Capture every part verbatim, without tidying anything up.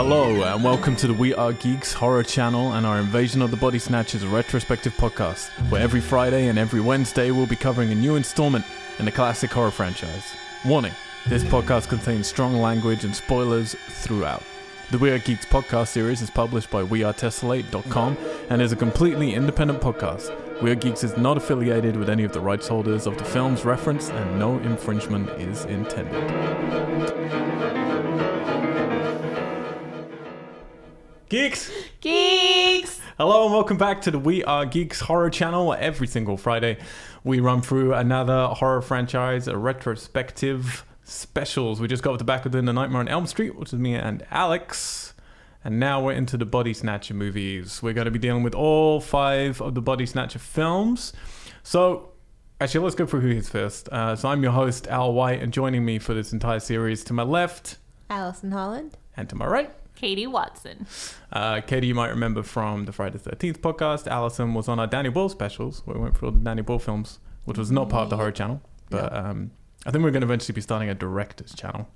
Hello and welcome to the We Are Geeks horror channel and our Invasion of the Body Snatchers retrospective podcast, where every Friday and every Wednesday we'll be covering a new installment in the classic horror franchise. Warning, this podcast contains strong language and spoilers throughout. The We Are Geeks podcast series is published by We Are Tessellate dot com and is a completely independent podcast. We Are Geeks is not affiliated with any of the rights holders of the films referenced and no infringement is intended. Geeks! Geeks! Hello and welcome back to the We Are Geeks horror channel, where every single Friday we run through another horror franchise, a retrospective specials. We just got off the back of doing The Nightmare on Elm Street, which is me and Alex. And now we're into the Body Snatcher movies. We're going to be dealing with all five of the Body Snatcher films. So, actually, let's go through who is first. Uh, so I'm your host, Al White, and joining me for this entire series, to my left, Alison Holland. And to my right, Katie Watson. Uh, Katie, you might remember from the Friday the thirteenth podcast. Allison was on our Danny Ball specials, where we went through all the Danny Ball films, which was not part of the horror channel. But no. um, I think we're going to eventually be starting a director's channel,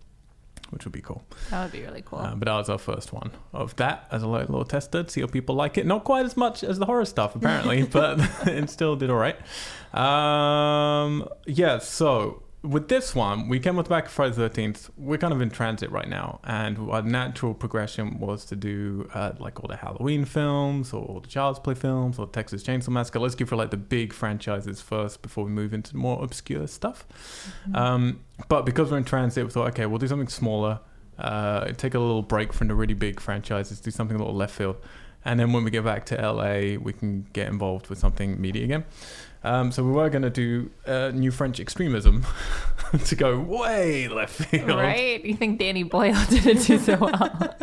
which would be cool. That would be really cool. Uh, but that was our first one of that as a little tester, see how people like it. Not quite as much as the horror stuff, apparently, but it still did all right. Um, yeah, so... With this one, we came off the back of Friday the thirteenth. We're kind of in transit right now. And our natural progression was to do uh, like all the Halloween films or all the Child's Play films or Texas Chainsaw Massacre. Let's give for like the big franchises first before we move into more obscure stuff. Mm-hmm. Um, but because we're in transit, we thought, okay, we'll do something smaller. Uh, take a little break from the really big franchises. Do something a little left field. And then when we get back to L A, we can get involved with something meaty again. Um, so we were going to do uh, New French Extremism to go way left field. Right? You think Danny Boyle didn't do so well.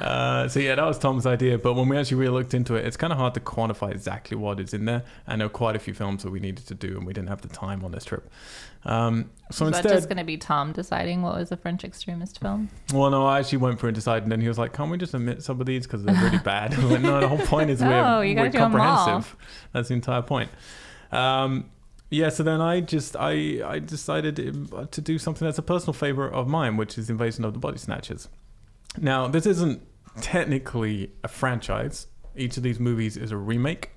uh, so yeah, that was Tom's idea. But when we actually really looked into it, it's kind of hard to quantify exactly what is in there. And there are quite a few films that we needed to do and we didn't have the time on this trip. Um, so is that instead, just going to be Tom deciding what was a French extremist film? Well, no, I actually went through and decided. And then he was like, can't we just omit some of these because they're really bad? I was like, no, the whole point is no, we're, you we're comprehensive. That's the entire point. Um, yeah, so then I just I, I decided to do something that's a personal favorite of mine, which is Invasion of the Body Snatchers. Now, this isn't technically a franchise. Each of these movies is a remake.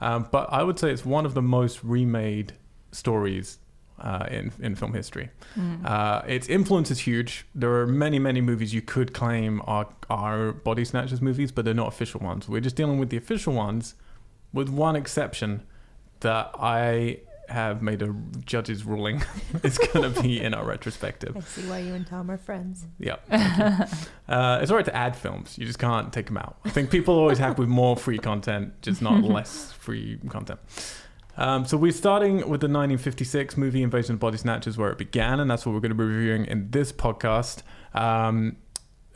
Um, but I would say it's one of the most remade stories uh, in, in film history. Mm. Uh, its influence is huge. There are many, many movies you could claim are, are Body Snatchers movies, but they're not official ones. We're just dealing with the official ones, with one exception, that I have made a judge's ruling is going to be in our retrospective. I see why you and Tom are friends. Yeah. uh, it's all right to add films. You just can't take them out. I think people always hack with more free content, just not less free content. Um, so we're starting with the nineteen fifty-six movie Invasion of the Body Snatchers, where it began, and that's what we're going to be reviewing in this podcast. Um,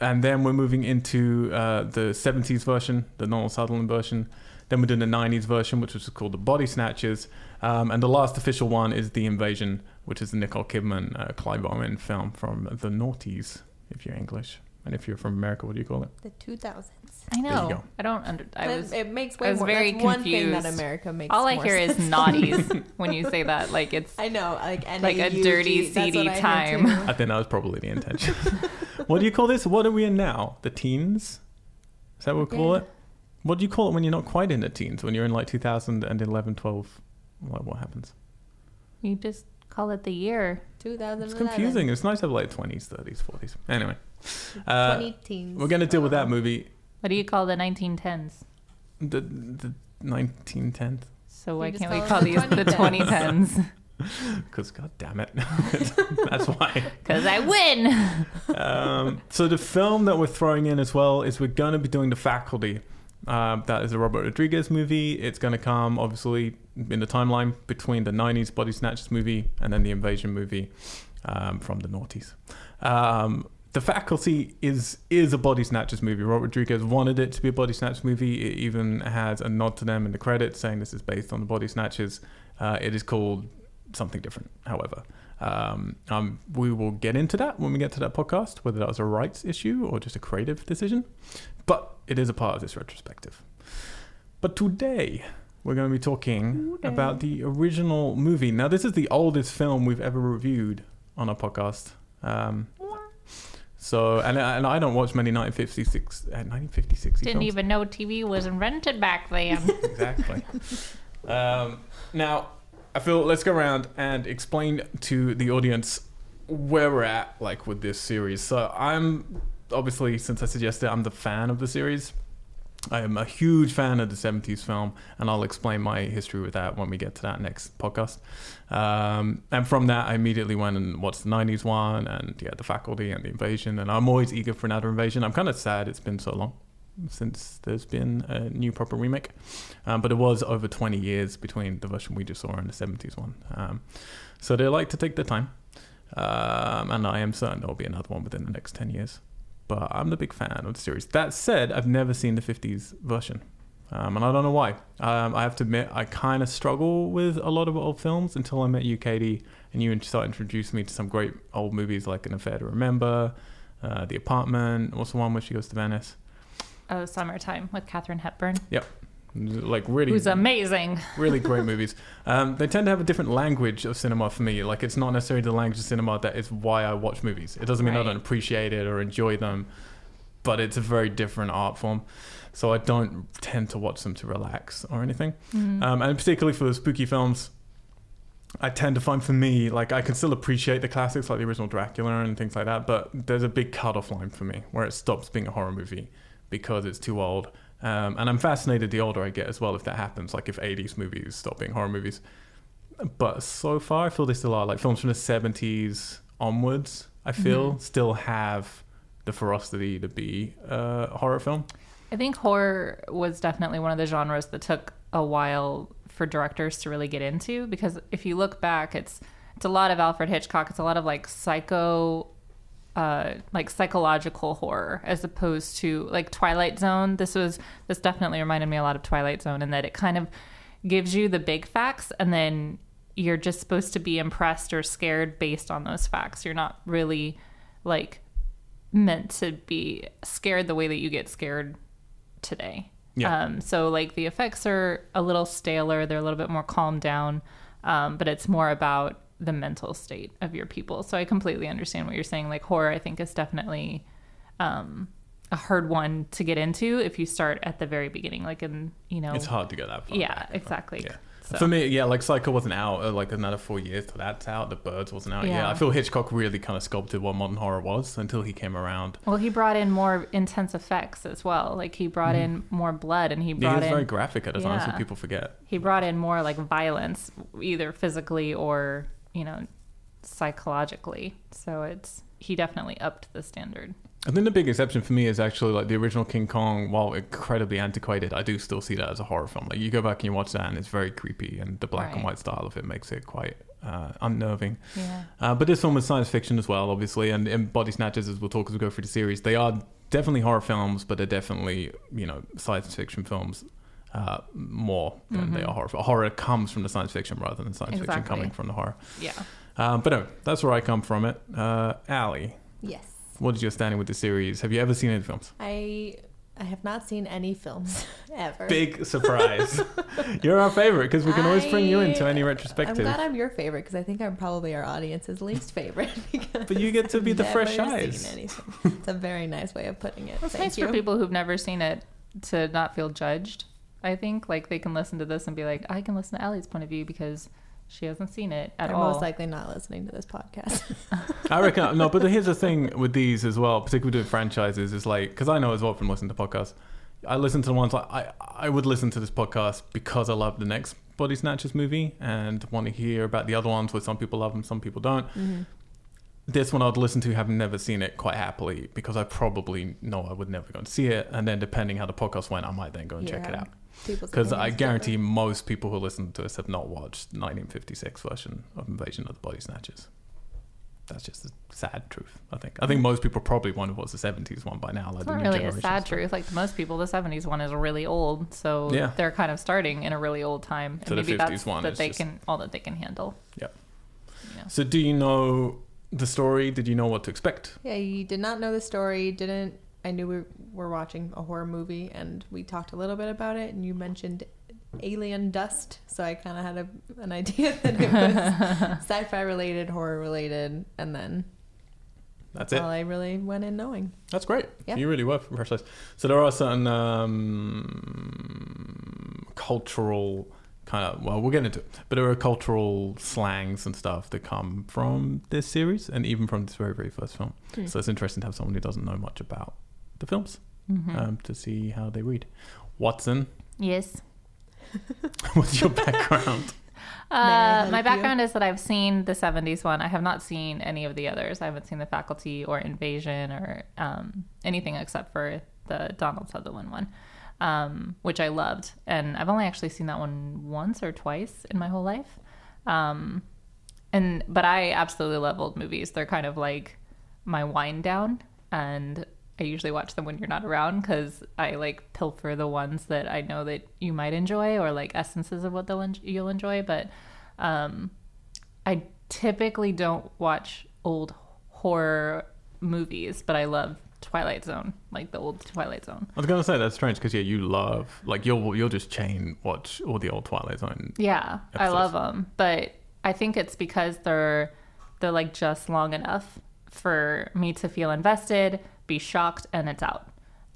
and then we're moving into uh, the seventies version, the Donald Sutherland version. Then we did the nineties version, which was called The Body Snatchers. Um, and the last official one is The Invasion, which is the Nicole Kidman, uh, Clive Owen film from the noughties, if you're English. And if you're from America, what do you call it? The two thousands. I know. There you go. I don't under... I that, was, it makes way I was more. Very That's confused. One thing that America makes All I more hear sense. Is naughties when you say that. Like it's... I know. Like, like a dirty, seedy time. I, I think that was probably the intention. What do you call this? What are we in now? The teens? Is that what we call yeah. it? What do you call it when you're not quite in the teens? When you're in like two thousand eleven, twelve, like what happens? You just call it the year two thousand eleven. It's confusing. It's nice to have like twenties, thirties, forties. Anyway, uh, twenty teens. We're going to deal with that movie. What do you call the nineteen tens? The the nineteen tens. So why can't we call these the twenty tens? Because god damn it. That's why, because I win. um, so the film that we're throwing in as well is we're going to be doing The Faculty. Uh, that is a Robert Rodriguez movie. It's going to come, obviously, in the timeline between the nineties Body Snatchers movie and then the Invasion movie um, from the noughties. Um, the Faculty is is a Body Snatchers movie. Robert Rodriguez wanted it to be a Body Snatchers movie. It even has a nod to them in the credits saying this is based on the Body Snatchers. Uh, it is called something different, however. Um, um, we will get into that when we get to that podcast, whether that was a rights issue or just a creative decision. But it is a part of this retrospective. But today, we're going to be talking okay. about the original movie. Now, this is the oldest film we've ever reviewed on our podcast. Um, So, and, and I don't watch many nineteen fifty-six, nineteen fifty-six. Didn't films. Even know T V was invented back then. Exactly. um, now, I feel let's go around and explain to the audience where we're at, like, with this series. So I'm, obviously, since I suggested, I'm the fan of the series. I am a huge fan of the seventies film, and I'll explain my history with that when we get to that next podcast. Um, and from that, I immediately went and watched the nineties one, and yeah, The Faculty and The Invasion. And I'm always eager for another Invasion. I'm kind of sad it's been so long since there's been a new proper remake. Um, but it was over twenty years between the version we just saw and the seventies one. Um, so they like to take their time. Um, and I am certain there'll be another one within the next ten years. But I'm the big fan of the series. That said, I've never seen the fifties version. Um, and I don't know why. Um, I have to admit, I kind of struggle with a lot of old films until I met you, Katie, and you started introducing me to some great old movies like An Affair to Remember, uh, The Apartment. What's the one where she goes to Venice? Oh, Summertime with Katharine Hepburn. Yep. Like really, who's amazing. Really great movies. Um, they tend to have a different language of cinema for me. Like, it's not necessarily the language of cinema that is why I watch movies. It doesn't mean right. I don't appreciate it or enjoy them, but it's a very different art form. So I don't tend to watch them to relax or anything. Mm-hmm. Um, and particularly for the spooky films, I tend to find, for me, like, I can still appreciate the classics like the original Dracula and things like that, but there's a big cutoff line for me where it stops being a horror movie because it's too old. Um, and I'm fascinated the older I get as well if that happens, like if eighties movies stop being horror movies. But so far, I feel they still are. Like films from the seventies onwards, I feel, mm-hmm. still have the ferocity to be a horror film. I think horror was definitely one of the genres that took a while for directors to really get into. Because if you look back, it's it's a lot of Alfred Hitchcock. It's a lot of like psycho... Uh, like psychological horror as opposed to like Twilight Zone. This was this definitely reminded me a lot of Twilight Zone in that it kind of gives you the big facts and then you're just supposed to be impressed or scared based on those facts. You're not really like meant to be scared the way that you get scared today. Yeah. Um, so like the effects are a little staler. They're a little bit more calmed down, um, but it's more about the mental state of your people. So I completely understand what you're saying. Like horror, I think, is definitely um, a hard one to get into if you start at the very beginning. Like in, you know, it's hard to get that far. Yeah, back, exactly. Yeah. So. For me, yeah, like Psycho wasn't out like another four years till that's out. The Birds wasn't out. Yeah. yeah, I feel Hitchcock really kind of sculpted what modern horror was until he came around. Well, he brought in more intense effects as well. Like he brought mm. in more blood, and he brought yeah, he was in very graphic at the time, so people forget. He brought in more like violence, either physically or, you know, psychologically. So it's he definitely upped the standard. I think the big exception for me is actually like the original King Kong. While incredibly antiquated, I do still see that as a horror film. Like you go back and you watch that and it's very creepy, and the black right. and white style of it makes it quite uh, unnerving. Yeah. Uh, but this film was science fiction as well, obviously, and, and Body Snatchers, as we'll talk as we go through the series, they are definitely horror films, but they're definitely, you know, science fiction films uh, more than mm-hmm. they are horror. Horror comes from the science fiction rather than science exactly. fiction coming from the horror. Yeah. Uh, but no, that's where I come from it. Uh, Allie. Yes. What is your standing with the series? Have you ever seen any films? I I have not seen any films ever. Big surprise. You're our favorite because we can I, always bring you into any retrospective. I'm glad I'm your favorite because I think I'm probably our audience's least favorite. But you get to be I've the fresh eyes. Seen anything. It's a very nice way of putting it. Well, it's Thank nice you. For people who've never seen it to not feel judged, I think. Like they can listen to this and be like, I can listen to Allie's point of view because... she hasn't seen it at They're all. Most likely not listening to this podcast. I reckon. No, but here's the thing with these as well, particularly with franchises, is like, because I know as well from listening to podcasts, I listen to the ones like, I, I would listen to this podcast because I love the next Body Snatchers movie and want to hear about the other ones where some people love them, some people don't. Mm-hmm. This one I'd listen to having never seen it quite happily because I probably know I would never go and see it. And then depending how the podcast went, I might then go and yeah. check it out. Because I guarantee different. Most people who listen to us have not watched the nineteen fifty-six version of Invasion of the Body Snatchers. That's just the sad truth, I think. I think most people probably wonder what's the seventies one by now. Like it's the not new really a sad stuff. Truth. Like most people, the seventies one is really old, so yeah. they're kind of starting in a really old time, and so maybe the fifties that's one that they just... can all that they can handle. Yeah. yeah. So, do you know the story? Did you know what to expect? Yeah, you did not know the story. Didn't. I knew we were watching a horror movie, and we talked a little bit about it, and you mentioned alien dust, so I kind of had a, an idea that it was sci-fi related, horror related, and then that's it. All I really went in knowing. That's great. Yeah. You really were impressed. So there are certain um, cultural kind of, well, we'll get into it, but there are cultural slangs and stuff that come from this series and even from this very, very first film. Hmm. So it's interesting to have someone who doesn't know much about the films mm-hmm. um, to see how they read. Watson. Yes. What's your background? Uh, my background you? is that I've seen the seventies one. I have not seen any of the others. I haven't seen The Faculty or Invasion or um, anything except for the Donald Sutherland one, um, which I loved. And I've only actually seen that one once or twice in my whole life. Um, and but I absolutely love old movies. They're kind of like my wind down, and I usually watch them when you're not around because I like pilfer the ones that I know that you might enjoy or like essences of what they'll en- you'll enjoy. But um, I typically don't watch old horror movies, but I love Twilight Zone, like the old Twilight Zone. I was gonna say that's strange because yeah, you love like you'll you'll just chain watch all the old Twilight Zone. Yeah, episodes. I love them, but I think it's because they're they're like just long enough for me to feel invested, be shocked, and it's out.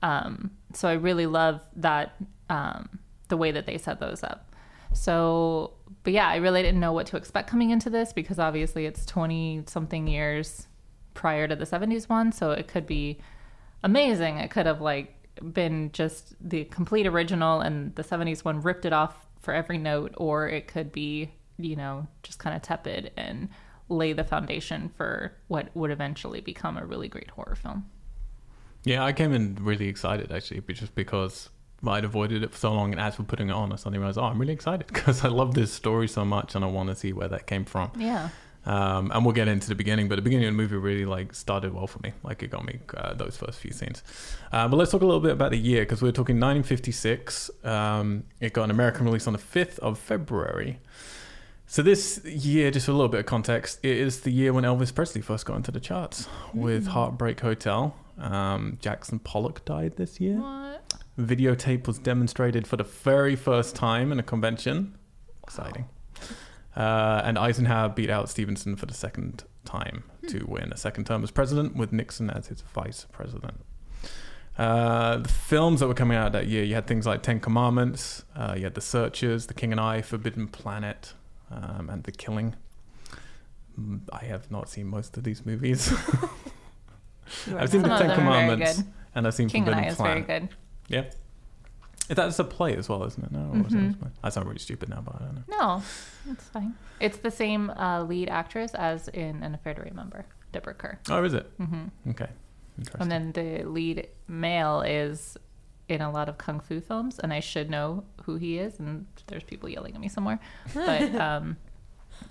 Um, so I really love that, um, the way that they set those up. So, but yeah, I really didn't know what to expect coming into this because obviously it's twenty something years prior to the seventies one. So it could be amazing. It could have like been just the complete original and the seventies one ripped it off for every note, or it could be, you know, just kind of tepid and lay the foundation for what would eventually become a really great horror film. Yeah, I came in really excited actually, just because I'd avoided it for so long, and as we're putting it on, I suddenly realized, oh, I'm really excited because I love this story so much and I want to see where that came from. Yeah. Um, and we'll get into the beginning, but the beginning of the movie really like started well for me. Like it got me uh, those first few scenes. Uh, but let's talk a little bit about the year because we're talking nineteen fifty-six. Um, it got an American release on the fifth of February. So this year, just for a little bit of context, it is the year when Elvis Presley first got into the charts with mm-hmm. Heartbreak Hotel. Um, Jackson Pollock died this year. What? Videotape was demonstrated for the very first time in a convention. Exciting. Wow. Uh, and Eisenhower beat out Stevenson for the second time hmm. to win a second term as president, with Nixon as his vice president. Uh, the films that were coming out that year, you had things like Ten Commandments, uh, you had The Searchers, The King and I, Forbidden Planet, um, and The Killing. I have not seen most of these movies. I've seen The Ten Commandments and I've seen Forbidden Planet. Very good. Yeah. That's a play as well, isn't it? No, mm-hmm. it I sound really stupid now, but I don't know. No, it's fine. It's the same uh, lead actress as in An Affair to Remember, Deborah Kerr. Oh, is it? Mm-hmm. Okay. Interesting. And then the lead male is in a lot of kung fu films, and I should know who he is, and there's people yelling at me somewhere, but um,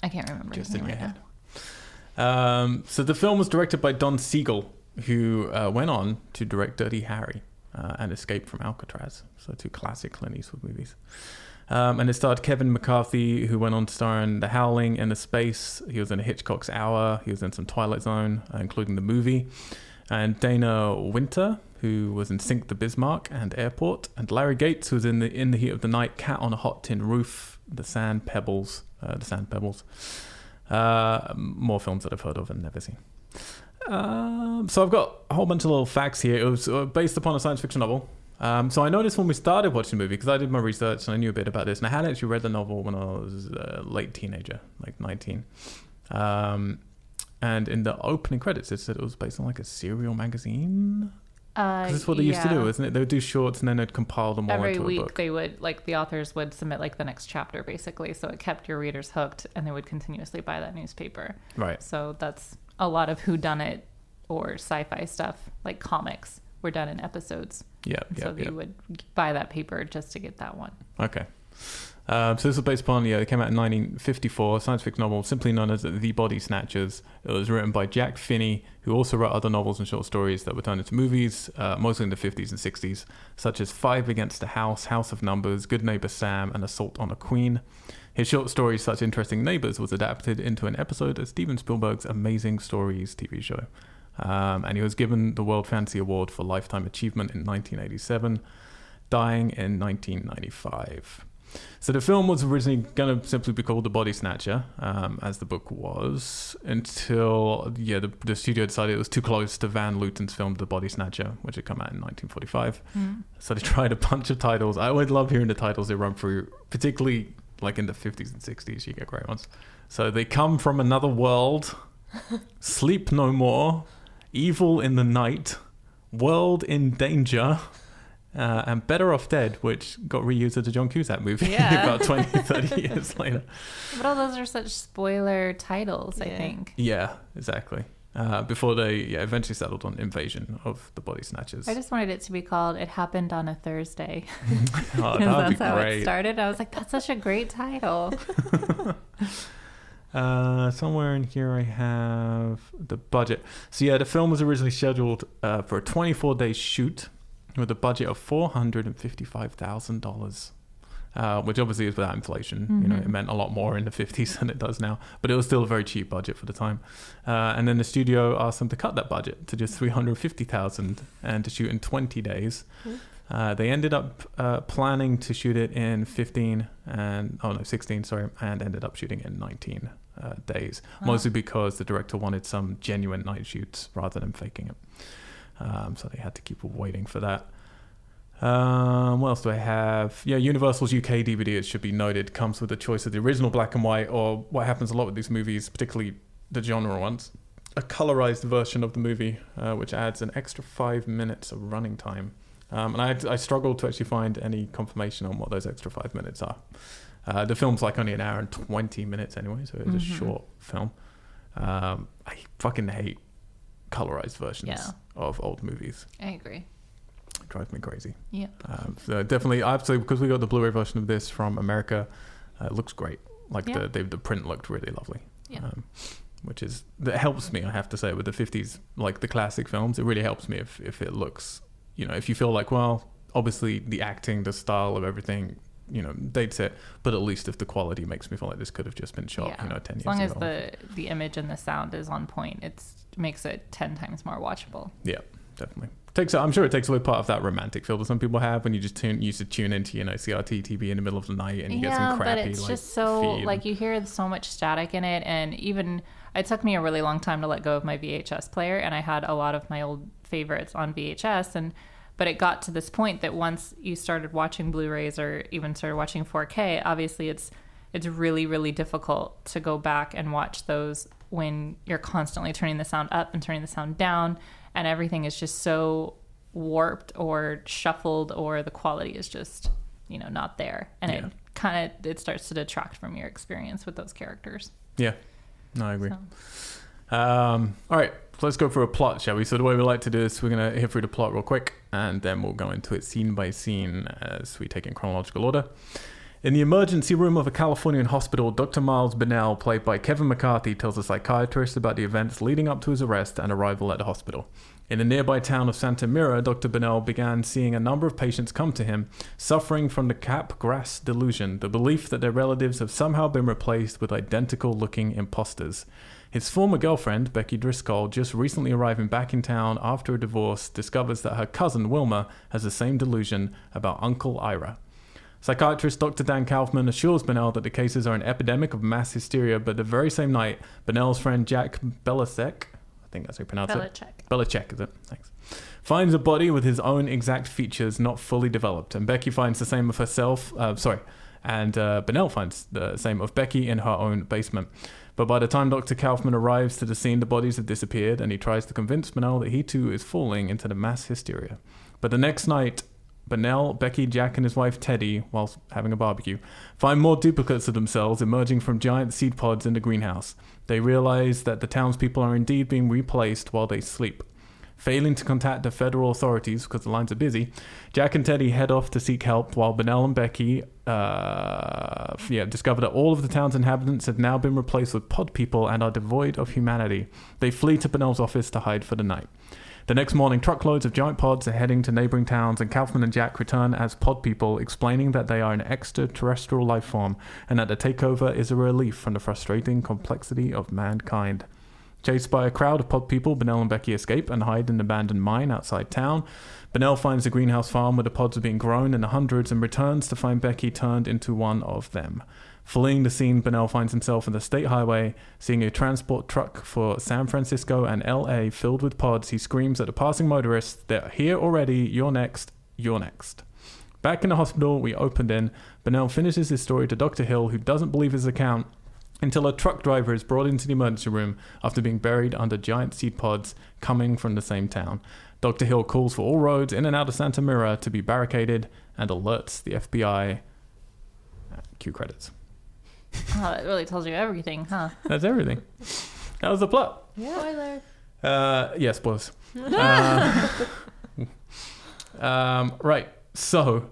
I can't remember. Just in your right head. Now. Um, so the film was directed by Don Siegel, who uh, went on to direct Dirty Harry uh, and Escape from Alcatraz. So two classic Clint Eastwood movies. Um, and it starred Kevin McCarthy, who went on to star in The Howling and The Space. He was in Hitchcock's Hour. He was in some Twilight Zone, uh, including the movie. And Dana Winter, who was in Sink the Bismarck and Airport. And Larry Gates, who was in the, in the Heat of the Night, Cat on a Hot Tin Roof, The Sand Pebbles, uh, The Sand Pebbles. Uh, more films that I've heard of and never seen. Um, so I've got a whole bunch of little facts here. It was uh, based upon a science fiction novel. Um, so I noticed when we started watching the movie, because I did my research and I knew a bit about this, and I had actually read the novel when I was a late teenager, like nineteen. Um, and in the opening credits, it said it was based on like a serial magazine. Because uh, that's what they yeah. used to do, isn't it? They would do shorts and then they'd compile them all Every into a week book. They would, like the authors would submit like the next chapter basically. So it kept your readers hooked and they would continuously buy that newspaper. Right. So that's a lot of whodunit or sci-fi stuff, like comics, were done in episodes. Yeah. Yep, so yep. you would buy that paper just to get that one. Okay. Um, so this was based upon, yeah, it came out in nineteen fifty-four, science fiction novel simply known as The Body Snatchers. It was written by Jack Finney, who also wrote other novels and short stories that were turned into movies, uh, mostly in the fifties and sixties, such as Five Against the House, House of Numbers, Good Neighbor Sam, and Assault on a Queen. His short story, Such Interesting Neighbors, was adapted into an episode of Steven Spielberg's Amazing Stories T V show. Um, and he was given the World Fantasy Award for Lifetime Achievement in nineteen eighty-seven, dying in nineteen ninety-five. So the film was originally going to simply be called The Body Snatcher, um, as the book was, until yeah the, the studio decided it was too close to Van Leuten's film The Body Snatcher, which had come out in nineteen forty-five. Mm. So they tried a bunch of titles. I always love hearing the titles they run through, particularly like in the fifties and sixties. You get great ones. So They Come From Another World, Sleep No More, Evil in the Night, World in Danger, uh, and Better Off Dead, which got reused as a John Cusack movie yeah. about twenty, thirty years later. But all those are such spoiler titles, yeah. I think. Yeah, exactly. Uh, before they yeah, eventually settled on Invasion of the Body Snatchers. I just wanted it to be called It Happened on a Thursday. Oh, that'd be great. That's how it started. I was like, that's such a great title. Uh, somewhere in here I have the budget. So yeah, the film was originally scheduled uh, for a twenty-four day shoot with a budget of four hundred fifty-five thousand dollars, uh, which obviously is without inflation. Mm-hmm. You know, it meant a lot more in the fifties than it does now, but it was still a very cheap budget for the time. Uh, and then the studio asked them to cut that budget to just three hundred fifty thousand dollars and to shoot in twenty days. Mm-hmm. Uh, they ended up uh, planning to shoot it in fifteen and oh no sixteen sorry and ended up shooting it in nineteen uh, days, wow. mostly because the director wanted some genuine night shoots rather than faking it. Um, so they had to keep waiting for that. Um, what else do I have? Yeah, Universal's U K D V D, it should be noted, comes with the choice of the original black and white, or what happens a lot with these movies, particularly the genre ones, a colorized version of the movie, uh, which adds an extra five minutes of running time. Um, and I, I struggled to actually find any confirmation on what those extra five minutes are. Uh, the film's like only an hour and twenty minutes anyway, so it's mm-hmm. a short film. Um, I fucking hate colorized versions yeah. of old movies. I agree. It drives me crazy. Yeah. Um, so definitely, I have to say, because we got the Blu-ray version of this from America, uh, it looks great. Like yeah. the, the the print looked really lovely. Yeah. Um, which is, that helps me, I have to say, with the fifties, like the classic films, it really helps me if, if it looks... You know, if you feel like, well, obviously the acting, the style of everything, you know, dates it, but at least if the quality makes me feel like this could have just been shot, yeah. you know, ten years ago. As long as the, the image and the sound is on point, it makes it ten times more watchable. Yeah, definitely. Takes, I'm sure it takes away part of that romantic feel that some people have when you just tune, used to tune into, you know, C R T T V in the middle of the night and you yeah, get some crappy, but it's like, just so, feed. Like, you hear so much static in it, and even... It took me a really long time to let go of my V H S player, and I had a lot of my old favorites on V H S, and but it got to this point that once you started watching Blu-rays or even started watching four K, obviously it's it's really, really difficult to go back and watch those when you're constantly turning the sound up and turning the sound down, and everything is just so warped or shuffled, or the quality is just, you know, not there. And yeah. it kind of it starts to detract from your experience with those characters. Yeah. No, I agree. So. Um, all right, so let's go for a plot, shall we? So the way we like to do this, we're going to hit through the plot real quick, and then we'll go into it scene by scene as we take in chronological order. In the emergency room of a Californian hospital, Doctor Miles Bunnell, played by Kevin McCarthy, tells a psychiatrist about the events leading up to his arrest and arrival at the hospital. In the nearby town of Santa Mira, Doctor Bunnell began seeing a number of patients come to him, suffering from the Capgras delusion, the belief that their relatives have somehow been replaced with identical-looking imposters. His former girlfriend, Becky Driscoll, just recently arriving back in town after a divorce, discovers that her cousin, Wilma, has the same delusion about Uncle Ira. Psychiatrist Doctor Dan Kaufman assures Bunnell that the cases are an epidemic of mass hysteria, but the very same night, Bunnell's friend Jack Belicek, I think that's how you pronounce Belicek. it. Belicek. Belicek, is it? Thanks. Finds a body with his own exact features not fully developed, and Becky finds the same of herself, uh, sorry, and uh, Bunnell finds the same of Becky in her own basement. But by the time Doctor Kaufman arrives to the scene, the bodies have disappeared, and he tries to convince Bunnell that he too is falling into the mass hysteria. But the next night... Bunnell, Becky, Jack, and his wife Teddy, whilst having a barbecue, find more duplicates of themselves emerging from giant seed pods in the greenhouse. They realize that the townspeople are indeed being replaced while they sleep. Failing to contact the federal authorities because the lines are busy, Jack and Teddy head off to seek help while Bunnell and Becky uh, yeah, discover that all of the town's inhabitants have now been replaced with pod people and are devoid of humanity. They flee to Bunnell's office to hide for the night. The next morning, truckloads of giant pods are heading to neighboring towns, and Kaufman and Jack return as pod people, explaining that they are an extraterrestrial life form and that the takeover is a relief from the frustrating complexity of mankind. Chased by a crowd of pod people, Benell and Becky escape and hide in an abandoned mine outside town. Benell finds a greenhouse farm where the pods are being grown in the hundreds and returns to find Becky turned into one of them. Fleeing the scene, Benell finds himself on the state highway, seeing a transport truck for San Francisco and L A filled with pods. He screams at the passing motorists, "They're here already, you're next, you're next." Back in the hospital we opened in, Benell finishes his story to Doctor Hill, who doesn't believe his account until a truck driver is brought into the emergency room after being buried under giant seed pods coming from the same town. Doctor Hill calls for all roads in and out of Santa Mira to be barricaded and alerts the F B I. Cue credits. Oh, it really tells you everything, huh? That's everything. That was the plot. Yeah. Spoiler. Uh, yeah, spoilers. uh, um, right. So,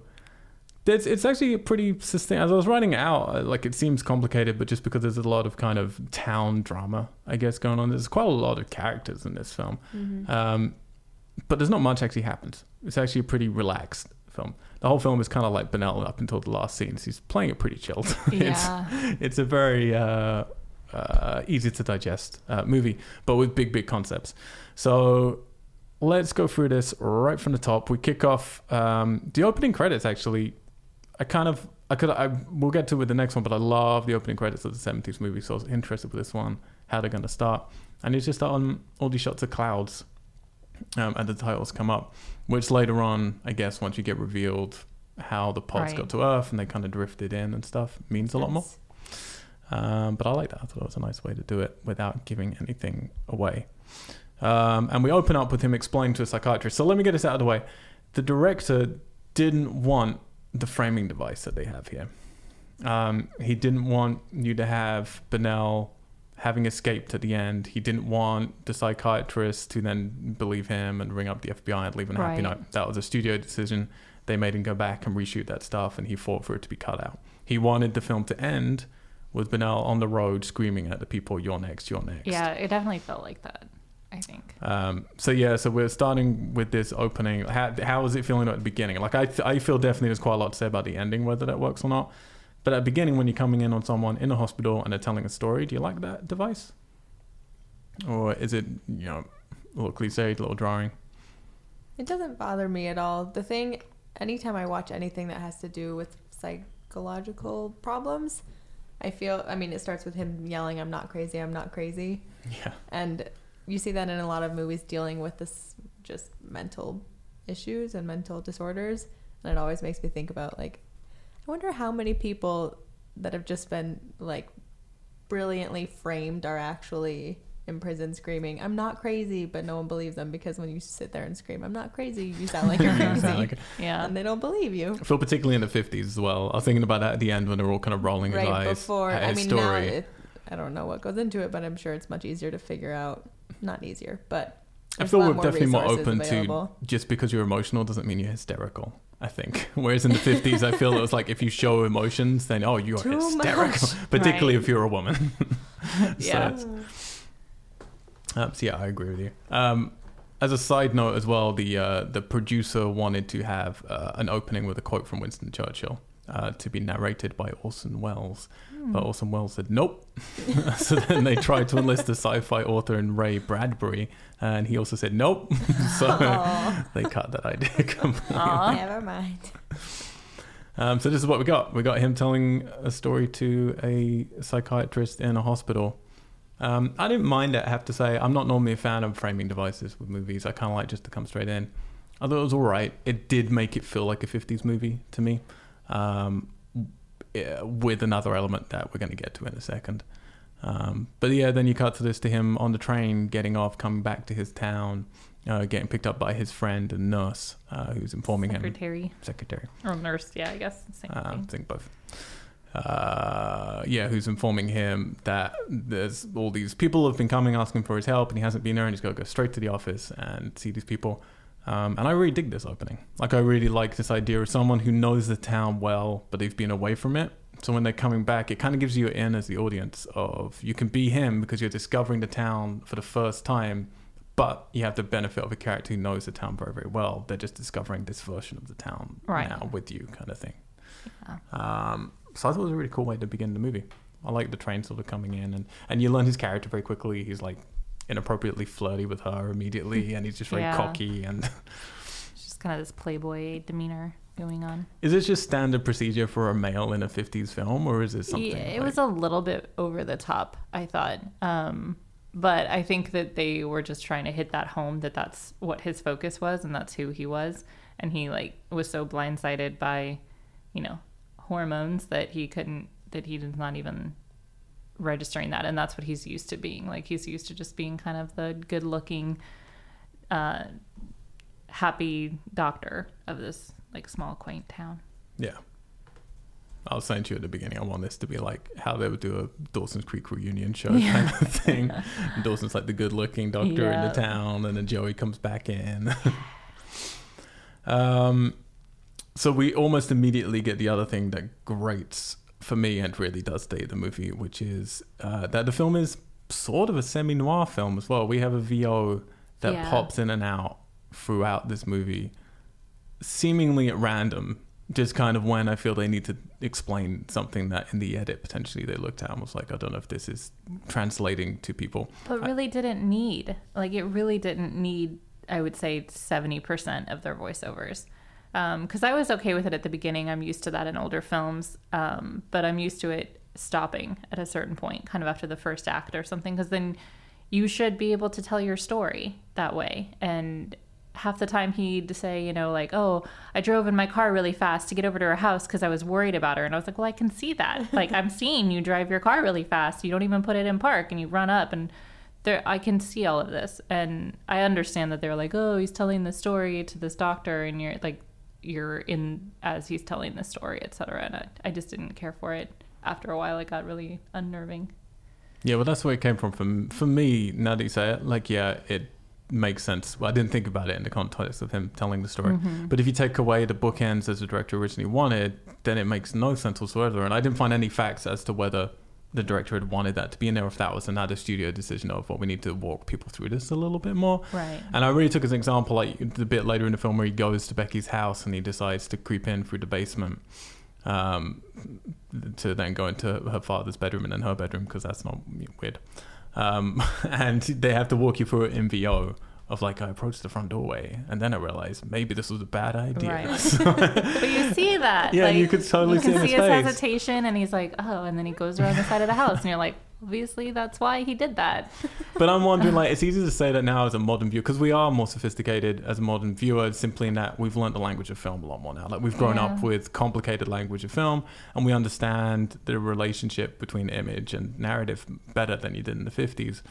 it's, it's actually pretty sustained. As I was writing it out, like, it seems complicated, but just because there's a lot of kind of town drama, I guess, going on. There's quite a lot of characters in this film. Mm-hmm. Um, but there's not much actually happens. It's actually a pretty relaxed film. The whole film is kind of like Benell up until the last scenes. He's playing it pretty chilled. Yeah. it's, it's a very uh, uh, easy to digest uh, movie, but with big, big concepts. So let's go through this right from the top. We kick off um, the opening credits, actually. I kind of, I could, I we'll get to it with the next one, but I love the opening credits of the seventies movie, so I was interested with this one, how they're going to start. And it's just on all these shots of clouds. Um, and the titles come up, which later on, I guess, once you get revealed how the pods right. got to Earth and they kind of drifted in and stuff, means a yes. lot more. Um, but I like that. I thought it was a nice way to do it without giving anything away. Um, and we open up with him explaining to a psychiatrist. So let me get this out of the way. The director didn't want the framing device that they have here. Um, he didn't want you to have Benell having escaped at the end. He didn't want the psychiatrist to then believe him and ring up the F B I and leave on a right. happy note. That was a studio decision. They made him go back and reshoot that stuff, and he fought for it to be cut out. He wanted the film to end with Benell on the road screaming at the people, "You're next, you're next." Yeah, it definitely felt like that, I think. Um, so yeah, so we're starting with this opening. How, how was it feeling at the beginning? Like I, I feel definitely there's quite a lot to say about the ending, whether that works or not. But at the beginning, when you're coming in on someone in a hospital and they're telling a story, do you like that device? Or is it, you know, a little cliched, a little drawing? It doesn't bother me at all. The thing, anytime I watch anything that has to do with psychological problems, I feel, I mean, it starts with him yelling, "I'm not crazy, I'm not crazy." Yeah. And you see that in a lot of movies dealing with this just mental issues and mental disorders. And it always makes me think about, like, I wonder how many people that have just been, like, brilliantly framed are actually in prison screaming, "I'm not crazy," but no one believes them, because when you sit there and scream, "I'm not crazy," you sound like you're crazy. you like yeah. And they don't believe you. I feel particularly in the fifties as well. I was thinking about that at the end when they're all kind of rolling his right eyes. Right before. I mean, story. Now it, I don't know what goes into it, but I'm sure it's much easier to figure out. Not easier, but I feel we're more definitely more open available. To just because you're emotional doesn't mean you're hysterical. I think. Whereas in the fifties, I feel it was like if you show emotions, then, oh, you are Too hysterical, much. Particularly right. if you're a woman. yeah. So, uh, so yeah, I agree with you. Um, as a side note as well, the uh, the producer wanted to have uh, an opening with a quote from Winston Churchill uh, to be narrated by Orson Welles. Hmm. But Orson Welles said, nope. So then they tried to enlist the sci-fi author and Ray Bradbury. And he also said, nope. So Aww. They cut that idea completely. Aww, never mind. Um, so this is what we got. We got him telling a story to a psychiatrist in a hospital. Um, I didn't mind it, I have to say. I'm not normally a fan of framing devices with movies. I kind of like just to come straight in. I thought it was all right. It did make it feel like a fifties movie to me. Um, yeah, with another element that we're going to get to in a second. Um, but yeah, then you cut to this to him on the train, getting off, coming back to his town, uh, getting picked up by his friend and nurse, uh, who's informing Secretary. him. Secretary. Or nurse, yeah, I guess. Same uh, thing. I think both. Uh, yeah, who's informing him that there's all these people have been coming asking for his help and he hasn't been there and he's got to go straight to the office and see these people. Um, and I really dig this opening. Like, I really like this idea of someone who knows the town well, but they've been away from it. So when they're coming back, it kind of gives you an in as the audience of you can be him because you're discovering the town for the first time, but you have the benefit of a character who knows the town very, very well. They're just discovering this version of the town right. now with you kind of thing. Yeah. Um, so I thought it was a really cool way to begin the movie. I like the train sort of coming in and, and you learn his character very quickly. He's like inappropriately flirty with her immediately, and he's just very yeah. cocky, and it's just kind of this playboy demeanor going on. Is this just standard procedure for a male in a fifties film, or is it something? Yeah, it like... was a little bit over the top, I thought. Um, but I think that they were just trying to hit that home, that that's what his focus was and that's who he was. And he like was so blindsided by, you know, hormones that he couldn't, that he did not even registering that. And that's what he's used to being. Like, he's used to just being kind of the good looking, uh, happy doctor of this like small quaint town. Yeah. I was saying to you at the beginning, I want this to be like how they would do a Dawson's Creek reunion show yeah. kind of thing. And Dawson's like the good looking doctor yeah. in the town, and then Joey comes back in. um, so we almost immediately get the other thing that grates for me and really does date the movie, which is uh, that the film is sort of a semi-noir film as well. We have a V O that yeah. pops in and out throughout this movie, seemingly at random, just kind of when I feel they need to explain something that in the edit potentially they looked at and was like, I don't know if this is translating to people. But really I, didn't need, like it really didn't need, I would say seventy percent of their voiceovers. Um, 'cause I was okay with it at the beginning. I'm used to that in older films. Um, but I'm used to it stopping at a certain point, kind of after the first act or something. 'Cause then you should be able to tell your story that way. And half the time he'd say, you know, like, oh, I drove in my car really fast to get over to her house because I was worried about her. And I was like, well, I can see that. Like, I'm seeing you drive your car really fast. You don't even put it in park and you run up, and there, I can see all of this. And I understand that they're like, oh, he's telling the story to this doctor, and you're like, you're in as he's telling the story, et cetera. And I, I just didn't care for it. After a while, it got really unnerving. Yeah, well, that's where it came from. For, for me, now that you say it, like, yeah, it makes sense. Well, I didn't think about it in the context of him telling the story. Mm-hmm. But if you take away the bookends as the director originally wanted, then it makes no sense whatsoever. And I didn't find any facts as to whether the director had wanted that to be in there, if that was another studio decision of, well, we need to walk people through this a little bit more. Right. And I really took as an example, like the bit later in the film where he goes to Becky's house and he decides to creep in through the basement um, to then go into her father's bedroom and then her bedroom, because that's not weird. Um, and they have to walk you through it in V O of like, I approached the front doorway and then I realized maybe this was a bad idea. Right. So, but you see that. Yeah, like, you could totally you see, see his face. Hesitation, and he's like, oh, and then he goes around the side of the house, and you're like, obviously that's why he did that. But I'm wondering, like, it's easy to say that now as a modern viewer, because we are more sophisticated as a modern viewer, simply in that we've learned the language of film a lot more now. Like, we've grown yeah. up with complicated language of film, and we understand the relationship between image and narrative better than you did in the fifties.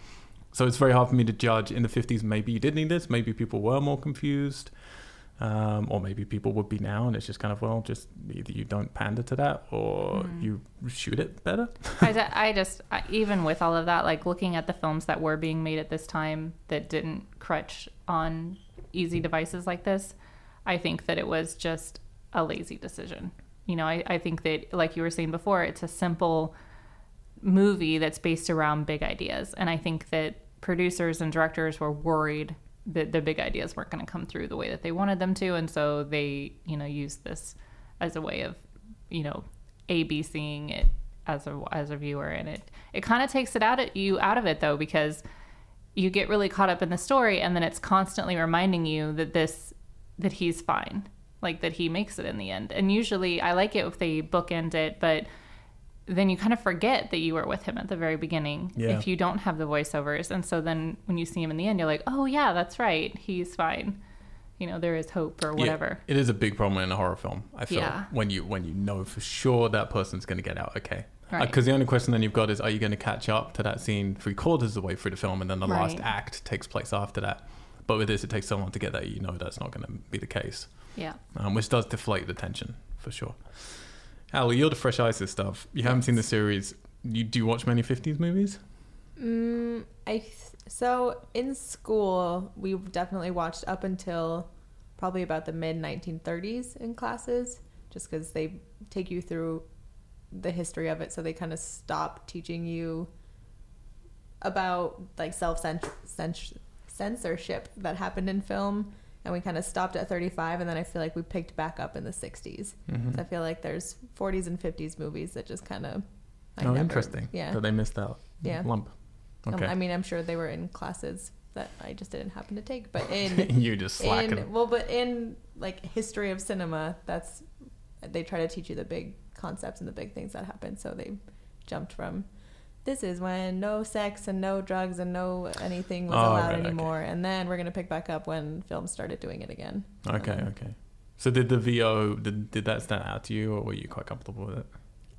So it's very hard for me to judge. In the fifties, maybe you did need this. Maybe people were more confused. Um, or maybe people would be now. And it's just kind of, well, just either you don't pander to that or mm. you shoot it better. I, I just, I, even with all of that, like looking at the films that were being made at this time that didn't crutch on easy devices like this, I think that it was just a lazy decision. You know, I, I think that, like you were saying before, it's a simple movie that's based around big ideas. And I think that producers and directors were worried that the big ideas weren't going to come through the way that they wanted them to. And so they, you know, used this as a way of, you know, A B C-ing it as a, as a viewer. And it, it kind of takes it out at you out of it though, because you get really caught up in the story, and then it's constantly reminding you that this, that he's fine, like that he makes it in the end. And usually I like it if they bookend it, but then you kind of forget that you were with him at the very beginning yeah. if you don't have the voiceovers. And so then when you see him in the end, you're like, oh yeah, that's right, he's fine. You know, there is hope or whatever. Yeah. It is a big problem in a horror film, I feel, yeah. when you when you know for sure that person's going to get out okay. Because right. uh, the only question then you've got is, are you going to catch up to that scene three quarters of the way through the film, and then the right. last act takes place after that? But with this, it takes someone to get there. You know that's not going to be the case. Yeah. Um, which does deflate the tension, for sure. Ali, you're the Fresh ISIS stuff. You haven't seen the series. You, do you watch many fifties movies? Mm, I th- so in school, we definitely watched up until probably about the mid nineteen thirties in classes, just because they take you through the history of it. So they kind of stop teaching you about like self-censorship that happened in film. And we kind of stopped at thirty-five, and then I feel like we picked back up in the sixties. Mm-hmm. So I feel like there's forties and fifties movies that just kind of... I oh, never, interesting. Yeah. So they missed out. Yeah. Lump. Okay. Um, I mean, I'm sure they were in classes that I just didn't happen to take, but in you just slacking. In, well, but in like history of cinema, that's they try to teach you the big concepts and the big things that happen. So they jumped from this is when no sex and no drugs and no anything was oh, allowed right, anymore, okay. and then we're gonna pick back up when films started doing it again. Okay, um, okay. So did the V O did did that stand out to you, or were you quite comfortable with it?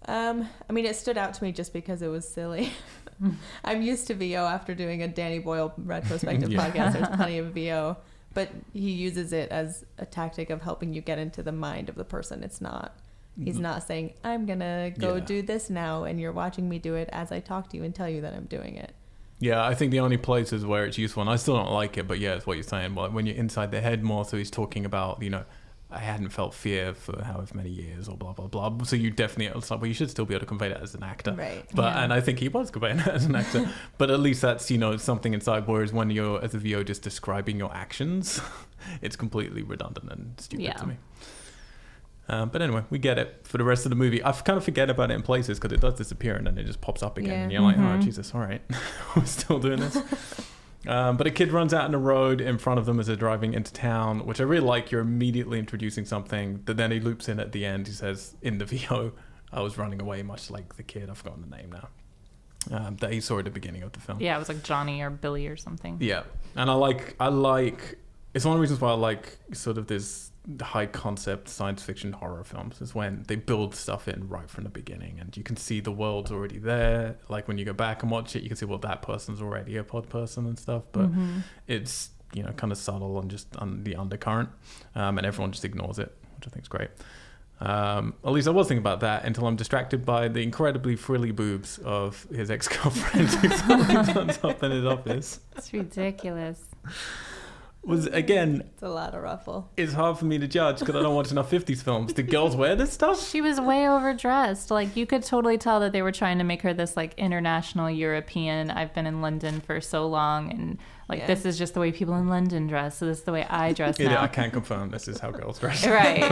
Um, I mean, it stood out to me just because it was silly. I'm used to V O after doing a Danny Boyle retrospective yeah. podcast. There's plenty of V O, but he uses it as a tactic of helping you get into the mind of the person. It's not, he's not saying, I'm going to go yeah. do this now, and you're watching me do it as I talk to you and tell you that I'm doing it. Yeah, I think the only places where it's useful, and I still don't like it, but yeah, it's what you're saying. Like when you're inside the head more, so he's talking about, you know, I hadn't felt fear for however many years or blah, blah, blah. So you definitely, it's like, well, you should still be able to convey that as an actor. Right. But, yeah. And I think he was conveying that as an actor. But at least that's, you know, something inside. Whereas when you're, as a V O, just describing your actions, it's completely redundant and stupid yeah. to me. Um, but anyway, we get it for the rest of the movie. I kind of forget about it in places because it does disappear and then it just pops up again. Yeah. And you're mm-hmm. like, oh, Jesus, all right. We're still doing this. Um, but a kid runs out on the road in front of them as they're driving into town, which I really like. You're immediately introducing something that then he loops in at the end. He says, in the V O, I was running away, much like the kid. I've forgotten the name now. Um, that he saw at the beginning of the film. Yeah, it was like Johnny or Billy or something. Yeah. And I like, I like, it's one of the reasons why I like sort of this high concept science fiction horror films is when they build stuff in right from the beginning and you can see the world's already there. Like when you go back and watch it, you can see, well, that person's already a pod person and stuff, but mm-hmm. it's, you know, kind of subtle and just on the undercurrent, um, and everyone just ignores it, which I think is great. Um, at least I was thinking about that until I'm distracted by the incredibly frilly boobs of his ex-girlfriend who suddenly turns up in his office. It's ridiculous. Was again, it's a lot of ruffle. It's hard for me to judge because I don't watch enough fifties films. Do girls wear this stuff? She was way overdressed. Like you could totally tell that they were trying to make her this like international European. I've been in London for so long, and like yeah. this is just the way people in London dress. So this is the way I dress now. Yeah, I can confirm this is how girls dress. Right,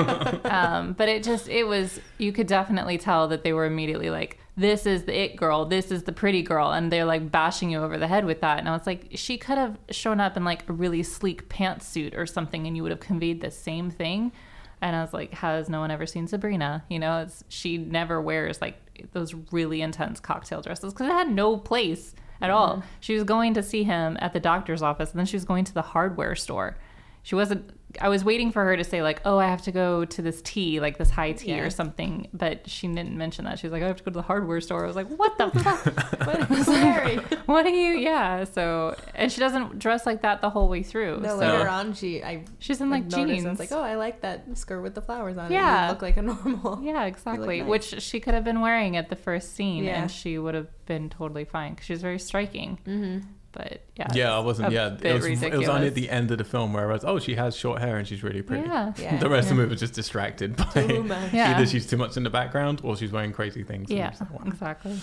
um, but it just it was. You could definitely tell that they were immediately like, this is the it girl, this is the pretty girl, and they're like bashing you over the head with that. And I was like, she could have shown up in like a really sleek pantsuit or something and you would have conveyed the same thing. And I was like, has no one ever seen Sabrina? You know, it's, she never wears like those really intense cocktail dresses because it had no place at mm-hmm. all. She was going to see him at the doctor's office and then she was going to the hardware store. She wasn't, I was waiting for her to say like, oh, I have to go to this tea, like this high tea yeah. or something. But she didn't mention that. She was like, I have to go to the hardware store. I was like, what the fuck? What are you wearing? What are you? Yeah. So, and she doesn't dress like that the whole way through. No, so. Later on, she, I, she's in like, like jeans. I was like, oh, I like that skirt with the flowers on yeah. it. You look like a normal. Yeah, exactly. Nice. Which she could have been wearing at the first scene yeah. and she would have been totally fine because she was very striking. Mm-hmm. But yeah, yeah, I wasn't. Yeah, it was, it was only at the end of the film where I was, oh, she has short hair and she's really pretty. Yeah, yeah. The rest yeah. of the movie was just distracted by yeah. either she's too much in the background or she's wearing crazy things. Yeah, exactly.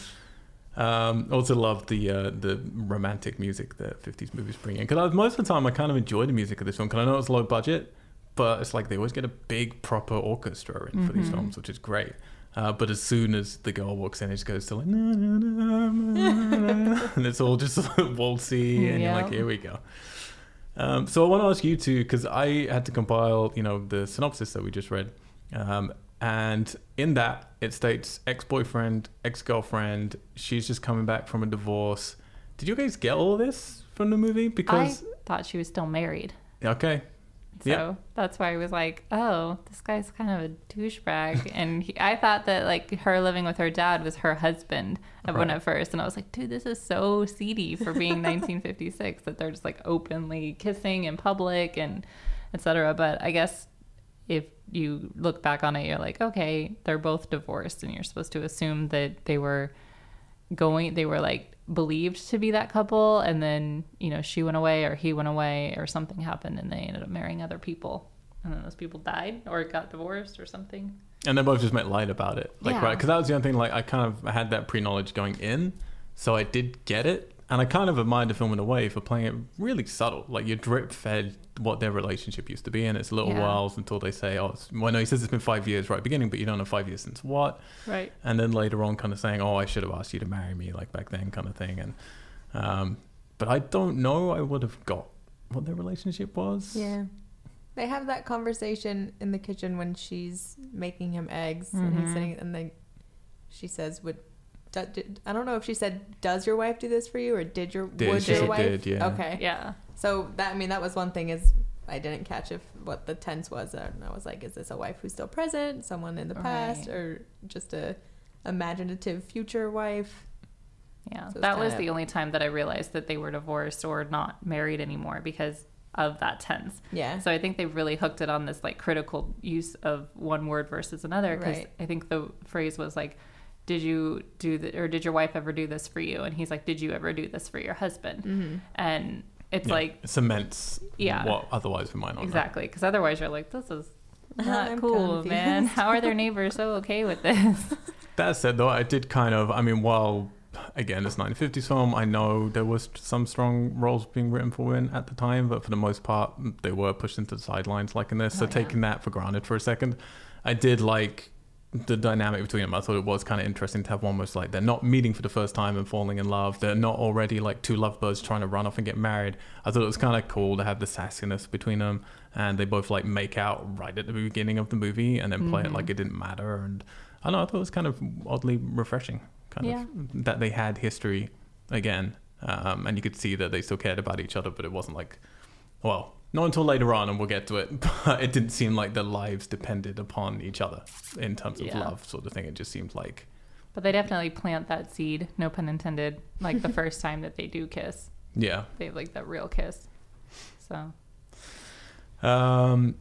Um, also loved the uh, the romantic music that fifties movies bring in because most of the time I kind of enjoy the music of this film because I know it's low budget, but it's like they always get a big proper orchestra in for mm-hmm. these films, which is great. Uh, but as soon as the girl walks in, it just goes to like, nah, nah, nah, nah, nah, and it's all just waltzy, and yeah. you're like, here we go. Um, so I want to ask you two, because I had to compile, you know, the synopsis that we just read, um, and in that it states ex-boyfriend, ex-girlfriend. She's just coming back from a divorce. Did you guys get all this from the movie? Because I thought she was still married. Okay. So yep. that's why I was like, oh, this guy's kind of a douchebag. And he, I thought that like her living with her dad was her husband at right. one at first. And I was like, dude, this is so seedy for being nineteen fifty-six that they're just like openly kissing in public and et cetera. But I guess if you look back on it, you're like, okay, they're both divorced and you're supposed to assume that they were going, they were like believed to be that couple, and then you know she went away or he went away or something happened and they ended up marrying other people, and then those people died or got divorced or something, and they both just made light about it like yeah. right, because that was the only thing, like I kind of I had that pre-knowledge going in, so I did get it, and I kind of admired the film in a way for playing it really subtle, like you're drip fed what their relationship used to be, and it's little yeah. whiles until they say, oh it's, well no, he says it's been five years right at the beginning, but you don't know five years since what, right, and then later on kind of saying, oh I should have asked you to marry me like back then kind of thing, and Um, but I don't know I would have got what their relationship was. Yeah. They have that conversation in the kitchen when she's making him eggs, mm-hmm. and he's sitting, and they, she says, "Would do, did, I don't know if she said, does your wife do this for you, or did your did, would your wife? Did, yeah. Okay, yeah. So that I mean, that was one thing is I didn't catch if what the tense was, and I was like, is this a wife who's still present, someone in the past, right. or just a imaginative future wife? Yeah, so that was of, the only time that I realized that they were divorced or not married anymore because of that tense. Yeah. So I think they really hooked it on this like critical use of one word versus another, because right. I think the phrase was like, did you do that, or did your wife ever do this for you? And he's like, did you ever do this for your husband? Mm-hmm. And it's yeah, like it cements yeah what otherwise we might not exactly because otherwise you're like, this is not cool, confused. Man, how are their neighbors so okay with this? That said though, I did kind of, I mean, while again, it's nineteen fifties film, I know there was some strong roles being written for women at the time, but for the most part, they were pushed into the sidelines like in this. Oh, so yeah. Taking that for granted for a second, I did like the dynamic between them. I thought it was kind of interesting to have one was like, they're not meeting for the first time and falling in love. They're not already like two lovebirds trying to run off and get married. I thought it was kind of cool to have the sassiness between them, and they both like make out right at the beginning of the movie and then mm-hmm. play it like it didn't matter. And I don't know, I thought it was kind of oddly refreshing. Kind yeah. of that they had history again, um, and you could see that they still cared about each other, but it wasn't like, well, not until later on, and we'll get to it, but it didn't seem like their lives depended upon each other in terms of yeah. love sort of thing. It just seemed like, but they definitely plant that seed, no pun intended, like the first time that they do kiss. Yeah, they have like that real kiss. So um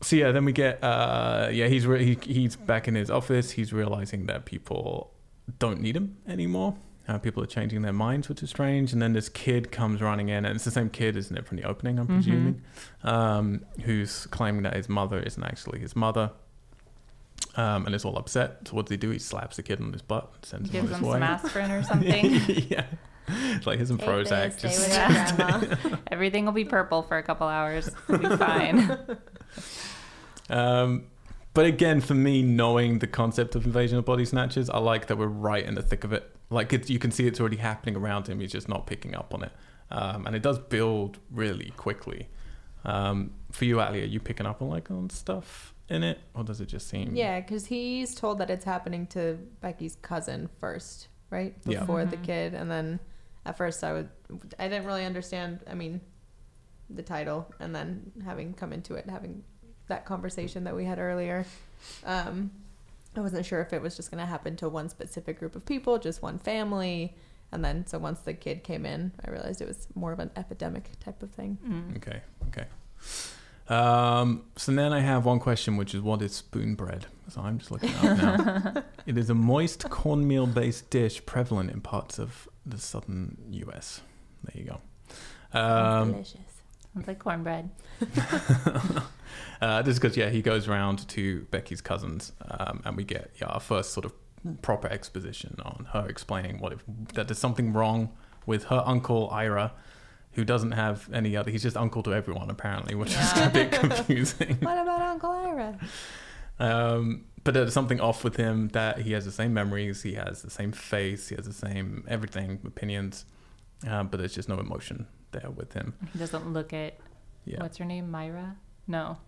so yeah, then we get uh yeah he's re- he, he's back in his office. He's realizing that people don't need him anymore. Uh, people are changing their minds, which is strange. And then this kid comes running in, and it's the same kid, isn't it, from the opening, I'm mm-hmm. presuming, um, who's claiming that his mother isn't actually his mother, um, and is all upset. So what does he do? He slaps the kid on his butt, sends gives him on his him way. Some aspirin or something. yeah. It's like, here's some Prozac. Just stay with your grandma. Everything will be purple for a couple hours. It'll be fine. um But again, for me, knowing the concept of Invasion of Body Snatchers, I like that we're right in the thick of it. Like, it, you can see it's already happening around him. He's just not picking up on it. Um, and it does build really quickly. Um, for you, Ali, are you picking up on, like, on stuff in it? Or does it just seem... Yeah, because he's told that it's happening to Becky's cousin first, right? Before yeah. mm-hmm. the kid. And then at first I would... I didn't really understand, I mean, the title. And then having come into it, having... that conversation that we had earlier, um I wasn't sure if it was just going to happen to one specific group of people, just one family. And then so once the kid came in, I realized it was more of an epidemic type of thing. mm. okay okay um so then I have one question, which is, what is spoon bread? So I'm just looking it up now. It is a moist cornmeal based dish prevalent in parts of the southern U S. There you go. Um delicious. It's like cornbread. uh, this is because, yeah, he goes round to Becky's cousins, um, and we get yeah, our first sort of proper exposition on her explaining what if, that there's something wrong with her uncle, Ira, who doesn't have any other... He's just uncle to everyone, apparently, which yeah. is a bit confusing. What about Uncle Ira? Um, but there's something off with him, that he has the same memories, he has the same face, he has the same everything, opinions, uh, but there's just no emotion there with him. He doesn't look at yeah. what's her name, Myra? No,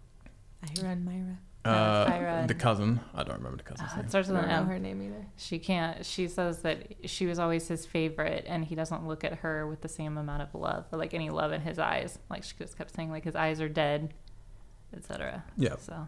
Ira and Myra. No, uh, Ira and... the cousin. I don't remember the cousin's uh, name. It starts with an M. I don't know her name either. She can't. She says that she was always his favorite, and he doesn't look at her with the same amount of love, or like any love in his eyes. Like she just kept saying, like his eyes are dead, et cetera. Yeah. So.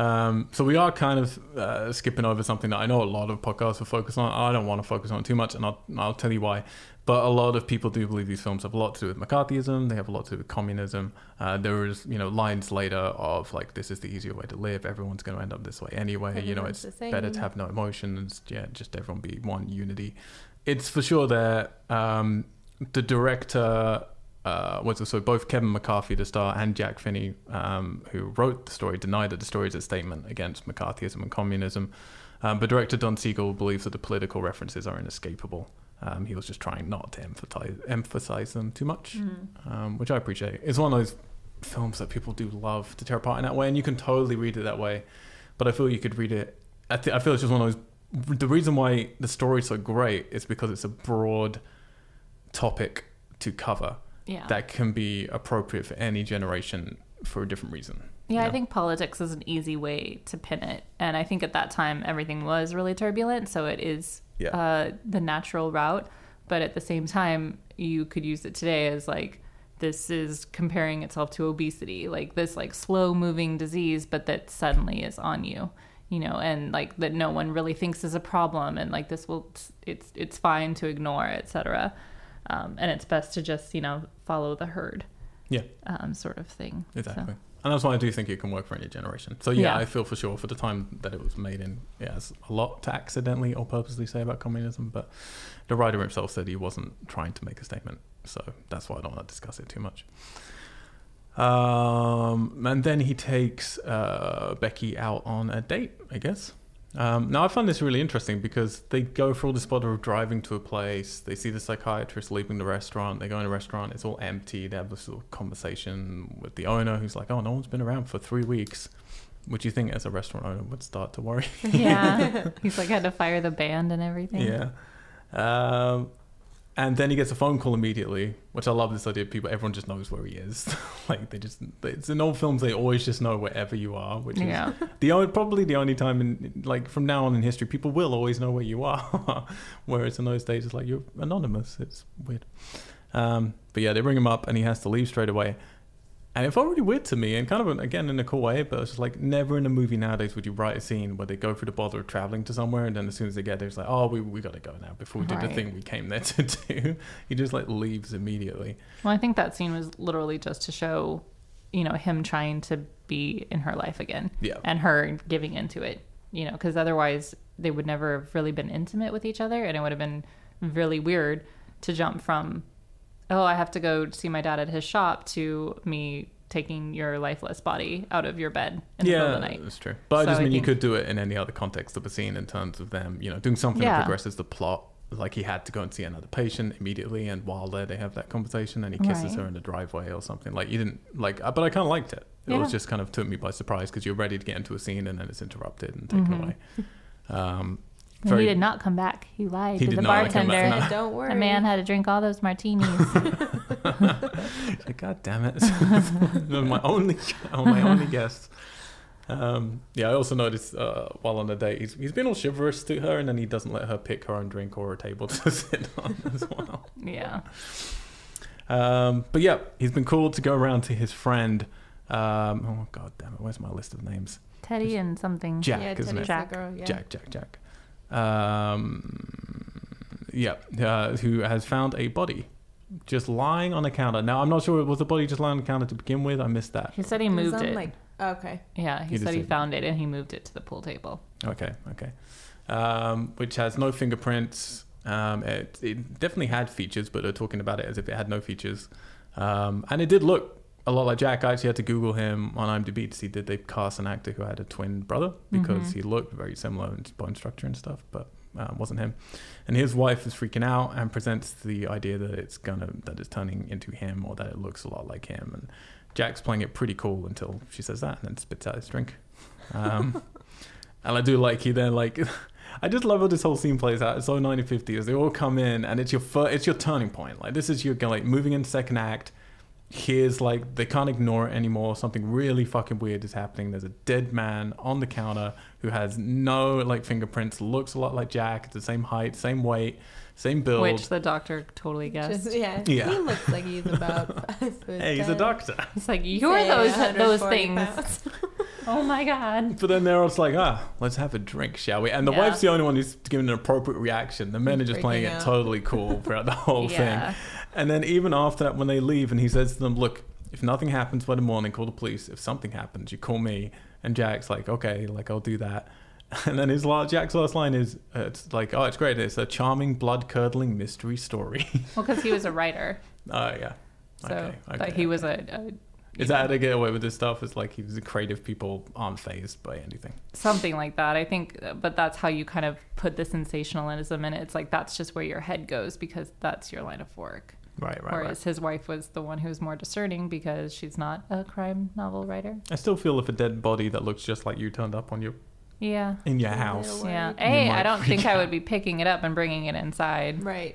Um, so we are kind of uh, skipping over something that I know a lot of podcasts will focus on. I don't want to focus on it too much, and I'll, I'll tell you why. But a lot of people do believe these films have a lot to do with McCarthyism. They have a lot to do with communism. Uh, there is, you know, lines later of like, this is the easier way to live. Everyone's going to end up this way anyway. Everyone's, you know, it's better to have no emotions. Yeah, just everyone be one unity. It's for sure there. Um, the director... Uh, was also both Kevin McCarthy, the star, and Jack Finney, um, who wrote the story, denied that the story is a statement against McCarthyism and communism. Um, but director Don Siegel believes that the political references are inescapable. Um, he was just trying not to emphasize, emphasize them too much, mm-hmm. um, which I appreciate. It's one of those films that people do love to tear apart in that way, and you can totally read it that way. But I feel you could read it... I, th- I feel it's just one of those... The reason why the story's so great is because it's a broad... topic to cover yeah. that can be appropriate for any generation for a different reason. Yeah, you know? I think politics is an easy way to pin it. And I think at that time, everything was really turbulent. So it is yeah. uh, the natural route. But at the same time, you could use it today as like, this is comparing itself to obesity, like this like slow moving disease, but that suddenly is on you, you know, and like that no one really thinks is a problem. And like this will, it's, it's fine to ignore, et cetera. Um, and it's best to just, you know, follow the herd. Yeah. Um, sort of thing. Exactly. So. And that's why I do think it can work for any generation. So yeah, yeah, I feel for sure for the time that it was made in, yeah, it's a lot to accidentally or purposely say about communism, but the writer himself said he wasn't trying to make a statement. So that's why I don't want to discuss it too much. Um, and then he takes uh, Becky out on a date, I guess. Um, now, I find this really interesting because they go for all this bother of driving to a place. They see the psychiatrist leaving the restaurant. They go in a restaurant. It's all empty. They have this little conversation with the owner who's like, oh, no one's been around for three weeks. Would you think as a restaurant owner would start to worry? Yeah. He's like had to fire the band and everything. Yeah. Um, and then he gets a phone call immediately, which I love this idea of people. Everyone just knows where he is. Like they just, it's in old films, they always just know wherever you are, which yeah. is the only, probably the only time in like from now on in history, people will always know where you are. Whereas in those days, it's like you're anonymous. It's weird. Um, but yeah, they bring him up and he has to leave straight away. And it felt really weird to me and kind of, again, in a cool way, but it's just like never in a movie nowadays would you write a scene where they go through the bother of traveling to somewhere and then as soon as they get there, it's like, oh, we we got to go now before we right. did the thing we came there to do. He just like leaves immediately. Well, I think that scene was literally just to show, you know, him trying to be in her life again yeah. and her giving into it, you know, because otherwise they would never have really been intimate with each other and it would have been really weird to jump from, oh, I have to go see my dad at his shop to me taking your lifeless body out of your bed in the yeah, middle of the night. Yeah, that's true. But so I just I mean think... you could do it in any other context of a scene in terms of them, you know, doing something yeah. that progresses the plot. Like he had to go and see another patient immediately and while there they have that conversation and he kisses right. her in the driveway or something. Like you didn't, like, but I kind of liked it. It yeah. was just kind of took me by surprise because you're ready to get into a scene and then it's interrupted and taken mm-hmm. away. Um Very, he did not come back. He lied he to the bartender. Back, no. Don't worry. The man had to drink all those martinis. Like, God damn it. my only my only guest. Um, yeah, I also noticed uh, while on the date, he's, he's been all chivalrous to her, and then he doesn't let her pick her own drink or a table to sit on as well. Yeah. Um, but yeah, he's been called to go around to his friend. Um, oh, God damn it. Where's my list of names? Teddy it's and something. Jack, yeah, isn't Teddy's it? Jack. Girl, yeah. Jack, Jack, Jack. Um, yeah, uh, who has found a body just lying on a counter. Now, I'm not sure, was the body just lying on the counter to begin with? I missed that. He said he moved it. it. Like, okay. Yeah, he, he said he found it. it and he moved it to the pool table. Okay, okay. Um, which has no fingerprints. Um, it, it definitely had features, but they're talking about it as if it had no features. Um, and it did look a lot like Jack. I actually had to Google him on IMDb to see did they cast an actor who had a twin brother because mm-hmm. he looked very similar in bone structure and stuff, but uh, wasn't him. And his wife is freaking out and presents the idea that it's gonna that it's turning into him or that it looks a lot like him. And Jack's playing it pretty cool until she says that and then spits out his drink. Um, and I do like he then like. I just love how this whole scene plays out. It's so nineteen fifties. They all come in and it's your fir- it's your turning point. Like this is your like moving into second act. Here's like they can't ignore it anymore. Something really fucking weird is happening. There's a dead man on the counter who has no like fingerprints, looks a lot like Jack. It's the same height, same weight, same build, which the doctor totally guessed. Just, yeah. yeah he looks like he's about five foot hey, he's ten. A doctor. He's like, you're yeah, those those things. Oh my God. But then they're all like, ah let's have a drink, shall we? And the yeah. wife's the only one who's giving an appropriate reaction. The men are just Freaking playing out. It totally cool throughout the whole yeah. thing. And then even after that, when they leave and he says to them, look, if nothing happens by the morning, call the police. If something happens, you call me. And Jack's like, okay, like I'll do that. And then his last, Jack's last line is, uh, it's like, oh, it's great. It's a charming, blood-curdling mystery story. Well, because he was a writer. Oh, uh, yeah. So okay, okay, like he was a... a is know. that how to get away with this stuff? It's like he was a creative people aren't phased by anything. Something like that, I think. But that's how you kind of put the sensationalism in it. It's like that's just where your head goes because that's your line of work. Right, right. Whereas right. his wife was the one who was more discerning because she's not a crime novel writer. I still feel if a dead body that looks just like you turned up on your yeah in your house. Yeah. Hey, I don't think out. I would be picking it up and bringing it inside. Right.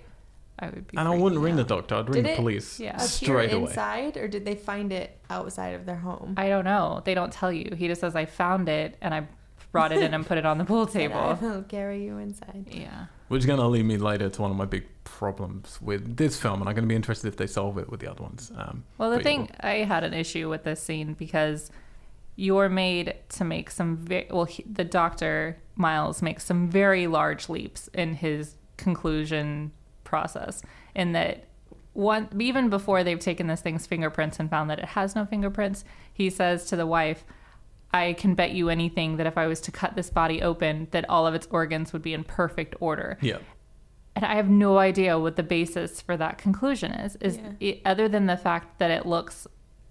I would be. And I wouldn't ring out. the doctor. I'd ring did the police it, yeah. straight away. Inside, or did they find it outside of their home? I don't know. They don't tell you. He just says, "I found it, and I brought it in and put it on the pool table." I will carry you inside. Yeah. Which is going to lead me later to one of my big problems with this film, and I'm going to be interested if they solve it with the other ones. Um, well, the thing yeah. I had an issue with this scene because you're made to make some very well. He, the doctor Miles makes some very large leaps in his conclusion process, in that one, even before they've taken this thing's fingerprints and found that it has no fingerprints, he says to the wife, "I can bet you anything that if I was to cut this body open, that all of its organs would be in perfect order." Yeah. And I have no idea what the basis for that conclusion is, is yeah. it, other than the fact that it looks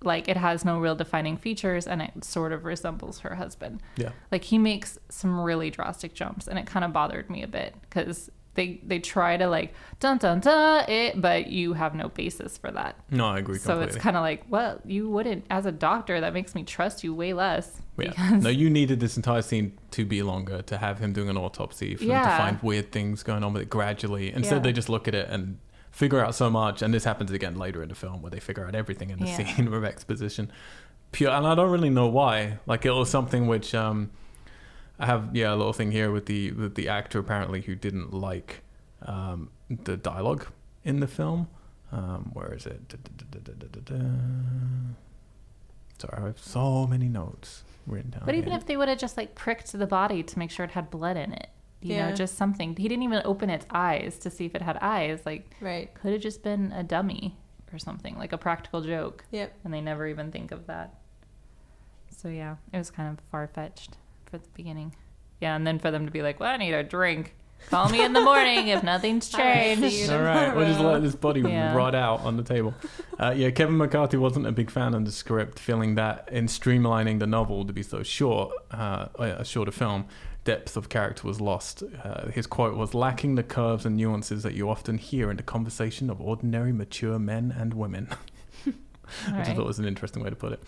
like it has no real defining features and it sort of resembles her husband. Yeah. Like, he makes some really drastic jumps, and it kind of bothered me a bit because They they try to, like, dun dun dun it, but you have no basis for that. No, I agree completely. So it's kind of like, well, you wouldn't, as a doctor, that makes me trust you way less. Yeah. Because... No, you needed this entire scene to be longer, to have him doing an autopsy, for yeah. him to find weird things going on with it gradually. Instead, yeah. they just look at it and figure out so much. And this happens again later in the film where they figure out everything in the yeah. scene with exposition. Pure, and I don't really know why. Like, it was something which... um I have yeah a little thing here with the with the actor apparently who didn't like um, the dialogue in the film. Um, where is it? Da, da, da, da, da, da, da. Sorry, I have so many notes written down. But here. Even if they would have just like pricked the body to make sure it had blood in it, you yeah. know, just something. He didn't even open its eyes to see if it had eyes. Like, right. could have just been a dummy or something, like a practical joke. Yep. And they never even think of that. So yeah, it was kind of far fetched. At the beginning. Yeah, and then for them to be like, well, I need a drink. Call me in the morning if nothing's changed. All right, we'll just let this body yeah. rot out on the table. Uh, yeah, Kevin McCarthy wasn't a big fan of the script, feeling that in streamlining the novel to be so short, uh, a shorter film, depth of character was lost. Uh, his quote was, "lacking the curves and nuances that you often hear in the conversation of ordinary mature men and women." Which right. I thought was an interesting way to put it.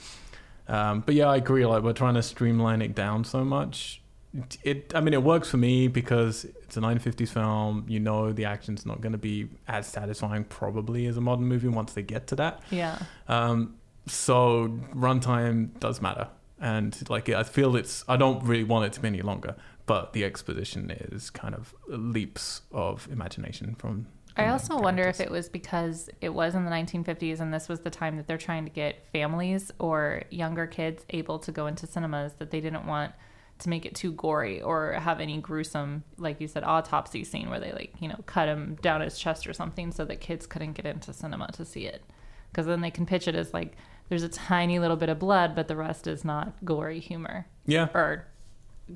Um, but yeah, I agree. Like, we're trying to streamline it down so much. It, it, I mean, it works for me because it's a nineteen fifties film. You know, the action's not going to be as satisfying probably as a modern movie once they get to that. Yeah. Um. So runtime does matter, and like, I feel it's. I don't really want it to be any longer, but the exposition is kind of leaps of imagination from. I also wonder if it was because it was in the nineteen fifties and this was the time that they're trying to get families or younger kids able to go into cinemas, that they didn't want to make it too gory or have any gruesome, like you said, autopsy scene where they, like, you know, cut him down his chest or something, so that kids couldn't get into cinema to see it. Because then they can pitch it as like, there's a tiny little bit of blood, but the rest is not gory humor. Yeah. Or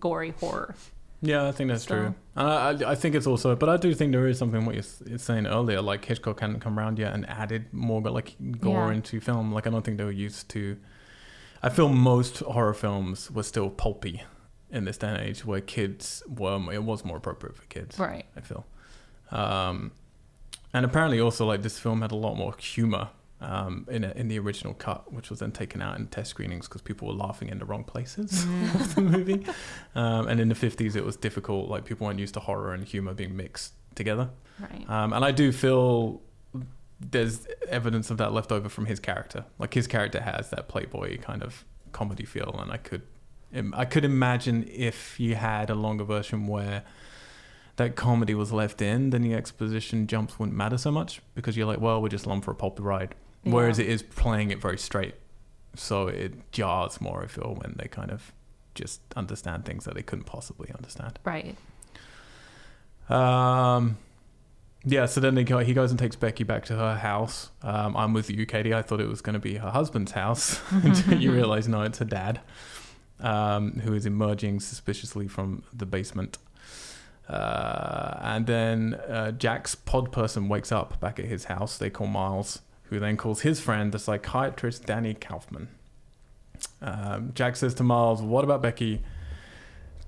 gory horror. Yeah, I think that's so. true. And I, I think it's also, but I do think there is something what you're saying earlier, like Hitchcock hadn't come around yet and added more like gore yeah. into film. Like, I don't think they were used to. I feel most horror films were still pulpy in this day and age, where kids were. It was more appropriate for kids, right? I feel, um, and apparently also like this film had a lot more humor um in a, in the original cut, which was then taken out in test screenings because people were laughing in the wrong places mm. of the movie. Um and in the fifties it was difficult, like people weren't used to horror and humor being mixed together, right? Um and I do feel there's evidence of that left over from his character. Like, his character has that playboy kind of comedy feel, and I could I could imagine if you had a longer version where that comedy was left in, then the exposition jumps wouldn't matter so much, because you're like, well, we're just along for a pulpy ride. Yeah. Whereas it is playing it very straight, so it jars more, I feel, when they kind of just understand things that they couldn't possibly understand. Right. Um. Yeah. So then they go. He goes and takes Becky back to her house. Um, I'm with you, Katie. I thought it was going to be her husband's house. You realize, no, it's her dad, um, who is emerging suspiciously from the basement. Uh, and then uh, Jack's pod person wakes up back at his house. They call Miles, who then calls his friend, the psychiatrist Danny Kaufman. Um, Jack says to Miles, "What about Becky?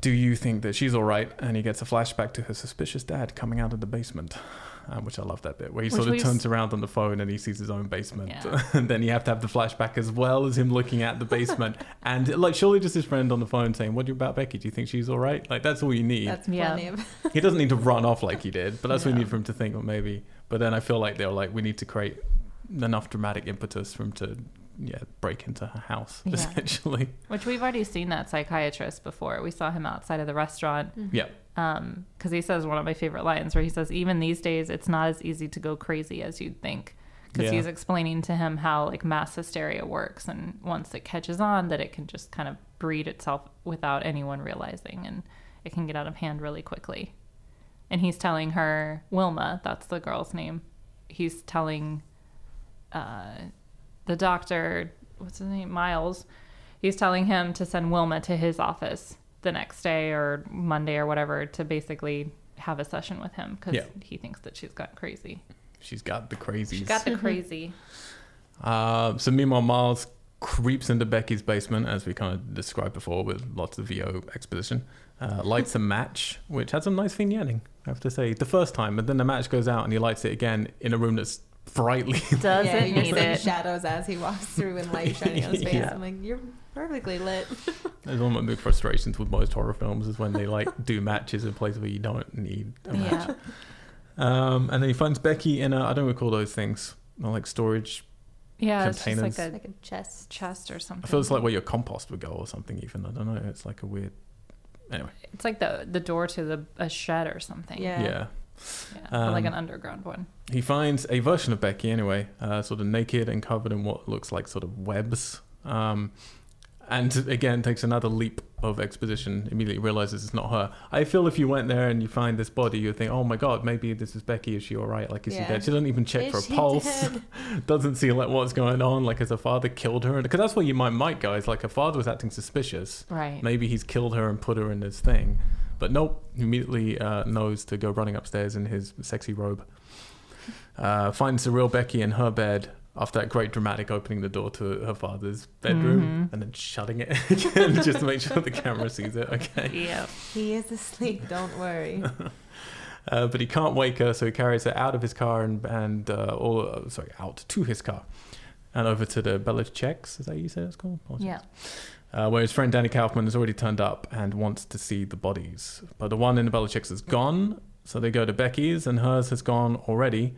Do you think that she's all right?" And he gets a flashback to her suspicious dad coming out of the basement, um, which I love that bit, where he which sort of turns s- around on the phone and he sees his own basement. Yeah. And then you have to have the flashback as well as him looking at the basement. And like, surely just his friend on the phone saying, "What about Becky? Do you think she's all right?" Like, that's all you need. That's plenty yeah. of. He doesn't need to run off like he did, but that's yeah. what you need for him to think, well, maybe But then I feel like they were like, we need to create enough dramatic impetus for him to, yeah, break into her house, yeah. essentially. Which we've already seen that psychiatrist before. We saw him outside of the restaurant. Mm-hmm. Yeah. Um, because he says one of my favorite lines where he says, even these days, it's not as easy to go crazy as you'd think. Because yeah. he's explaining to him how like mass hysteria works, and once it catches on, that it can just kind of breed itself without anyone realizing, and it can get out of hand really quickly. And he's telling her, Wilma, that's the girl's name, he's telling uh, the doctor, what's his name, Miles, he's telling him to send Wilma to his office the next day or Monday or whatever to basically have a session with him because yeah. he thinks that she's gone crazy. She's got the crazies. She's got the crazy. Uh, so meanwhile, Miles creeps into Becky's basement, as we kind of described before, with lots of V O exposition. Uh, lights a match, which had some nice vignetting, I have to say, the first time. But then the match goes out and he lights it again in a room that's brightly. Doesn't yeah, need it. Shadows as he walks through and light shining on his face. Yeah. I'm like, you're perfectly lit. That's one of my big frustrations with most horror films is when they like do matches in places where you don't need a match. Yeah. Um, and then he finds Becky in a, I don't recall those things, not like storage yeah, containers. Yeah, it's just like a, like a chest, chest or something. I feel it's like where your compost would go or something even. I don't know. It's like a weird, anyway. It's like the the door to the a shed or something. Yeah. Yeah. yeah. Um, like an underground one. He finds a version of Becky anyway, uh, sort of naked and covered in what looks like sort of webs. Um, and again, takes another leap of exposition, immediately realizes it's not her. I feel if you went there and you find this body, you'd think, oh my God, maybe this is Becky. Is she all right? Like, is yeah. she dead? She doesn't even check is for a pulse. Doesn't see like what's going on. Like, has her father killed her? Because that's what you might, might guys. Like, her father was acting suspicious. Right. Maybe he's killed her and put her in this thing. But nope, he immediately uh, knows to go running upstairs in his sexy robe. Uh, finds the real Becky in her bed. After that great dramatic opening the door to her father's bedroom mm-hmm. and then shutting it again just to make sure the camera sees it. Okay. Yeah. He is asleep. Don't worry. uh, but he can't wake her, so he carries her out of his car and, and uh, all uh, sorry, out to his car and over to the Belichick's. Is that what you said it's called? Apologies. Yeah. Uh, where his friend Danny Kaufman has already turned up and wants to see the bodies. But the one in the Belichick's is gone, so they go to Becky's and hers has gone already.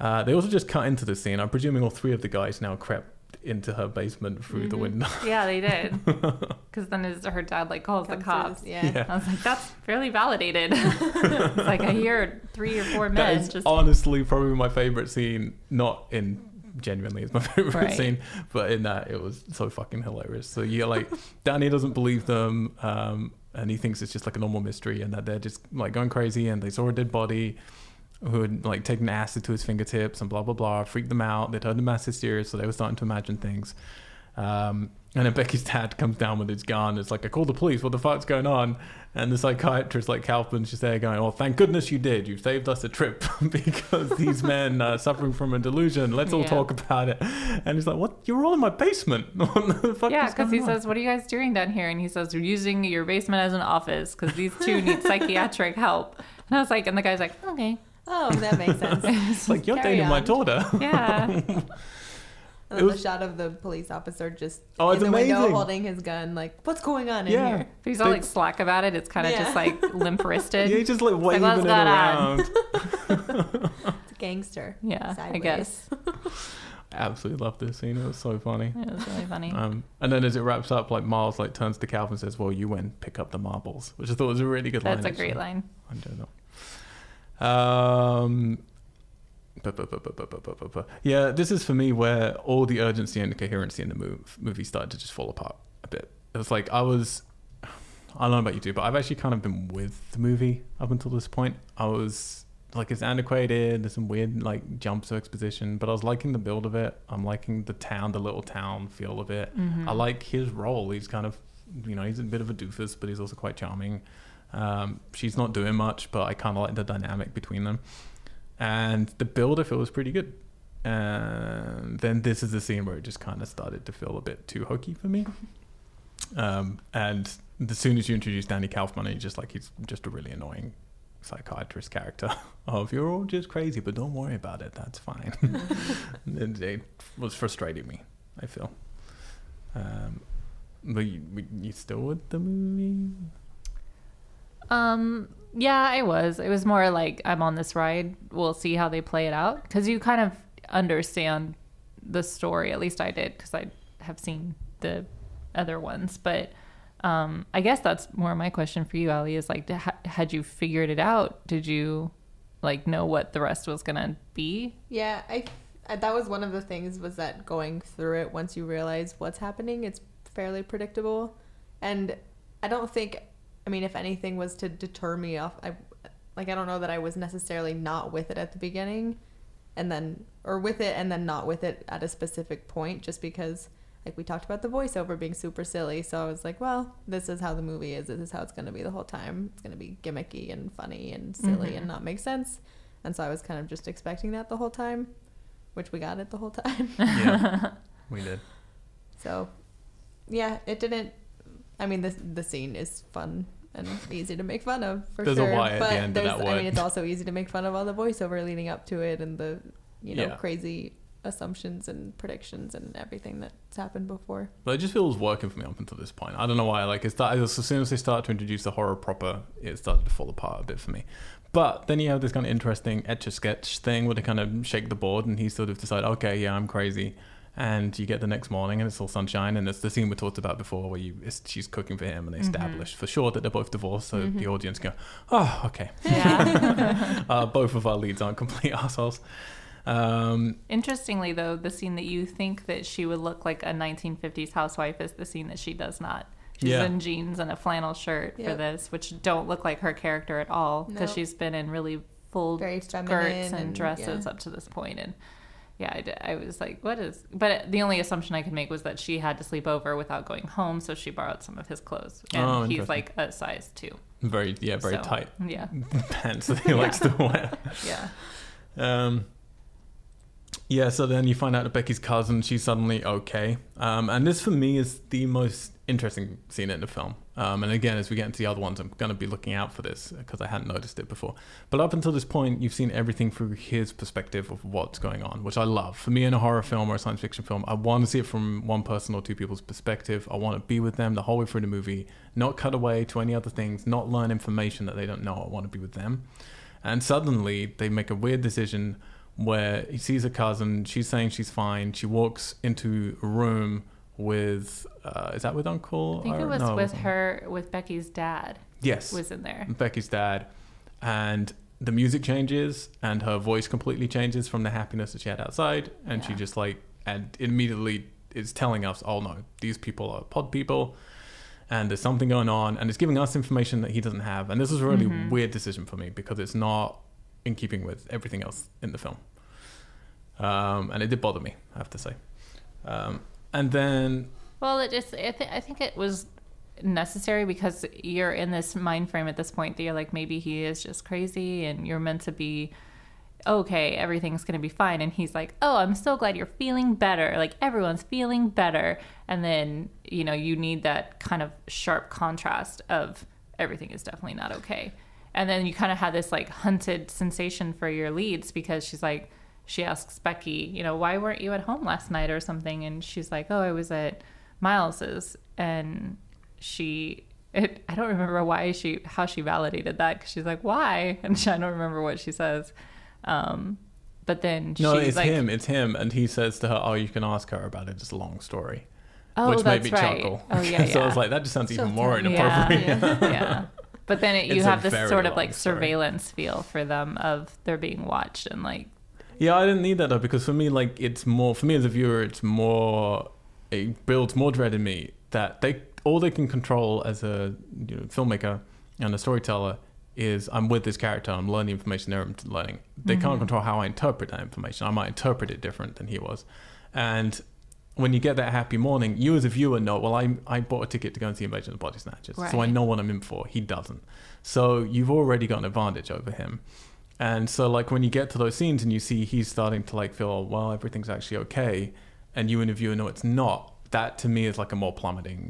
Uh, they also just cut into the scene. I'm presuming all three of the guys now crept into her basement through mm-hmm. the window. Yeah, they did. Because then his, her dad like calls Comes the cops. His, yeah. yeah, I was like, that's fairly validated. It's like I hear three or four men. That is just honestly probably my favorite scene. Not in genuinely, it's my favorite right. scene, but in that it was so fucking hilarious. So you're like, Danny doesn't believe them, um, and he thinks it's just like a normal mystery, and that they're just like going crazy, and they saw a dead body. Who had like taken acid to his fingertips and blah blah blah, freaked them out. They'd heard the mass hysteria, so they were starting to imagine things. Um, and then Becky's dad comes down with his gun. It's like, I called the police. What the fuck's going on? And the psychiatrist, like Kaufman, she's there going, "Well, thank goodness you did. You saved us a trip because these men are suffering from a delusion. Let's all yeah. talk about it." And he's like, "What? You were all in my basement. What the fuck?" Yeah, because he on? says, "What are you guys doing down here?" And he says, "We're using your basement as an office because these two need psychiatric help." And I was like, and the guy's like, "Okay." Oh, that makes sense. It's like, you're dating on. my daughter. Yeah. And then it was... the shot of the police officer just oh, in the amazing. window holding his gun, like, what's going on yeah. in here? But he's all, they... like, slack about it. It's kind of yeah. just, like, limp-wristed. Yeah, he's just, like, waving like, it around. It's a gangster. Yeah, sideways. I guess. I absolutely loved this scene. It was so funny. It was really funny. Um, and then as it wraps up, like, Miles, like, turns to Calvin and says, well, you win. Pick up the marbles, which I thought was a really good That's line. That's a actually. great line. I don't know. Um, bu- bu- bu- bu- bu- bu- bu- bu- yeah, this is for me where all the urgency and coherency in the move, movie started to just fall apart a bit. It was like, I was, I don't know about you two, but I've actually kind of been with the movie up until this point. I was like, it's antiquated, there's some weird like jumps of exposition, but I was liking the build of it. I'm liking the town, the little town feel of it. Mm-hmm. I like his role. He's kind of, you know, he's a bit of a doofus, but he's also quite charming. Um, she's not doing much, but I kind of like the dynamic between them, and the build I feel was pretty good. And then this is the scene where it just kind of started to feel a bit too hokey for me. Um, and as soon as you introduce Danny Kaufman, he's just like, he's just a really annoying psychiatrist character of you're all just crazy, but don't worry about it. That's fine. And it was frustrating me, I feel. Um, but you, you still with the movie? Um, yeah, I was. It was more like, I'm on this ride. We'll see how they play it out. Because you kind of understand the story. At least I did, because I have seen the other ones. But um, I guess that's more my question for you, Ali, is like, ha- had you figured it out? Did you like know what the rest was going to be? Yeah, I, I that was one of the things, was that going through it, once you realize what's happening, it's fairly predictable. And I don't think, I mean, if anything was to deter me off, I, like, I don't know that I was necessarily not with it at the beginning, and then, or with it and then not with it at a specific point, just because, like, we talked about the voiceover being super silly, so I was like, well, this is how the movie is, this is how it's going to be the whole time, it's going to be gimmicky and funny and silly mm-hmm. and not make sense, and so I was kind of just expecting that the whole time, which we got it the whole time. Yeah, we did. So, yeah, it didn't, I mean, the the scene is fun and easy to make fun of, for there's sure. There's a why at but the end of that one. I mean, it's also easy to make fun of all the voiceover leading up to it and the, you know, yeah. crazy assumptions and predictions and everything that's happened before. But it just feels working for me up until this point. I don't know why. Like, it started, as soon as they started to introduce the horror proper, it started to fall apart a bit for me. But then you have this kind of interesting etch-a-sketch thing where they kind of shake the board and he sort of decides, okay, yeah, I'm crazy. And you get the next morning and it's all sunshine, and it's the scene we talked about before where you it's, she's cooking for him, and they mm-hmm. establish for sure that they're both divorced, so mm-hmm. the audience go, oh, okay. Yeah. uh, both of our leads aren't complete assholes. Um, Interestingly, though, the scene that you think that she would look like a nineteen fifties housewife is the scene that she does not. She's yeah. in jeans and a flannel shirt yep. for this, which don't look like her character at all, because nope. she's been in really full very skirts and, and dresses yeah. up to this point, and yeah, I, did. I was like, what is... But the only assumption I could make was that she had to sleep over without going home, so she borrowed some of his clothes. And oh, he's like a size two. Very, yeah, very so, tight yeah. pants that he yeah. likes to wear. Yeah. Um, yeah, so then you find out that Becky's cousin, she's suddenly okay. Um, and this, for me, is the most interesting scene in the film. Um, and again, as we get into the other ones, I'm going to be looking out for this because I hadn't noticed it before. But up until this point, you've seen everything through his perspective of what's going on, which I love. For me, in a horror film or a science fiction film, I want to see it from one person or two people's perspective. I want to be with them the whole way through the movie, not cut away to any other things, not learn information that they don't know. I want to be with them. And suddenly, they make a weird decision where he sees a cousin. She's saying she's fine. She walks into a room with uh is that with Uncle? I think it was no, with her with Becky's dad. Yes, was in there. Becky's dad, and the music changes, and her voice completely changes from the happiness that she had outside, and yeah. she just like, and immediately is telling us, oh no, these people are pod people, and there's something going on, and it's giving us information that he doesn't have, and this is a really mm-hmm. weird decision for me because it's not in keeping with everything else in the film, um and it did bother me, I have to say. um And then... Well, it just, I, th- I think it was necessary because you're in this mind frame at this point that you're like, maybe he is just crazy and you're meant to be, okay, everything's going to be fine. And he's like, oh, I'm so glad you're feeling better. Like, everyone's feeling better. And then, you know, you need that kind of sharp contrast of everything is definitely not okay. And then you kind of had this, like, hunted sensation for your leads because she's like... She asks Becky, you know, why weren't you at home last night or something? And she's like, oh, I was at Miles's. And she, it, I don't remember why she, how she validated that. Because she's like, why? And she, I don't remember what she says. Um, but then no, she's like. No, it's him. It's him. And he says to her, oh, you can ask her about it. It's a long story. Oh, which that's made me right. chuckle. Oh, yeah, yeah. So I was like, that just sounds so even more inappropriate. Yeah. yeah. But then it, you it's have this sort of like story. Surveillance feel for them of they're being watched and like. Yeah, I didn't need that though, because for me, like, it's more, for me as a viewer, it's more, it builds more dread in me that they, all they can control as a you know, filmmaker and a storyteller is I'm with this character, I'm learning the information they're learning. They mm-hmm. can't control how I interpret that information. I might interpret it different than he was. And when you get that happy morning, you as a viewer know, well, I I bought a ticket to go and see Invasion of the Body Snatchers, right. so I know what I'm in for. He doesn't. So you've already got an advantage over him. And so, like, when you get to those scenes and you see he's starting to, like, feel, well, everything's actually okay, and you and the viewer know it's not, that to me is, like, a more plummeting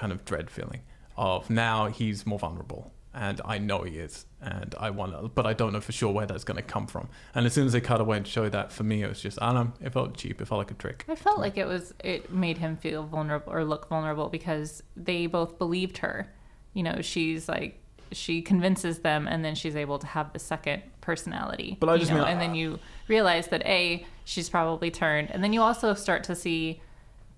kind of dread feeling of now he's more vulnerable, and I know he is, and I want to, but I don't know for sure where that's going to come from. And as soon as they cut away and show that, for me, it was just, I don't know, it felt cheap, it felt like a trick. It felt like it was, it made him feel vulnerable or look vulnerable because they both believed her. You know, she's, like, she convinces them, and then she's able to have the second personality. But I just know, mean, and then you realize that A, she's probably turned, and then you also start to see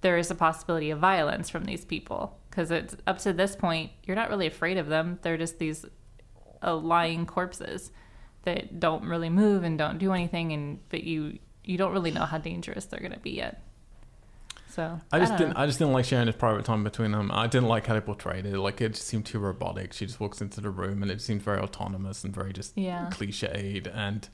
there is a possibility of violence from these people, because it's up to this point you're not really afraid of them. They're just these uh, lying corpses that don't really move and don't do anything, and but you you don't really know how dangerous they're going to be yet. So I just I didn't. Know. I just didn't like Sharon's private time between them. I didn't like how they portrayed it. Like it just seemed too robotic. She just walks into the room and it seemed very autonomous and very just yeah. cliched. And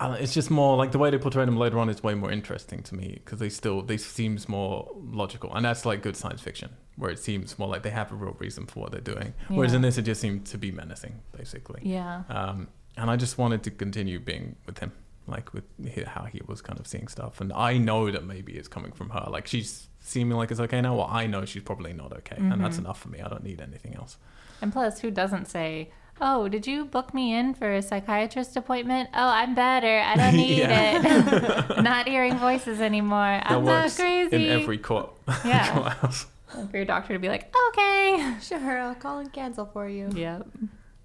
uh, it's just more like the way they portrayed them later on is way more interesting to me, because they still they seems more logical, and that's like good science fiction where it seems more like they have a real reason for what they're doing. Yeah. Whereas in this, it just seemed to be menacing, basically. Yeah. Um, and I just wanted to continue being with him. Like with how he was kind of seeing stuff, and I know that maybe it's coming from her. Like she's seeming like it's okay now. Well, I know she's probably not okay, mm-hmm. and that's enough for me. I don't need anything else. And plus, who doesn't say, "Oh, did you book me in for a psychiatrist appointment? Oh, I'm better. I don't need it. Not hearing voices anymore. I'm not crazy." In every court, yeah. courthouse. And for your doctor to be like, "Okay, sure, I'll call and cancel for you." Yeah.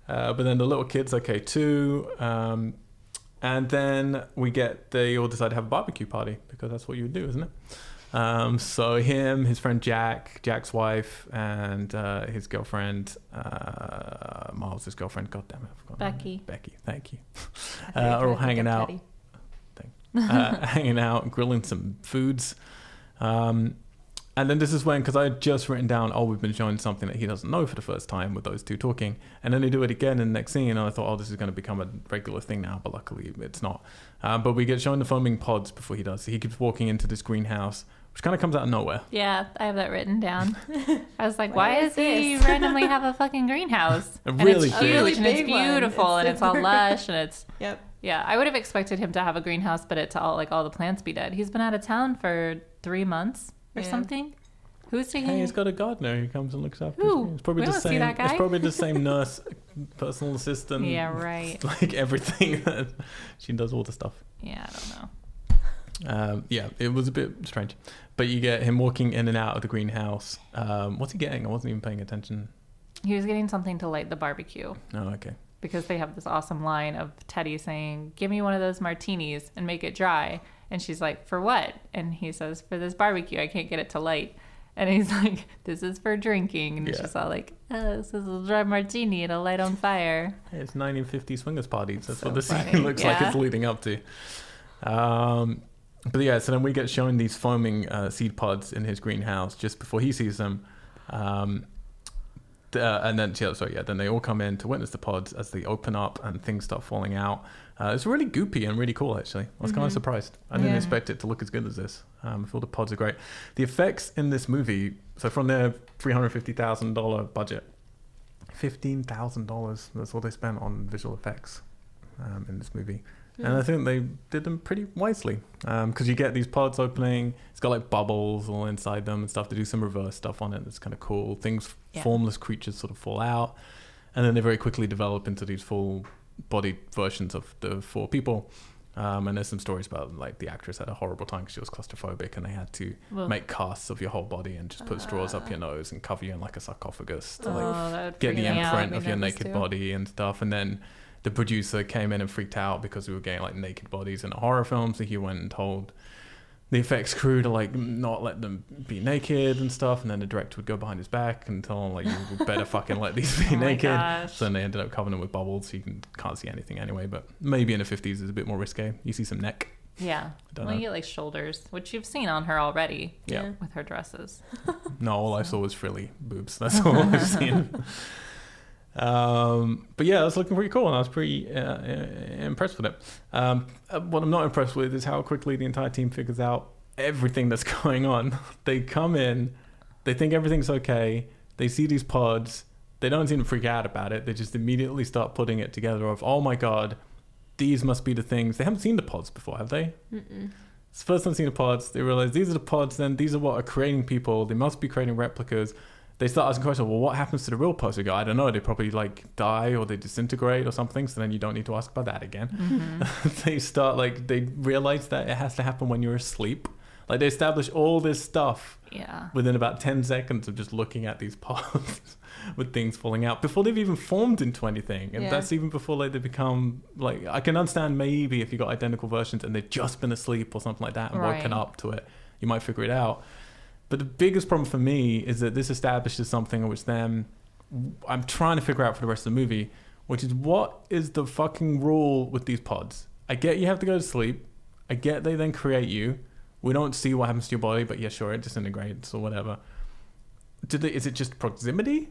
Uh, but then the little kid's okay too. Um, And then we get, they all decide to have a barbecue party, because that's what you would do, isn't it? Um, so him, his friend Jack, Jack's wife, and uh, his girlfriend, uh, Miles' girlfriend, God damn it, I forgot. Becky. Becky, thank you. Uh, are all hanging out, uh, hanging out, grilling some foods. Um, and then this is when, because I had just written down, oh, we've been shown something that he doesn't know for the first time with those two talking. And then they do it again in the next scene, and I thought, oh, this is going to become a regular thing now, but luckily it's not. Uh, but we get shown the foaming pods before he does. So he keeps walking into this greenhouse, which kind of comes out of nowhere. Yeah, I have that written down. I was like, why does he randomly have a fucking greenhouse? A really and it's huge, and it's beautiful, one. and it's, it's all lush, and it's... Yep. Yeah, I would have expected him to have a greenhouse, but it's all like all the plants be dead. He's been out of town for three months. Or yeah. something. Who's taking? Hey, he's got a gardener who comes and looks after him. It's probably we the don't same. See that guy. It's probably the same nurse, personal assistant. Yeah, right. Like everything, she does all the stuff. Yeah, I don't know. Um, yeah, it was a bit strange, but you get him walking in and out of the greenhouse. Um, what's he getting? I wasn't even paying attention. He was getting something to light the barbecue. Oh, okay. Because they have this awesome line of Teddy saying, "Give me one of those martinis and make it dry." And she's like, "For what?" And he says, "For this barbecue. I can't get it to light." And he's like, "This is for drinking." And yeah. she's all like, "Oh, this is a dry martini. It'll light on fire." It's nineteen fifty swingers parties. That's so what this scene looks yeah. like it's leading up to. Um, but yeah, so then we get shown these foaming uh, seed pods in his greenhouse just before he sees them. Um, uh, and then, sorry, yeah, then they all come in to witness the pods as they open up and things start falling out. Uh, it's really goopy and really cool, actually. I was mm-hmm. kind of surprised. I didn't yeah. expect it to look as good as this. Um, I feel the pods are great. The effects in this movie, so from their three hundred fifty thousand dollars budget, fifteen thousand dollars, that's all they spent on visual effects um, in this movie. Mm. And I think they did them pretty wisely, because um, you get these pods opening. It's got like bubbles all inside them and stuff. They do some reverse stuff on it that's kind of cool. Things, yeah. formless creatures sort of fall out. And then they very quickly develop into these full... body versions of the four people, um, and there's some stories about like the actress had a horrible time because she was claustrophobic and they had to well, make casts of your whole body and just put uh, straws up your nose and cover you in like a sarcophagus to oh, like get the imprint of your naked too. body and stuff. And then the producer came in and freaked out because we were getting like naked bodies in a horror film, so he went and told the effects crew to like not let them be naked and stuff, and then the director would go behind his back and tell him like, you better fucking let these be oh naked. So then they ended up covering them with bubbles, so you can, can't see anything anyway. But maybe in the fifties is a bit more risque. You see some neck. Yeah, well, you get like shoulders, which you've seen on her already. Yeah, with her dresses. No, all so. I saw was frilly boobs. That's all I've seen. Um, but yeah, that's looking pretty cool, and I was pretty uh, impressed with it. Um, what I'm not impressed with is how quickly the entire team figures out everything that's going on. They come in, they think everything's okay, they see these pods, they don't seem to freak out about it, they just immediately start putting it together of, oh my god, these must be the things. They haven't seen the pods before, have they? Mm-mm. It's the first time seeing the pods. They realize these are the pods, then these are what are creating people. They must be creating replicas. They start asking questions, well, what happens to the real poster guy? I don't know. They probably like die or they disintegrate or something. So then you don't need to ask about that again. Mm-hmm. They start like, they realize that it has to happen when you're asleep. Like, they establish all this stuff yeah. within about ten seconds of just looking at these pods with things falling out before they've even formed into anything. And yeah. that's even before, like, they become, like, I can understand maybe if you got identical versions and they've just been asleep or something like that and right. woken up to it, you might figure it out. But the biggest problem for me is that this establishes something which then I'm trying to figure out for the rest of the movie, which is what is the fucking rule with these pods? I get you have to go to sleep. I get they then create you. We don't see what happens to your body, but yeah, sure, it disintegrates or whatever. Do they, is it just proximity?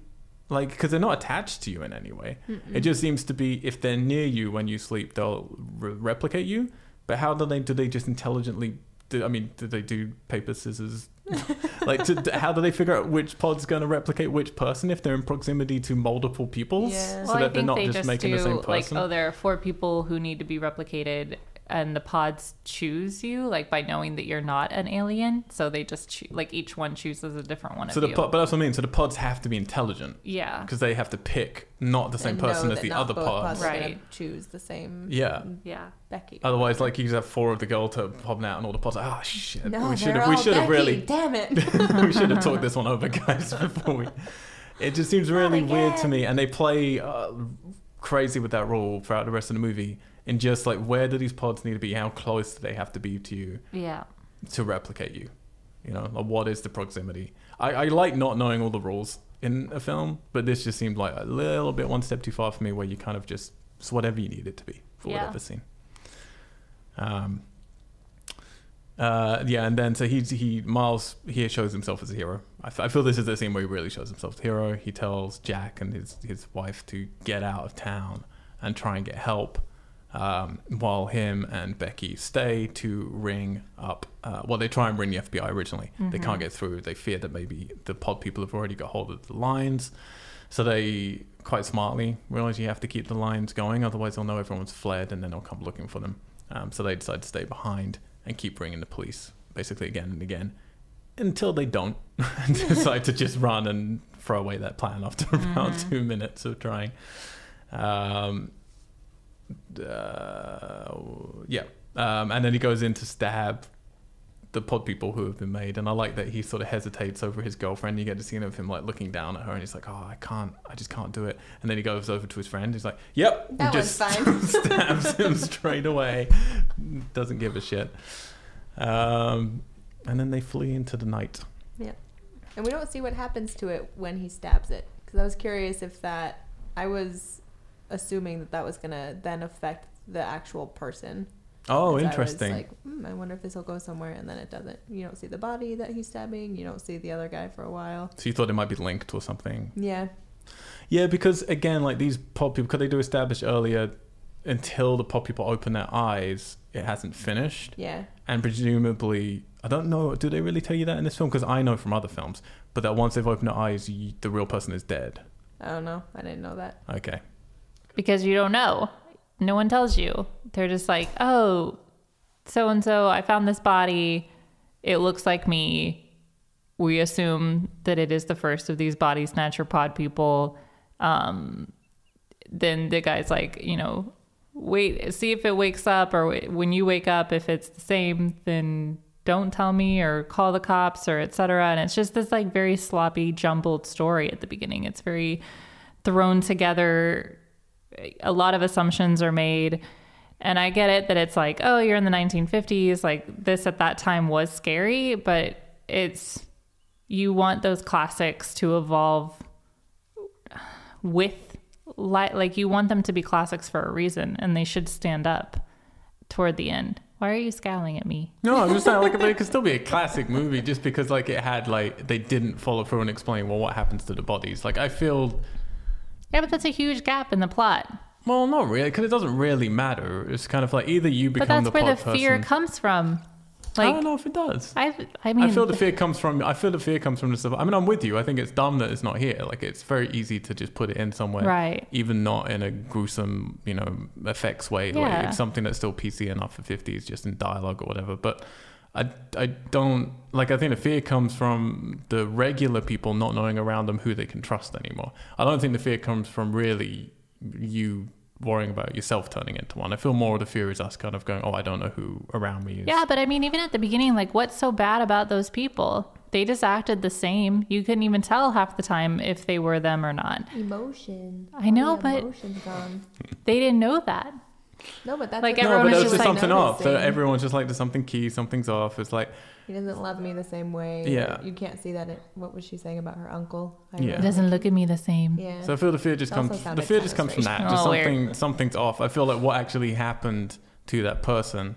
Like, because they're not attached to you in any way. Mm-mm. It just seems to be if they're near you when you sleep, they'll re- replicate you. But how do they, do they just intelligently, do, I mean, do they do paper, scissors? Like, to, how do they figure out which pod's going to replicate which person if they're in proximity to multiple peoples? Yeah. Well, so that they're not they just, just making do, the same person. Like, oh, there are four people who need to be replicated, and the pods choose you, like, by knowing that you're not an alien. So they just cho- like each one chooses a different one. So of the you. Pod, but that's what I mean. So the pods have to be intelligent. Yeah, because they have to pick not the same and person as the other pods. Right. Choose the same. Yeah. Yeah. Becky. Otherwise, like, you just have four of the girl to pop out, and all the pods. Like, oh shit. No, we should have. We should have really. Damn it. We should have talked this one over, guys. Before we. It just seems really not weird again. To me, and they play uh, crazy with that rule throughout the rest of the movie. And just, like, where do these pods need to be? How close do they have to be to you yeah. to replicate you? You know, like, what is the proximity? I, I like not knowing all the rules in a film, but this just seemed like a little bit one step too far for me, where you kind of just, it's whatever you need it to be for yeah. whatever scene. Um. Uh. Yeah, and then, so he, he Miles here shows himself as a hero. I, f- I feel this is the scene where he really shows himself as a hero. He tells Jack and his, his wife to get out of town and try and get help. Um, while him and Becky stay to ring up uh, well they try and ring the F B I originally. Mm-hmm. They can't get through. They fear that maybe the pod people have already got hold of the lines, so they quite smartly realize you have to keep the lines going, otherwise they'll know everyone's fled and then they'll come looking for them. Um, so they decide to stay behind and keep ringing the police basically again and again until they don't and decide to just run and throw away that plan after about mm-hmm. two minutes of trying. um Uh, yeah um, and then he goes in to stab the pod people who have been made, and I like that he sort of hesitates over his girlfriend. You get to see him of him like looking down at her and he's like, oh, I can't I just can't do it. And then he goes over to his friend, he's like, yep, that just one's fine. Stabs him straight away, doesn't give a shit. Um, and then they flee into the night. Yeah, and we don't see what happens to it when he stabs it, because I was curious if that I was assuming that that was gonna then affect the actual person. Oh, interesting. I was like, mm, I wonder if this will go somewhere, and then it doesn't. You don't see the body that he's stabbing. You don't see the other guy for a while. So you thought it might be linked or something. Yeah. Yeah, because again, like, these pod people, because they do establish earlier, until the pod people open their eyes, it hasn't finished. Yeah. And presumably, I don't know, do they really tell you that in this film? Because I know from other films, but that once they've opened their eyes, you, the real person is dead. I don't know. I didn't know that. Okay. Because you don't know. No one tells you. They're just like, oh, so-and-so, I found this body. It looks like me. We assume that it is the first of these body snatcher pod people. Um, then the guy's like, you know, wait, see if it wakes up, or w- when you wake up, if it's the same, then don't tell me, or call the cops, or et cetera. And it's just this, like, very sloppy, jumbled story at the beginning. It's very thrown together. A lot of assumptions are made, and I get it that it's like, oh, you're in the nineteen fifties, like, this at that time was scary, but it's, you want those classics to evolve with light, like, you want them to be classics for a reason, and they should stand up toward the end. Why are you scowling at me? No, I'm just saying, like, it could still be a classic movie just because, like, it had, like, they didn't follow through and explain, well, what happens to the bodies. Like, I feel... Yeah, but that's a huge gap in the plot. Well, not really, because it doesn't really matter. It's kind of like either you become the pod person. But that's the where the fear person. comes from. Like, I don't know if it does. I, I mean, I feel the fear comes from. I feel the fear comes from the. I mean, I'm with you. I think it's dumb that it's not here. Like, it's very easy to just put it in somewhere, right? Even not in a gruesome, you know, effects way. Yeah. Like, it's something that's still P C enough for fifties, just in dialogue or whatever. But I, I don't like. I think the fear comes from the regular people not knowing around them who they can trust anymore. I don't think the fear comes from really you worrying about yourself turning into one. I feel more of the fear is us kind of going, oh, I don't know who around me is. Yeah, but I mean, even at the beginning, like, what's so bad about those people? They just acted the same. You couldn't even tell half the time if they were them or not. Emotion. I know, but they didn't know that. No, but that's like everyone no, but was just like something off. So everyone's just like, there's something key, something's off. It's like, he doesn't love me the same way. Yeah, you can't see that. It, what was she saying about her uncle? I yeah, he doesn't look at me the same. Yeah. So I feel the fear just it comes. The fear just comes from that. Just oh, something, weird. something's off. I feel like what actually happened to that person.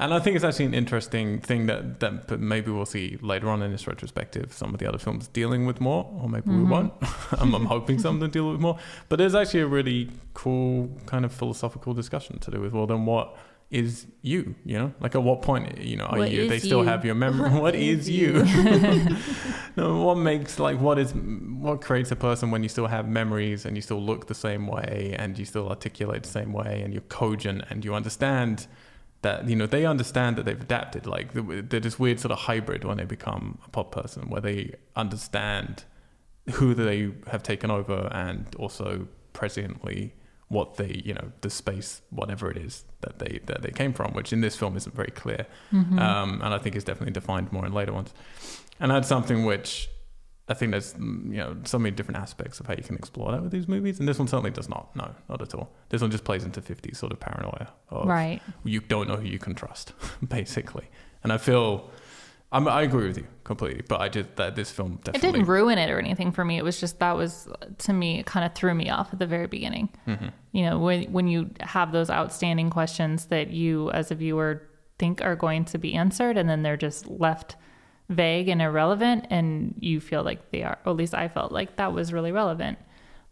And I think it's actually an interesting thing that, that maybe we'll see later on in this retrospective, some of the other films dealing with more, or maybe mm-hmm. we won't. I'm, I'm hoping some of them deal with more. But there's actually a really cool kind of philosophical discussion to do with, well, then what is you, you know? Like, at what point, you know, are what you, they still you? have your memory. What, what is you? you? No, what makes, like, what is, what creates a person when you still have memories and you still look the same way and you still articulate the same way and you're cogent and you understand that, you know, they understand that they've adapted. Like, they're this weird sort of hybrid when they become a pop person, where they understand who they have taken over and also presently what they, you know, the space, whatever it is that they that they came from, which in this film isn't very clear. Mm-hmm. Um, and I think it's definitely defined more in later ones. And that's something which I think there's, you know, so many different aspects of how you can explore that with these movies. And this one certainly does not. No, not at all. This one just plays into fifties sort of paranoia. Of right. You don't know who you can trust, basically. And I feel, I'm, I agree with you completely, but I did that. This film definitely... It didn't ruin it or anything for me. It was just, that was, to me, it kind of threw me off at the very beginning. Mm-hmm. You know, when when you have those outstanding questions that you as a viewer think are going to be answered, and then they're just left vague and irrelevant, and you feel like they are, or at least I felt like that was really relevant,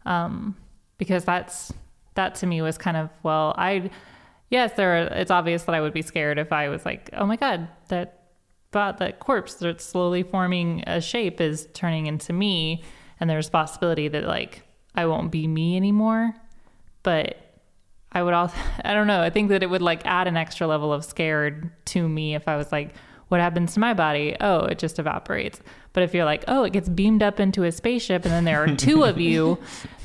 um because that's that to me was kind of, well, I yes there are, it's obvious that I would be scared if I was like, oh my god, that but that corpse that's slowly forming a shape is turning into me, and there's possibility that, like, I won't be me anymore. But I would also, I don't know, I think that it would, like, add an extra level of scared to me if I was like, what happens to my body? Oh, it just evaporates. But if you're like, oh, it gets beamed up into a spaceship and then there are two of you,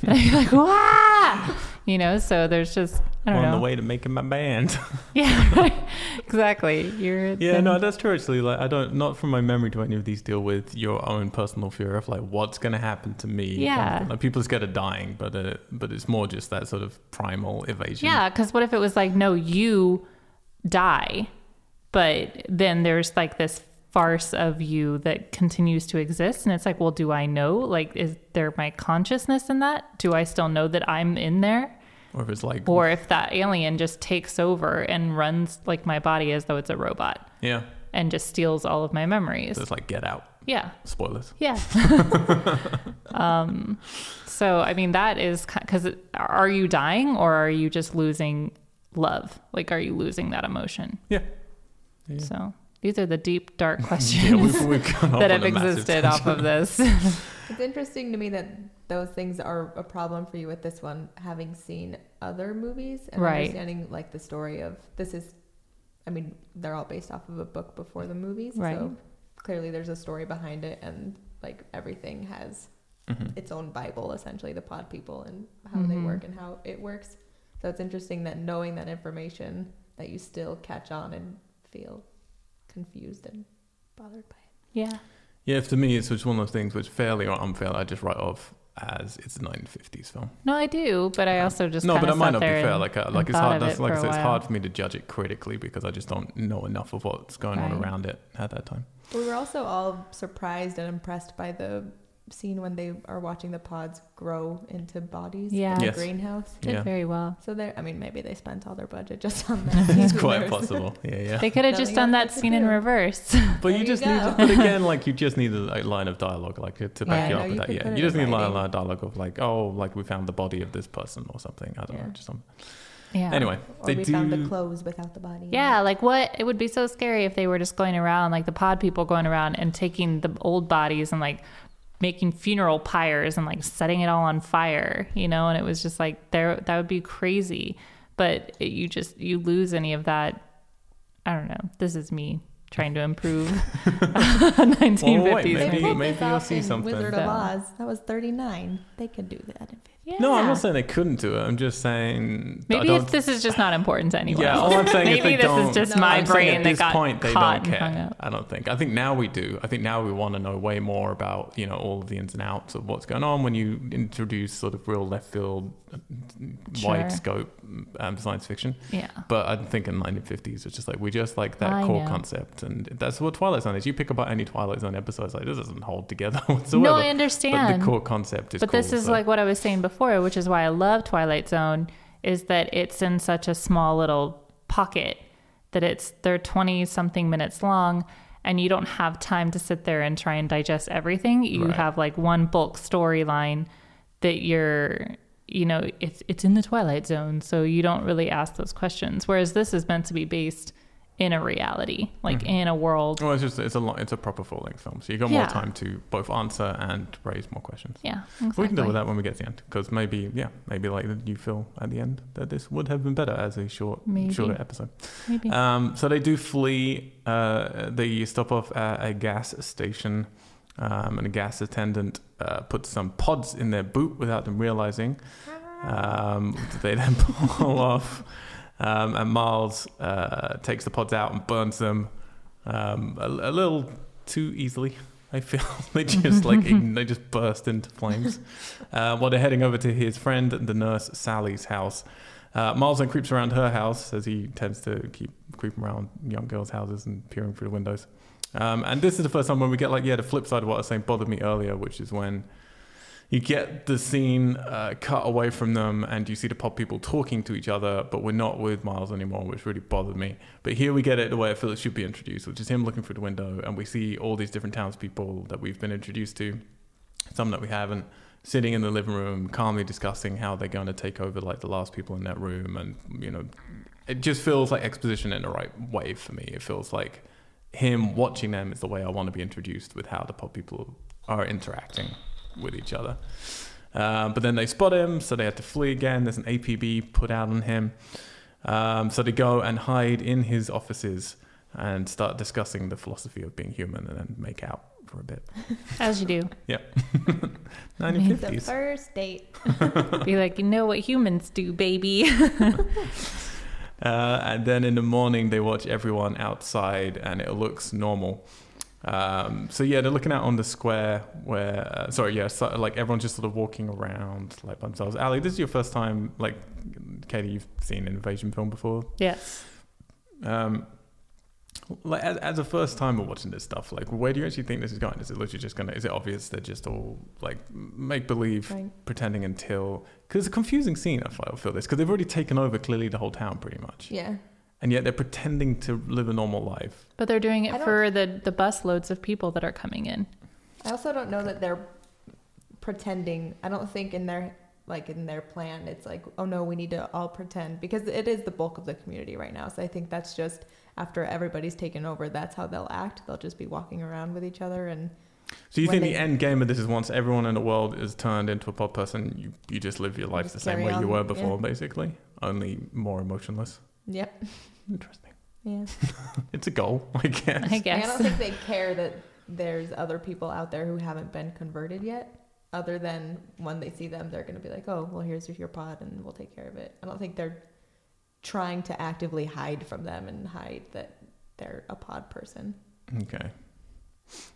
and you're like, wah! You know, so there's just, I don't on know. On the way to making my band. Yeah, right. Exactly. You're yeah, then... no, that's true, actually. Like, I don't, not from my memory do any of these deal with your own personal fear of, like, what's going to happen to me. Yeah. Like, people are scared of dying, but, uh, but it's more just that sort of primal evasion. Yeah, because what if it was like, no, you die. But then there's, like, this farce of you that continues to exist. And it's like, well, do I know? Like, is there my consciousness in that? Do I still know that I'm in there? Or if it's like... Or if that alien just takes over and runs, like, my body as though it's a robot. Yeah. And just steals all of my memories. So it's like, Get Out. Yeah. Spoilers. Yeah. um, so, I mean, that is... Because are you dying or are you just losing love? Like, are you losing that emotion? Yeah. Yeah. So these are the deep, dark questions yeah, we've, we've that have existed off of this. It's interesting to me that those things are a problem for you with this one, having seen other movies and right. understanding, like, the story of this is, I mean, they're all based off of a book before the movies. Right. So clearly there's a story behind it, and, like, everything has mm-hmm. its own Bible, essentially, the pod people and how mm-hmm. they work and how it works. So it's interesting that knowing that information that you still catch on and feel confused and bothered by it. Yeah. Yeah, to me, it's just one of those things which, fairly or unfairly, I just write off as it's a nineteen fifties film. No, I do, but I also just no, but I might not be fair. And, like, I, like it's hard. That's, it like I said, it's hard for me to judge it critically because I just don't know enough of what's going right. on around it at that time. We were also all surprised and impressed by the scene when they are watching the pods grow into bodies yeah. in the yes. greenhouse. Did yeah. very well. So they're, I mean, maybe they spent all their budget just on that. It's quite possible. Yeah, yeah. They could have just done that scene do. in reverse. But there you just you need to, but again, like, you just need a line of dialogue, like, to back yeah, you up no, with you that. Yeah. You just need a line of dialogue of, like, oh, like, we found the body of this person or something. I don't yeah. know, just something. Yeah. Anyway, or they we do... found the clothes without the body. Yeah, like, what? It would be so scary if they were just going around, like, the pod people going around and taking the old bodies and, like, making funeral pyres and, like, setting it all on fire, you know? And it was just like, there, that would be crazy. But it, you just, you lose any of that. I don't know. This is me trying to improve nineteen fifties. Well, wait, maybe maybe you'll see something. Wizard of Oz. That was thirty-nine. They could do that in fifty. Yeah. No, I'm not saying they couldn't do it. I'm just saying... Maybe if this is just not important to anyone. Yeah, all I'm saying is they don't... Maybe this is just my brain that got caught and hung up. At this point, they don't care, I don't think. I think now we do. I think now we want to know way more about, you know, all of the ins and outs of what's going on when you introduce sort of real left field, wide scope um, science fiction. Yeah. But I'm thinking nineteen fifties, it's just like, we just like that core concept. And that's what Twilight Zone is. You pick up any Twilight Zone episodes, like, this doesn't hold together whatsoever. No, I understand. But the core concept is cool. But this is like what I was saying before. Before, which is why I love Twilight Zone, is that it's in such a small little pocket that it's they're twenty something minutes long, and you don't have time to sit there and try and digest everything. You right. have like one bulk storyline that you're, you know, it's it's in the Twilight Zone, so you don't really ask those questions. Whereas this is meant to be based in a reality, like mm-hmm. in a world. Well, it's just it's a long, it's a proper full length film, so you got yeah. more time to both answer and raise more questions. Yeah, exactly. We can deal with that when we get to the end, because maybe yeah, maybe like you feel at the end that this would have been better as a short, maybe. shorter episode. Maybe. Um, so they do flee. Uh, they stop off at a gas station, um, and a gas attendant uh, puts some pods in their boot without them realizing. Um, they then pull off. Um, and Miles uh, takes the pods out and burns them um, a, a little too easily, I feel. They just like ign- they just burst into flames. Uh, while they're heading over to his friend, the nurse, Sally's house. Uh, Miles then creeps around her house, as he tends to keep creeping around young girls' houses and peering through the windows. Um, and this is the first time when we get like, yeah, the flip side of what I was saying bothered me earlier, which is when... You get the scene uh, cut away from them and you see the pod people talking to each other, but we're not with Miles anymore, which really bothered me. But here we get it the way I feel it should be introduced, which is him looking through the window, and we see all these different townspeople that we've been introduced to, some that we haven't, sitting in the living room, calmly discussing how they're going to take over like the last people in that room. And, you know, it just feels like exposition in the right way for me. It feels like him watching them is the way I want to be introduced with how the pod people are interacting with each other. Uh, but then they spot him, so they have to flee again. There's an A P B put out on him. Um, so they go and hide in his offices and start discussing the philosophy of being human and then make out for a bit. As you do. Yeah. nineteen fifties. The first date. Be like, you know what humans do, baby. uh, and then in the morning, they watch everyone outside and it looks normal. Um, so yeah, they're looking out on the square where, uh, sorry, yeah, so, like everyone's just sort of walking around like by themselves. Ali, this is your first time, like, Katie, you've seen an invasion film before. Yes. Um, like as, as a first timer watching this stuff, like where do you actually think this is going? Is it literally just gonna? Is it obvious they're just all like make believe, right. pretending until? Because it's a confusing scene. I feel, I feel this because they've already taken over clearly the whole town pretty much. Yeah. And yet they're pretending to live a normal life. But they're doing it for the, the bus loads of people that are coming in. I also don't know that they're pretending. I don't think in their like in their plan it's like, oh no, we need to all pretend. Because it is the bulk of the community right now. So I think that's just after everybody's taken over, that's how they'll act. They'll just be walking around with each other. And so you think they, the end game of this is once everyone in the world is turned into a pod person, you, you just live your life the same way on. You were before, yeah. basically. Only more emotionless. Yep. Interesting. Yeah. It's a goal, I guess. I guess. I don't think they care that there's other people out there who haven't been converted yet. Other than when they see them, they're going to be like, oh, well, here's your pod and we'll take care of it. I don't think they're trying to actively hide from them and hide that they're a pod person. Okay.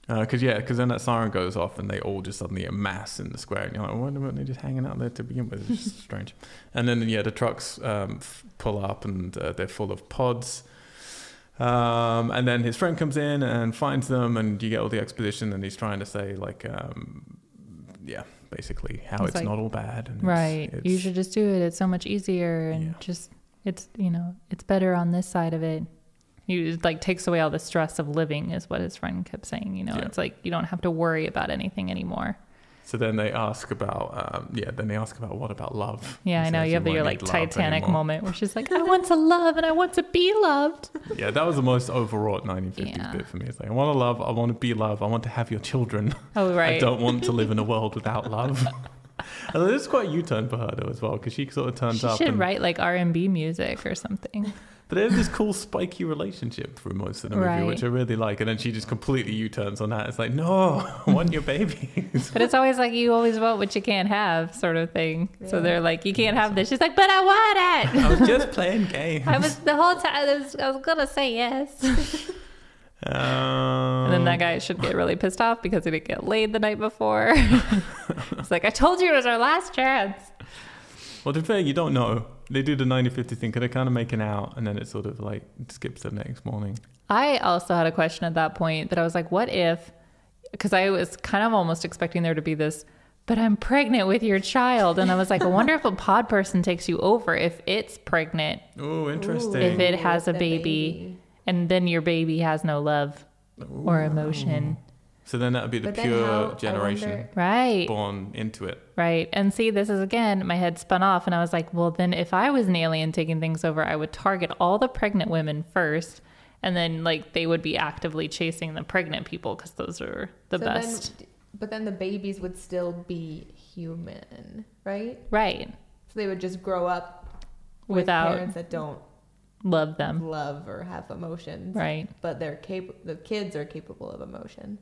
Because, uh, yeah, because then that siren goes off and they all just suddenly amass in the square. And you're like, well, why weren't they just hanging out there to begin with? It's just strange. And then, yeah, the trucks um, f- pull up and uh, they're full of pods. Um, and then his friend comes in and finds them and you get all the exposition and he's trying to say, like, um, yeah, basically how it's, it's like, not all bad. And right. It's, it's, you should just do it. It's so much easier and yeah. just, it's, you know, it's better on this side of it. You like takes away all the stress of living is what his friend kept saying. You know, yeah. It's like you don't have to worry about anything anymore. So then they ask about, um, yeah, then they ask about what about love? Yeah, I know. You have the, your like Titanic anymore. moment where she's like, I want to love and I want to be loved. Yeah, that was the most overwrought nineteen fifties yeah. bit for me. It's like, I want to love, I want to be loved, I want to have your children. Oh, right. I don't want to live in a world without love. And this is quite a U-turn for her though as well because she sort of turns she up. She should and... write like R and B music or something. But they have this cool spiky relationship through most of the movie, right. which I really like. And then she just completely U-turns on that. It's like, no, I want your babies. But it's always like, you always want what you can't have sort of thing. Yeah. So they're like, you can't have this. She's like, but I want it. I was just playing games. I was the whole time. I was, I was going to say yes. Um, and then that guy should get really pissed off because he didn't get laid the night before. It's like, I told you it was our last chance. Well, to be fair, you don't know. They do the ninety fifty thing because they're kind of making out and then it sort of like skips the next morning. I also had a question at that point that I was like, what if, because I was kind of almost expecting there to be this, but I'm pregnant with your child. And I was like, I wonder if a pod person takes you over if it's pregnant. Oh, interesting. If it has a baby, baby and then your baby has no love Ooh. or emotion. So then that would be the but pure how, generation right. born into it. Right. And see, this is, again, my head spun off and I was like, well, then if I was an alien taking things over, I would target all the pregnant women first. And then like they would be actively chasing the pregnant people because those are the so best. Then, but then the babies would still be human, right? Right. So they would just grow up with Without, parents that don't love them, love or have emotions. Right. But they're cap- the kids are capable of emotion.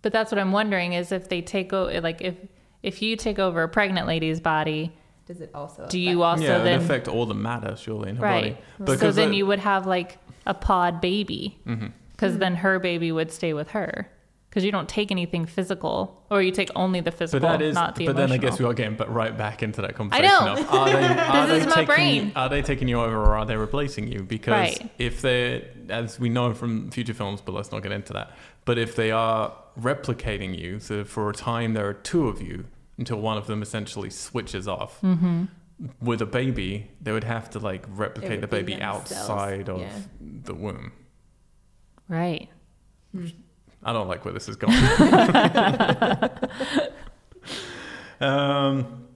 But that's what I'm wondering is if they take over, like if, if you take over a pregnant lady's body, does it also, do you also yeah, then affect all the matter surely in her right. body? Right. So then it, you would have like a pod baby because mm-hmm. then her baby would stay with her because you don't take anything physical or you take only the physical, but that is, not the but emotional. But then I guess we are getting right back into that conversation. I know. Of, are they, are this they is taking, my brain. Are they taking you over or are they replacing you? Because right. if they, as we know from future films, but let's not get into that. But if they are replicating you, so for a time there are two of you until one of them essentially switches off. Mm-hmm. With a baby, they would have to like replicate the baby outside of yeah. the womb. Right. Mm. I don't like where this is going. um,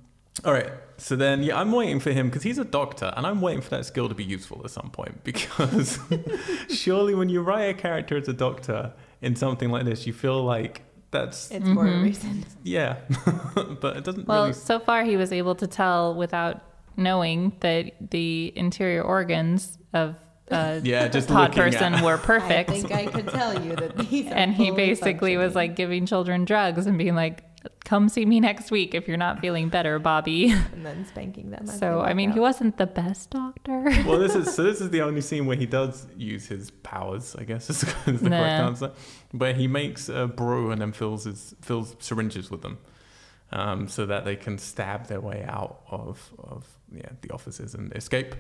all right. So then, yeah, I'm waiting for him because he's a doctor and I'm waiting for that skill to be useful at some point because surely when you write a character as a doctor in something like this, you feel like that's... It's for mm-hmm. a reason. Yeah. But it doesn't well, really... Well, so far he was able to tell without knowing that the interior organs of Uh, yeah, just pod person at. Were perfect. I think I could tell you that these are and he basically was like giving children drugs and being like, come see me next week if you're not feeling better, Bobby. And then spanking them. So, I mean, out. He wasn't the best doctor. Well, this is so this is the only scene where he does use his powers, I guess is the nah. correct answer, where he makes a brew and then fills, his, fills syringes with them um, so that they can stab their way out of, of yeah, the offices and escape.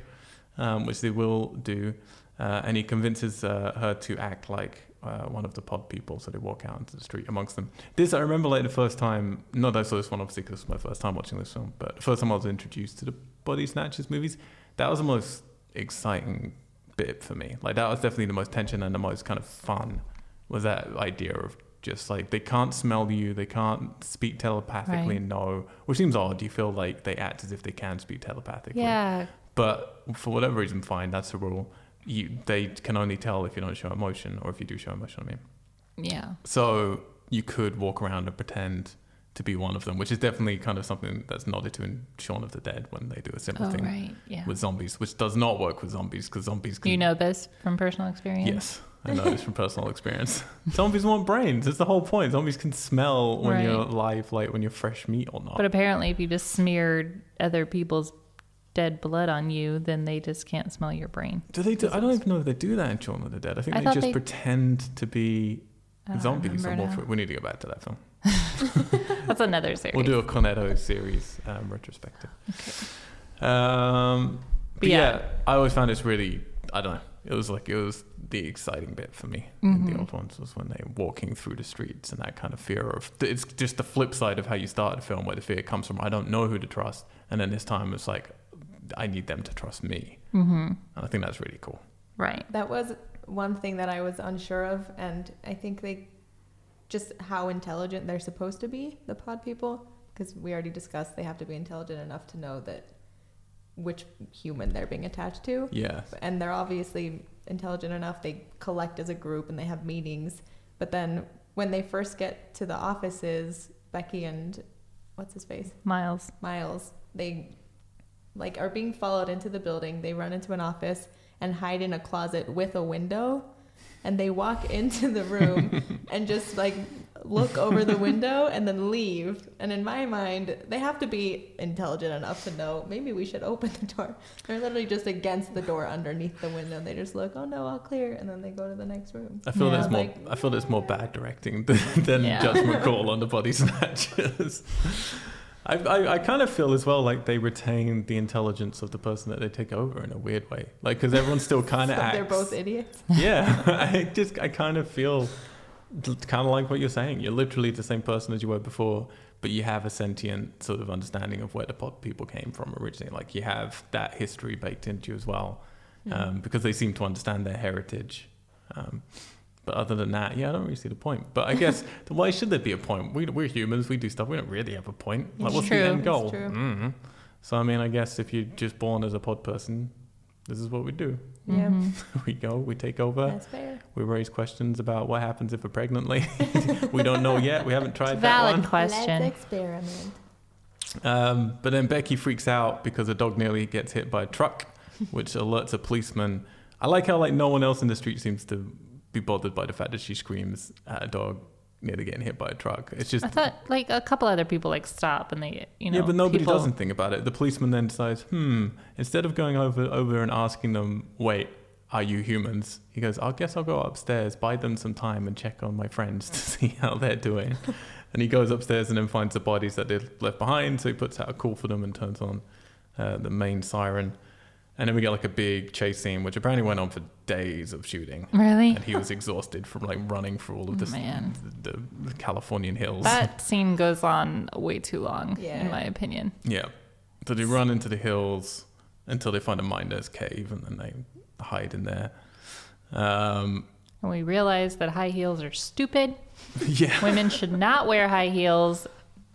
Um, which they will do, uh, and he convinces uh, her to act like uh, one of the pod people, so they walk out into the street amongst them. This, I remember like the first time, not that I saw this one obviously because it was my first time watching this film, but the first time I was introduced to the Body Snatchers movies, that was the most exciting bit for me. Like that was definitely the most tension and the most kind of fun was that idea of just like, they can't smell you, they can't speak telepathically, right. no, which seems odd. You feel like they act as if they can speak telepathically. Yeah. But for whatever reason, fine, that's the rule. You, they can only tell if you don't show emotion or if you do show emotion, I mean. Yeah. So you could walk around and pretend to be one of them, which is definitely kind of something that's nodded to in Shaun of the Dead when they do a similar oh, thing right. yeah. with zombies, which does not work with zombies because zombies can... You know this from personal experience? Yes, I know this from personal experience. Zombies want brains. That's the whole point. Zombies can smell when right. you're alive, like when you're fresh meat or not. But apparently if you just smeared other people's dead blood on you, then they just can't smell your brain. Do they do? I don't even know if they do that in Shaun of the Dead. I think I they just they, pretend to be zombies. We need to go back to that film. That's another series. We'll do a Cornetto series um, retrospective. Okay. Um, but, but yeah, yeah, I always found it's really, I don't know, it was like, it was the exciting bit for me mm-hmm. in the old ones was when they were walking through the streets and that kind of fear of, it's just the flip side of how you start a film where the fear comes from, I don't know who to trust. And then this time it's like, I need them to trust me. Mm-hmm. And I think that's really cool. Right. That was one thing that I was unsure of. And I think they just how intelligent they're supposed to be, the pod people, because we already discussed they have to be intelligent enough to know that which human they're being attached to. Yeah. And they're obviously intelligent enough. They collect as a group and they have meetings. But then when they first get to the offices, Becky and what's his face? Miles. Miles. They like are being followed into the building. They run into an office and hide in a closet with a window, and they walk into the room and just like look over the window and then leave. And in my mind, they have to be intelligent enough to know maybe we should open the door. They're literally just against the door underneath the window. They just look, oh no, I'll clear, and then they go to the next room. I feel yeah, there's like, more I feel there's more bad directing than, than yeah. judgment call on The Body Snatchers. I, I I kind of feel as well like they retain the intelligence of the person that they take over in a weird way, like because everyone still kind of so acts. They're both idiots. Yeah, I just I kind of feel kind of like what you're saying. You're literally the same person as you were before, but you have a sentient sort of understanding of where the pop people came from originally. Like you have that history baked into you as well, mm. um, because they seem to understand their heritage. Um, But other than that, yeah, I don't really see the point. But I guess, why should there be a point? We, we're humans. We do stuff. We don't really have a point. Like, it's what's true. The end goal? Mm-hmm. So, I mean, I guess if you're just born as a pod person, this is what we do. Yeah. Mm-hmm. We go, we take over. That's fair. We raise questions about what happens if we're pregnant. We don't know yet. We haven't tried it's that valid one. Valid question. Let's experiment. Um, but then Becky freaks out because a dog nearly gets hit by a truck, which alerts a policeman. I like how, like, no one else in the street seems to be bothered by the fact that she screams at a dog nearly getting hit by a truck. It's just I thought like a couple other people like stop and they you know yeah, but nobody people... doesn't think about it. The policeman then decides, hmm, instead of going over over and asking them, wait, are you humans? He goes, I guess I'll go upstairs, buy them some time, and check on my friends to see how they're doing. And he goes upstairs and then finds the bodies that they left behind. So he puts out a call for them and turns on uh, the main siren. And then we get like a big chase scene, which apparently went on for days of shooting. Really? And he was exhausted from like running through all of this, Man. The, the Californian hills. That scene goes on way too long, yeah. in my opinion. Yeah. So they run into the hills until they find a miner's cave, and then they hide in there. Um, and we realize that high heels are stupid. Yeah. Women should not wear high heels.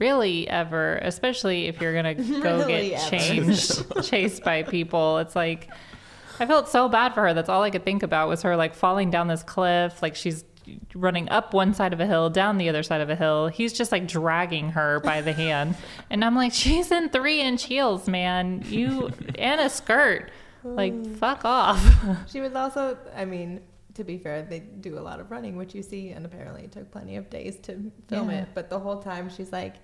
Really ever, especially if you're gonna go really get changed, chased by people. It's like, I felt so bad for her. That's all I could think about was her like falling down this cliff. Like she's running up one side of a hill, down the other side of a hill. He's just like dragging her by the hand. And I'm like, she's in three inch heels, man. You, and a skirt. Like, fuck off. She was also, I mean, to be fair, they do a lot of running, which you see, and apparently it took plenty of days to film yeah. it. But the whole time she's like,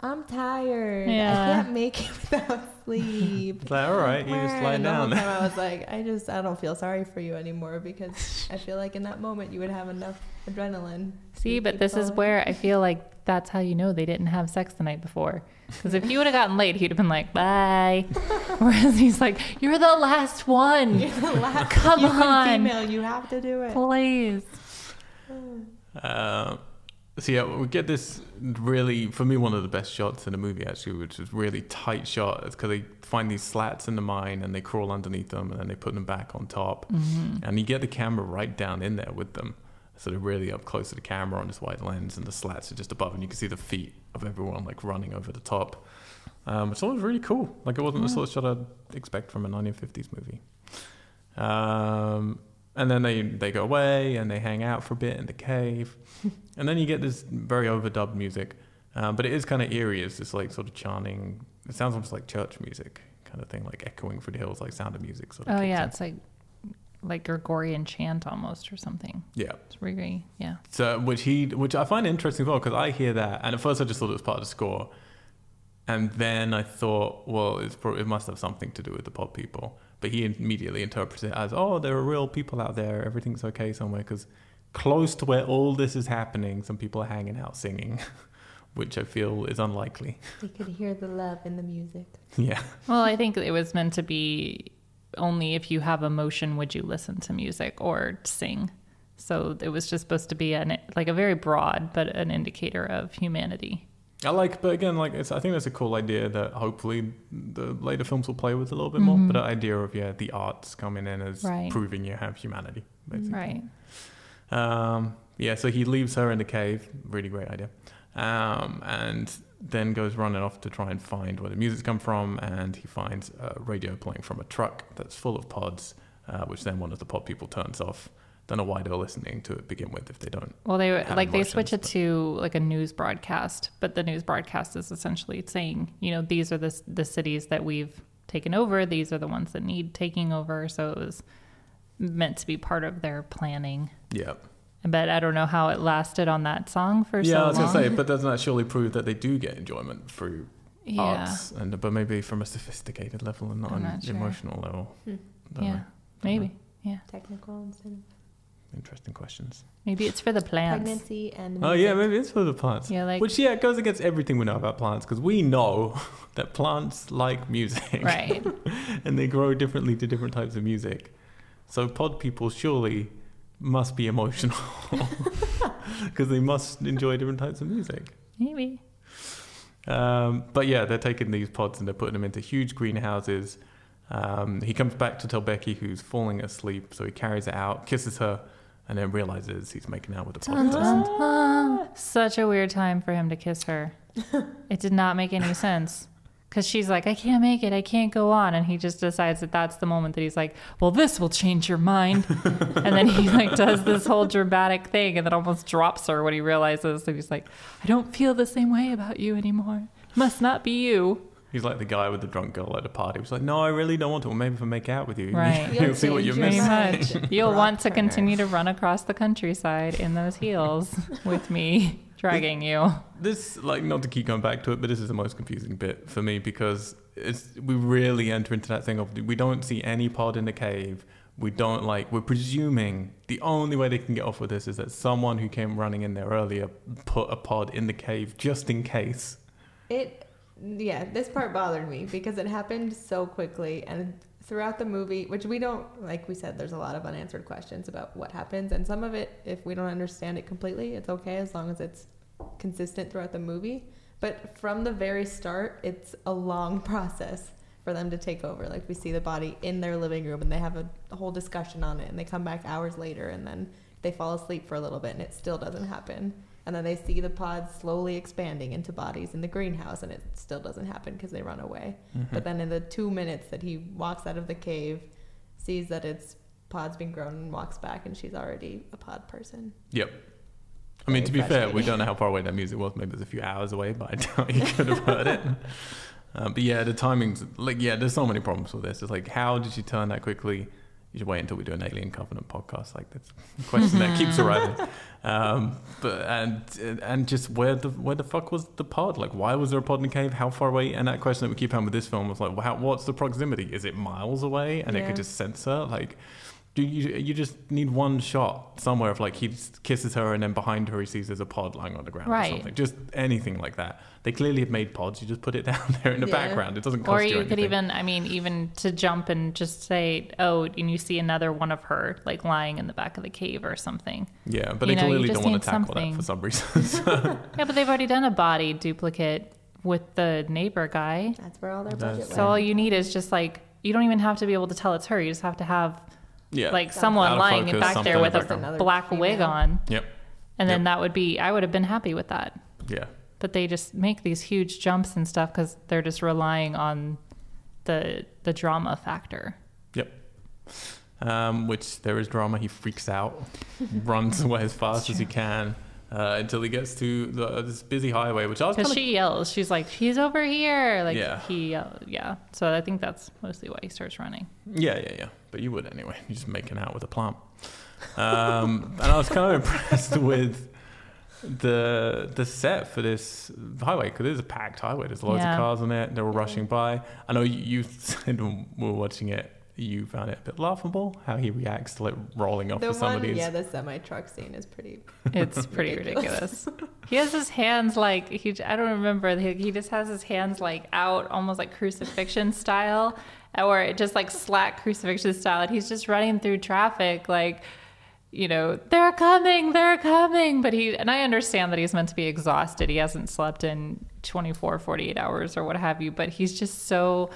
I'm tired. Yeah. I can't make it without sleep. It's like, all right, you just lie down. The whole time I was like, I just, I don't feel sorry for you anymore, because I feel like in that moment you would have enough adrenaline. See, but this is where I feel like that's how you know they didn't have sex the night before. Because if he would have gotten late, he'd have been like, bye. Whereas he's like, you're the last one. You're the last Come on. Female. You have to do it. Please. Uh, So yeah, we get this really, for me, one of the best shots in the movie actually, which is really tight shot. It's because they find these slats in the mine and they crawl underneath them and then they put them back on top. Mm-hmm. And you get the camera right down in there with them. So they're really up close to the camera on this wide lens and the slats are just above and you can see the feet of everyone like running over the top. Um, so it was really cool. Like it wasn't yeah. the sort of shot I'd expect from a nineteen fifties movie. Um... And then they, they go away and they hang out for a bit in the cave. And then you get this very overdubbed music. Um, but it is kind of eerie. It's just like sort of chanting. It sounds almost like church music kind of thing, like echoing through the hills, like Sound of Music. Sort of oh, yeah. In. It's like like Gregorian chant almost or something. Yeah. It's really, yeah. So, which, he, which I find interesting as well because I hear that. And at first I just thought it was part of the score. And then I thought, well, it's pro- it must have something to do with the pod people. But he immediately interprets it as, oh, there are real people out there. Everything's okay somewhere. Because close to where all this is happening, some people are hanging out singing, which I feel is unlikely. You could hear the love in the music. Yeah. Well, I think it was meant to be only if you have emotion would you listen to music or sing. So it was just supposed to be an like a very broad, but an indicator of humanity. I like, but again, like it's, I think that's a cool idea that hopefully the later films will play with a little bit more. Mm-hmm. But the idea of, yeah, the arts coming in as right. proving you have humanity, basically. Right. Um, yeah, so he leaves her in the cave. Really great idea. Um, and then goes running off to try and find where the music's come from. And he finds a radio playing from a truck that's full of pods, uh, which then one of the pod people turns off. Don't know why they're listening to it to begin with if they don't. Well, they have like emotions, they switch it but. to like a news broadcast, but the news broadcast is essentially saying, you know, these are the the cities that we've taken over. These are the ones that need taking over. So it was meant to be part of their planning. Yep. But I don't know how it lasted on that song for yeah, so long. Yeah, I was going to say, but doesn't that surely prove that they do get enjoyment through yeah. arts, and but maybe from a sophisticated level and not I'm an not sure. emotional level? Hmm. Yeah, maybe. Know. Yeah, technical instead of... Interesting questions. Maybe it's for the plants. Pregnancy and music. Oh, yeah, maybe it's for the plants. Yeah, like... Which, yeah, it goes against everything we know about plants, because we know that plants like music. Right. And they grow differently to different types of music. So pod people surely... must be emotional because they must enjoy different types of music. Maybe. Um, but yeah, they're taking these pods and they're putting them into huge greenhouses. Um, he comes back to tell Becky, who's falling asleep, so he carries it out, kisses her, and then realizes he's making out with the pod. Uh-huh. Such a weird time for him to kiss her. It did not make any sense. Because she's like, I can't make it. I can't go on. And he just decides that that's the moment that he's like, well, this will change your mind. And then he like does this whole dramatic thing and then almost drops her when he realizes. So he's like, I don't feel the same way about you anymore. Must not be you. He's like the guy with the drunk girl at a party. He's like, no, I really don't want to. Well, maybe if I make out with you, right. you'll, you'll see what you're missing. Much. You'll want to continue to run across the countryside in those heels with me. Dragging you. This, like, not to keep going back to it, but this is the most confusing bit for me because it's we really enter into that thing of we don't see any pod in the cave. We don't, like, we're presuming the only way they can get off with this is that someone who came running in there earlier put a pod in the cave just in case. It, yeah, this part bothered me because it happened so quickly and throughout the movie, which we don't, like we said, there's a lot of unanswered questions about what happens, and some of it, if we don't understand it completely, it's okay as long as it's consistent throughout the movie. But from the very start, it's a long process for them to take over. Like, we see the body in their living room and they have a whole discussion on it, and they come back hours later and then they fall asleep for a little bit and it still doesn't happen. And then they see the pods slowly expanding into bodies in the greenhouse and it still doesn't happen because they run away. Mm-hmm. But then in the two minutes that he walks out of the cave, sees that it's pods being grown and walks back, and she's already a pod person. Yep. I mean, to be fair, we don't know how far away that music was. Maybe it was a few hours away, but I doubt you could have heard it. Um, but yeah, the timings, like, yeah, there's so many problems with this. It's like, how did she turn that quickly? You should wait until we do an Alien Covenant podcast like this. The question that keeps arriving. Um, but and and just where the where the fuck was the pod? Like, why was there a pod in the cave? How far away? And that question that we keep having with this film was like, well, how, what's the proximity? Is it miles away? And yeah. It could just sense her? Like... Do you you just need one shot somewhere of like he kisses her and then behind her he sees there's a pod lying on the ground right. or something. Just anything like that. They clearly have made pods. You just put it down there in the yeah. background. It doesn't cost or you, you anything. Or you could even, I mean, even to jump and just say, oh, and you see another one of her like lying in the back of the cave or something. Yeah, but you they know, clearly don't want to tackle something. That for some reason. So. Yeah, but they've already done a body duplicate with the neighbor guy. That's where all their budget went. So all you need is just like, you don't even have to be able to tell it's her. You just have to have... Yeah. Like someone lying focus, back there with a black female. Wig on. Yep. And then yep. that would be, I would have been happy with that. Yeah. But they just make these huge jumps and stuff because they're just relying on the the drama factor. Yep. Um, which there is drama. He freaks out, runs away as fast as he can uh, until he gets to the, uh, this busy highway, which I was Because kinda... she yells. She's like, he's over here. Like yeah. he, uh, yeah. So I think that's mostly why he starts running. Yeah, yeah, yeah. But you would anyway. You're just making out with a plant. Um, and I was kind of impressed with the the set for this highway because it is a packed highway. There's loads yeah. of cars on it. They were rushing by. I know you, you said when we were watching it, you found it a bit laughable how he reacts to like rolling off the to somebody's. Yeah, the semi truck scene is pretty. It's pretty ridiculous. ridiculous. He has his hands like he. I don't remember. He, he just has his hands like out, almost like crucifixion style. Or just like slack crucifixion style, and he's just running through traffic, like, you know, they're coming, they're coming. But he, and I understand that he's meant to be exhausted. He hasn't slept in twenty-four, forty-eight hours or what have you, but he's just so,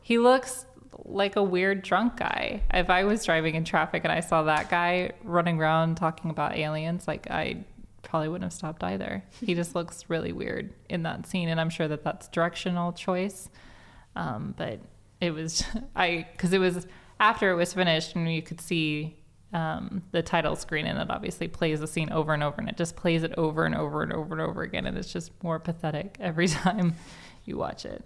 he looks like a weird drunk guy. If I was driving in traffic and I saw that guy running around talking about aliens, like, I probably wouldn't have stopped either. He just looks really weird in that scene, and I'm sure that that's directional choice. Um, but. It was, I, because it was after it was finished and you could see um, the title screen, and it obviously plays the scene over and over, and it just plays it over and over and over and over again, and it's just more pathetic every time you watch it.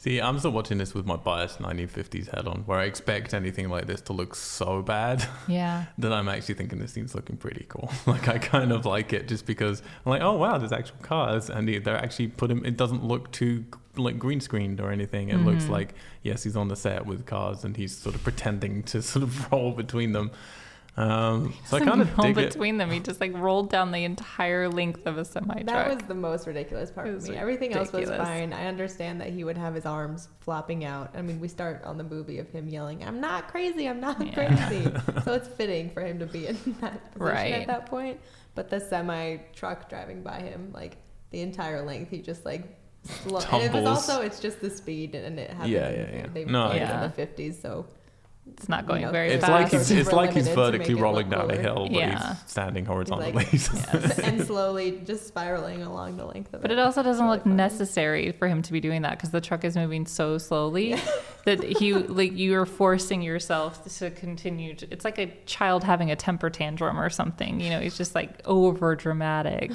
See, I'm still watching this with my biased nineteen fifties hat on, where I expect anything like this to look so bad yeah. that I'm actually thinking this scene's looking pretty cool. Like, I kind of like it just because I'm like, oh, wow, there's actual cars. And they're actually putting, it doesn't look too like green screened or anything. It mm-hmm. looks like, yes, he's on the set with cars and he's sort of pretending to sort of roll between them. Um, so I kind of dig between it. them. He just like rolled down the entire length of a semi truck. That was the most ridiculous part for me. Ridiculous. Everything else was fine. I understand that he would have his arms flopping out. I mean, we start on the movie of him yelling, "I'm not crazy, I'm not yeah. crazy." So it's fitting for him to be in that position right. at that point. But the semi truck driving by him, like the entire length, he just like sl- tumbles. And it was also, it's just the speed, and it happened. Yeah, yeah, yeah. They were no, yeah. in the fifties, so. It's not going you know, very it's fast. Like he's, it's like he's vertically rolling down forward. a hill, but yeah. he's standing horizontally. He's like, yes. And slowly just spiraling along the length of but it. But it also doesn't really look fun. necessary for him to be doing that, because the truck is moving so slowly that he, like, you are forcing yourself to continue. To, it's like a child having a temper tantrum or something. You know, it's just like over dramatic.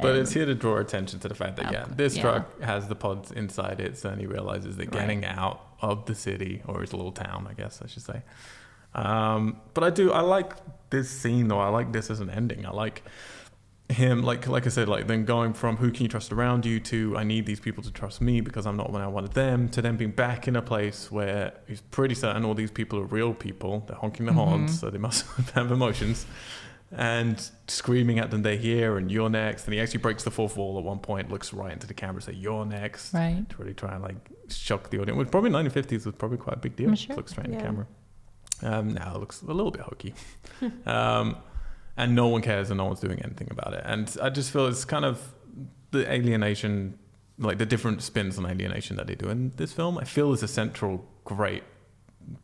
But it's here to draw attention to the fact that, yeah, this yeah. truck has the pods inside it, so he realizes that getting right. out of the city, or his little town, I guess I should say. Um, but I do, I like this scene, though. I like this as an ending. I like him, like like I said, like then going from who can you trust around you to I need these people to trust me because I'm not when I wanted them, to then being back in a place where he's pretty certain all these people are real people. They're honking their mm-hmm. horns, so they must have emotions. And screaming at them, they're here and you're next. And he actually breaks the fourth wall at one point, looks right into the camera, say you're next, right? To really try and like shock the audience. Which probably nineteen fifties was probably quite a big deal. I'm sure. Looks straight yeah. in the camera. Um, now it looks a little bit hokey, um, and no one cares and no one's doing anything about it. And I just feel it's kind of the alienation, like the different spins on alienation that they do in this film. I feel is a central great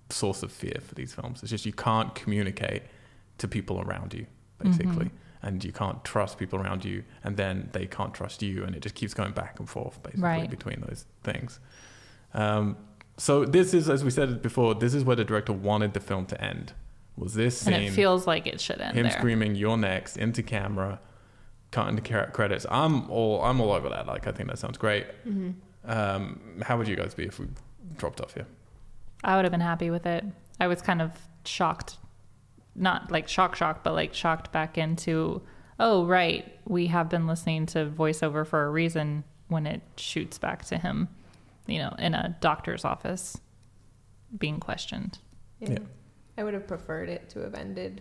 source of fear for these films. It's just you can't communicate to people around you. Basically, mm-hmm. and you can't trust people around you, and then they can't trust you, and it just keeps going back and forth basically right. between those things. Um, so this is, as we said before, this is where the director wanted the film to end. Was this scene? And it feels like it should end. Him there. Screaming, "You're next!" into camera, cutting the credits. I'm all, I'm all over that. Like, I think that sounds great. Mm-hmm. Um, how would you guys be if we dropped off here? I would have been happy with it. I was kind of shocked. Not like shock shock, but like shocked back into, oh, right, we have been listening to voiceover for a reason when it shoots back to him, you know, in a doctor's office being questioned. Yeah. yeah. I would have preferred it to have ended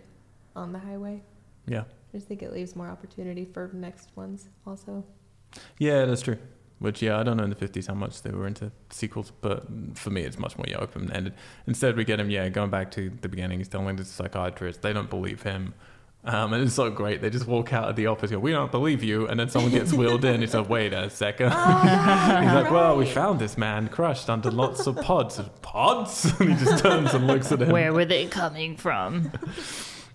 on the highway. Yeah. I just think it leaves more opportunity for next ones also. Yeah, that's true. Which, yeah, I don't know in the fifties how much they were into sequels, but for me, it's much more yeah, open-ended. Instead, we get him, yeah, going back to the beginning. He's telling the psychiatrist, they don't believe him. Um, and it's so great. They just walk out of the office, go, we don't believe you. And then someone gets wheeled in. He's like, wait a second. Oh, yeah, he's like, right. well, we found this man crushed under lots of pods. Pods? And he just turns and looks at him. Where were they coming from?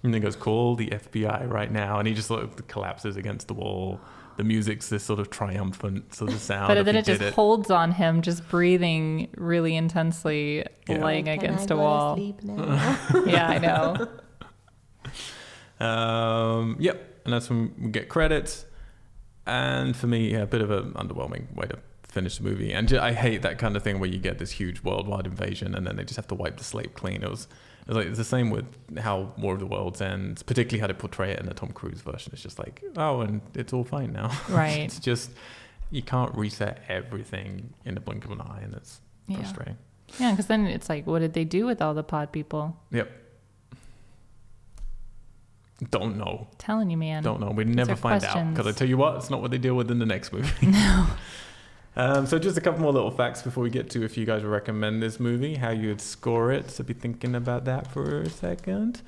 And he goes, call the F B I right now. And he just sort of collapses against the wall. The music's this sort of triumphant sort of sound. But then it just it. holds on him, just breathing really intensely, yeah. laying Can against I a go wall. To sleep now? Yeah, I know. Um, yep, and that's when we get credits. And for me, yeah, a bit of an underwhelming way to finish the movie. And I hate that kind of thing where you get this huge worldwide invasion and then they just have to wipe the slate clean. It was... It's like it's the same with how War of the Worlds ends, particularly how they portray it in the Tom Cruise version. It's just like, oh, and it's all fine now. Right. It's just, you can't reset everything in the blink of an eye, and it's yeah. frustrating. Yeah, because then it's like, what did they do with all the pod people? Yep. Don't know. I'm telling you, man. Don't know. We'd These never find questions. out. Because I tell you what, it's not what they deal with in the next movie. No. Um, so just a couple more little facts before we get to if you guys would recommend this movie, how you would score it. So be thinking about that for a second.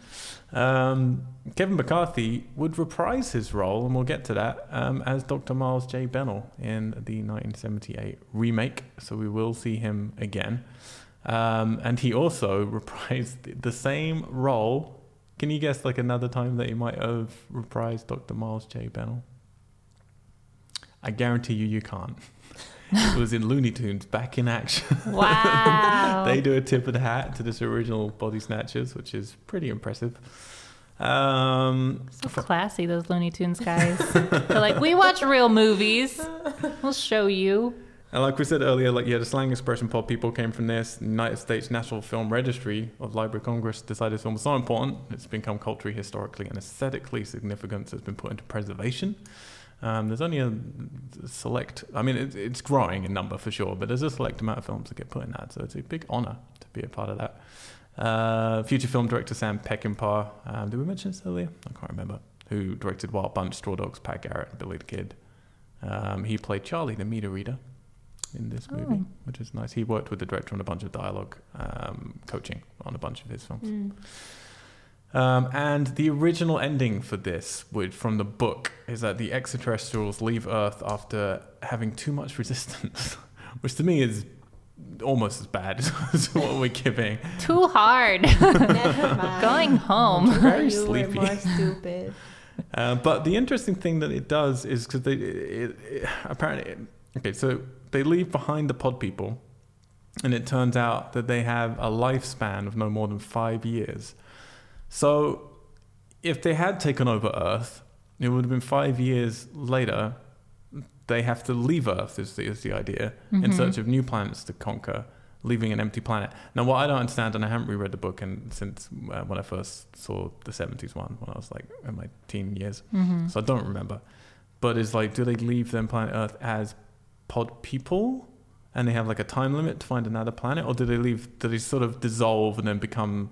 Um, Kevin McCarthy would reprise his role, and we'll get to that, um, as Doctor Miles J. Bennell in the nineteen seventy-eight remake. So we will see him again. Um, and he also reprised the same role. Can you guess like another time that he might have reprised Doctor Miles J. Bennell? I guarantee you, you can't. It was in Looney Tunes, Back in Action. Wow. They do a tip of the hat to this original Body Snatchers, which is pretty impressive. Um, so classy, those Looney Tunes guys. They're like, we watch real movies. We'll show you. And like we said earlier, like, yeah, the slang expression pod people came from this. The United States National Film Registry of the Library of Congress decided this film was so important, it's become culturally, historically, and aesthetically significant, so it's been put into preservation. Um, there's only a select, I mean, it, it's growing in number for sure, but there's a select amount of films that get put in that, so it's a big honor to be a part of that. Uh, future film director Sam Peckinpah, um, did we mention this earlier? I can't remember. Who directed Wild Bunch, Straw Dogs, Pat Garrett, Billy the Kid. Um, he played Charlie, the meter reader, in this movie, oh. which is nice. He worked with the director on a bunch of dialogue, um, coaching on a bunch of his films. Mm. Um, and the original ending for this, which from the book, is that the extraterrestrials leave Earth after having too much resistance, which to me is almost as bad as what we're giving. Too hard. Never mind. Going home. Very you sleepy. Were more stupid. Uh, but the interesting thing that it does is because they it, it, apparently it, okay, so they leave behind the pod people, and it turns out that they have a lifespan of no more than five years. So if they had taken over Earth, it would have been five years later. They have to leave Earth, is the, is the idea, mm-hmm. in search of new planets to conquer, leaving an empty planet. Now, what I don't understand, and I haven't reread the book and since uh, when I first saw the seventies one, when I was like in my teen years, mm-hmm. so I don't remember. But it's like, do they leave them planet Earth as pod people and they have like a time limit to find another planet, or do they leave do they sort of dissolve and then become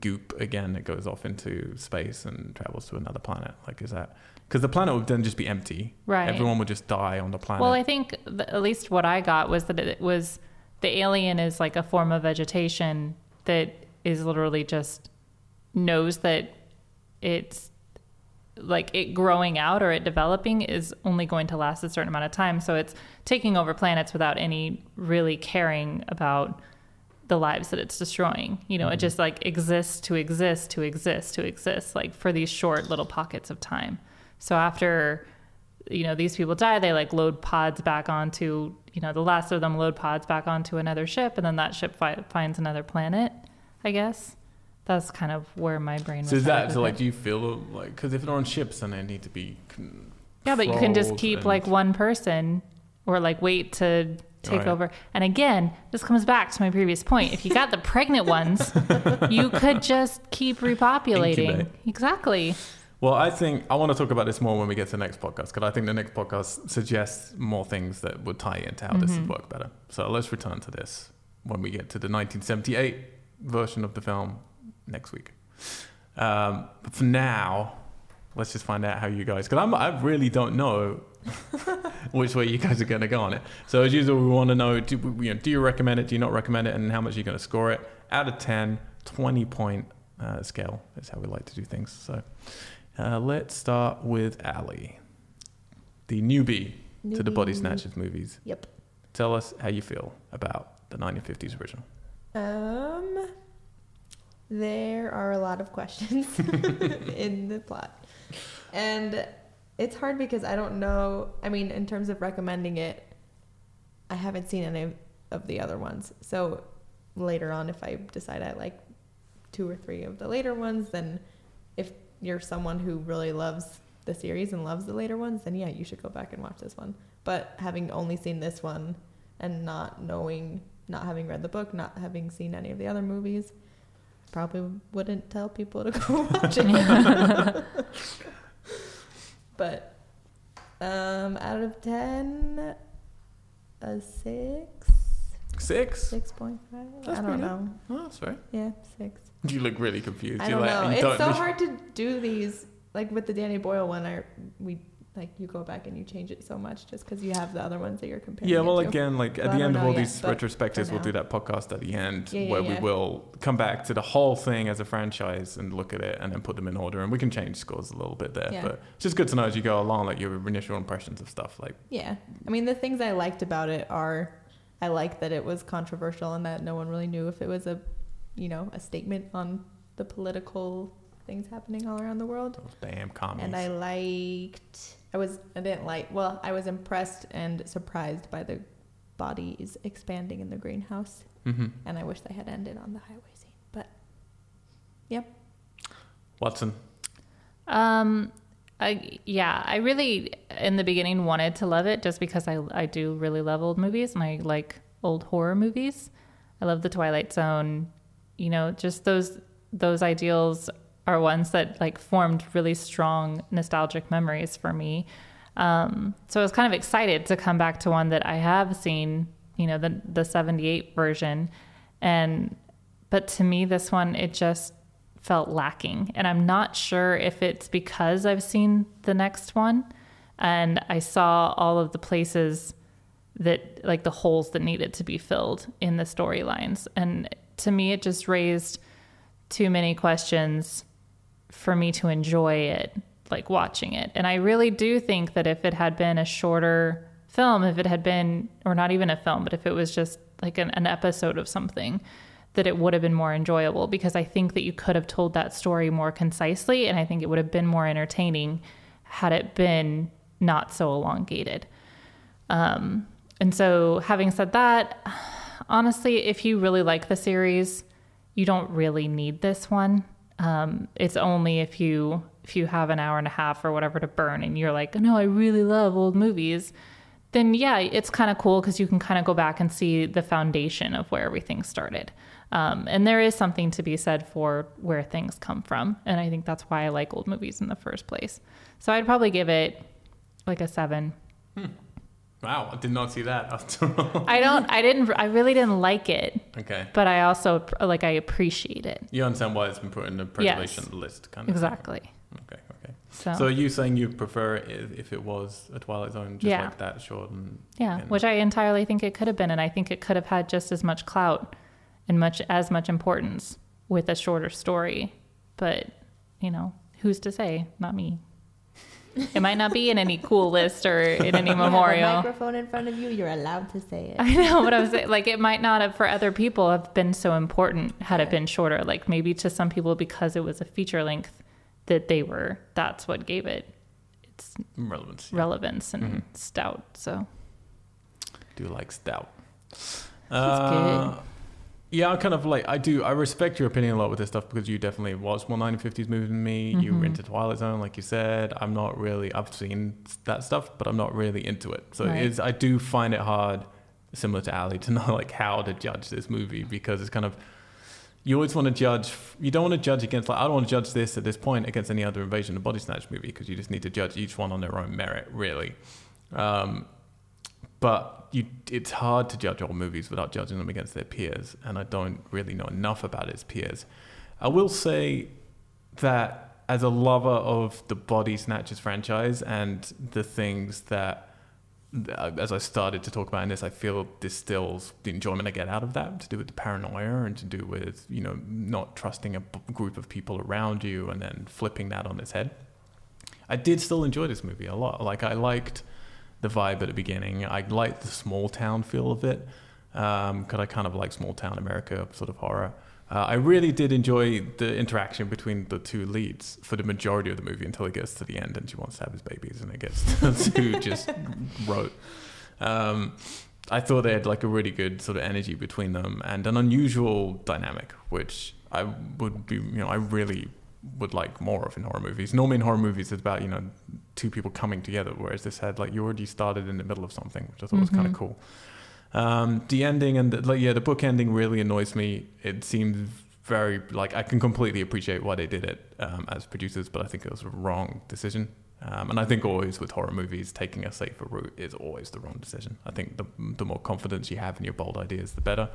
goop again that goes off into space and travels to another planet? Like, is that because the planet would then just be empty, right? Everyone would just die on the planet. Well, I think the, at least what I got was that it was the alien is like a form of vegetation that is literally just knows that it's like it growing out or it developing is only going to last a certain amount of time. So it's taking over planets without any really caring about the lives that it's destroying. You know, mm-hmm. it just like exists to exist, to exist, to exist, like for these short little pockets of time. So after, you know, these people die, they like load pods back onto, you know, the last of them load pods back onto another ship. And then that ship fi- finds another planet, I guess. That's kind of where my brain was. So is that, so like, do you feel like, because if they're on ships and they need to be controlled. Yeah, but you can just keep and... like one person or like wait to take right. over. And again, this comes back to my previous point. If you got the pregnant ones, you could just keep repopulating. Incubate. Exactly. Well, I think I want to talk about this more when we get to the next podcast, because I think the next podcast suggests more things that would tie into how mm-hmm. this would work better. So let's return to this when we get to the nineteen seventy-eight version of the film next week. Um, but for now, let's just find out how you guys, because I really don't know which way you guys are going to go on it. So as usual, we want to know, do, you know, do you recommend it? Do you not recommend it? And how much are you going to score it? Out of ten, twenty point uh, scale is how we like to do things. So uh, let's start with Ali, the newbie, newbie to the Body Snatchers movies. Yep. Tell us how you feel about the nineteen fifties original. Um... There are a lot of questions in the plot. And it's hard because I don't know. I mean, in terms of recommending it, I haven't seen any of the other ones. So later on, if I decide I like two or three of the later ones, then if you're someone who really loves the series and loves the later ones, then yeah, you should go back and watch this one. But having only seen this one and not knowing, not having read the book, not having seen any of the other movies, probably wouldn't tell people to go watch it. But um, out of ten, a six. Six? six point five. I don't know. Oh, that's right. Yeah, six. You look really confused. I don't You're know. Like, you it's don't so really... hard to do these. Like with the Danny Boyle one, I, we... like you go back and you change it so much just because you have the other ones that you're comparing. Yeah, well, to. again, like at well, the end of all yet, these retrospectives, we'll do that podcast at the end yeah, yeah, where yeah. we will come back to the whole thing as a franchise and look at it and then put them in order. And we can change scores a little bit there, yeah. but it's just good to know as you go along, like your initial impressions of stuff. Like, yeah, I mean, the things I liked about it are, I liked that it was controversial and that no one really knew if it was a, you know, a statement on the political things happening all around the world. Those damn commies. And I liked. I was, I didn't like, well, I was impressed and surprised by the bodies expanding in the greenhouse. Mm-hmm. And I wish they had ended on the highway scene, but yep. Watson. Um, I, yeah, I really, in the beginning, wanted to love it just because I, I do really love old movies, and I like old horror movies. I love The Twilight Zone. You know, just those those ideals are ones that, like, formed really strong nostalgic memories for me. Um, so I was kind of excited to come back to one that I have seen, you know, the the seventy-eight version. And, but to me, this one, it just felt lacking. And I'm not sure if it's because I've seen the next one and I saw all of the places that, like, the holes that needed to be filled in the storylines. And to me, it just raised too many questions for me to enjoy it, like, watching it. And I really do think that if it had been a shorter film, if it had been, or not even a film, but if it was just like an, an episode of something, that it would have been more enjoyable, because I think that you could have told that story more concisely, and I think it would have been more entertaining had it been not so elongated. Um, and so having said that, honestly, if you really like the series, you don't really need this one. Um, it's only if you if you have an hour and a half or whatever to burn and you're like, no, I really love old movies, then yeah, it's kind of cool because you can kind of go back and see the foundation of where everything started. Um, and there is something to be said for where things come from. And I think that's why I like old movies in the first place. So I'd probably give it like a seven. Hmm. Wow. I did not see that after all. I don't, I didn't, I really didn't like it. Okay. But I also, like, I appreciate it. You understand why it's been put in the preservation yes. list, kind of. Exactly. Okay. Okay. So, so are you saying you prefer it if it was a Twilight Zone, just yeah. like that short? And, yeah. And, which I entirely think it could have been. And I think it could have had just as much clout and much as much importance with a shorter story. But, you know, who's to say? Not me. It might not be in any cool list or in any memorial. You have a microphone in front of you, you're allowed to say it. I know what I'm saying. Like, it might not have, for other people, have been so important had yeah. it been shorter. Like, maybe to some people, because it was a feature length, that they were, that's what gave it its relevance, yeah. relevance and mm-hmm. stout. So, I do like stout. That's uh, good. Yeah, I kind of like, I do, I respect your opinion a lot with this stuff, because you definitely watched more nineteen fifties movies than me. Mm-hmm. You were into Twilight Zone, like you said. I'm not really, I've seen that stuff, but I'm not really into it. So right. it's, I do find it hard, similar to Ali, to know, like, how to judge this movie, because it's kind of, you always want to judge, you don't want to judge against, like, I don't want to judge this at this point against any other Invasion of the Body Snatch movie, because you just need to judge each one on their own merit, really. Um, but... You, it's hard to judge old movies without judging them against their peers, and I don't really know enough about its peers. I will say that as a lover of the Body Snatchers franchise and the things that, as I started to talk about in this, I feel distills the enjoyment I get out of that, to do with the paranoia and to do with, you know, not trusting a group of people around you and then flipping that on its head. I did still enjoy this movie a lot. Like, I liked the vibe at the beginning. I liked the small town feel of it, um because I kind of like small town America sort of horror. uh, I really did enjoy the interaction between the two leads for the majority of the movie, until it gets to the end and she wants to have his babies and it gets to two just rote. um I thought they had, like, a really good sort of energy between them and an unusual dynamic, which I would be, you know, I really would like more of in horror movies. Normally in horror movies it's about, you know, two people coming together, whereas this had, like, you already started in the middle of something, which I thought mm-hmm. was kind of cool. Um, the ending and the, like, yeah, the book ending really annoys me. It seems very, like, I can completely appreciate why they did it um, as producers, but I think it was a wrong decision. Um, and I think always with horror movies, taking a safer route is always the wrong decision. I think the, the more confidence you have in your bold ideas, the better.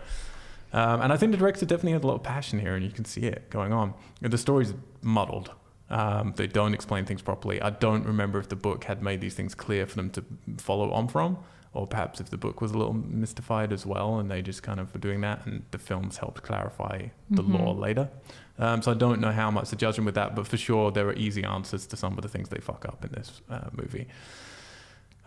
Um, and I think the director definitely had a lot of passion here, and you can see it going on. The story's muddled. Um, they don't explain things properly. I don't remember if the book had made these things clear for them to follow on from, or perhaps if the book was a little mystified as well, and they just kind of were doing that, and the films helped clarify the mm-hmm. lore later. Um, so I don't know how much to judge them with that, but for sure there are easy answers to some of the things they fuck up in this uh, movie.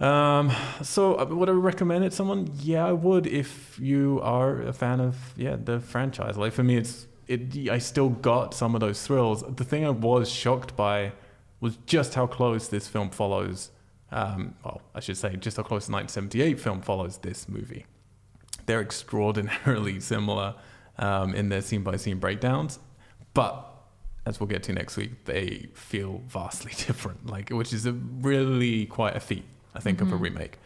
Um, so would I recommend it to someone? Yeah, I would, if you are a fan of, yeah, the franchise. Like, for me, it's, it, I still got some of those thrills. The thing I was shocked by was just how close this film follows. Um, well, I should say just how close the nineteen seventy-eight film follows this movie. They're extraordinarily similar, um, in their scene by scene breakdowns, but as we'll get to next week, they feel vastly different, like, which is a really quite a feat, I think, mm-hmm. of a remake.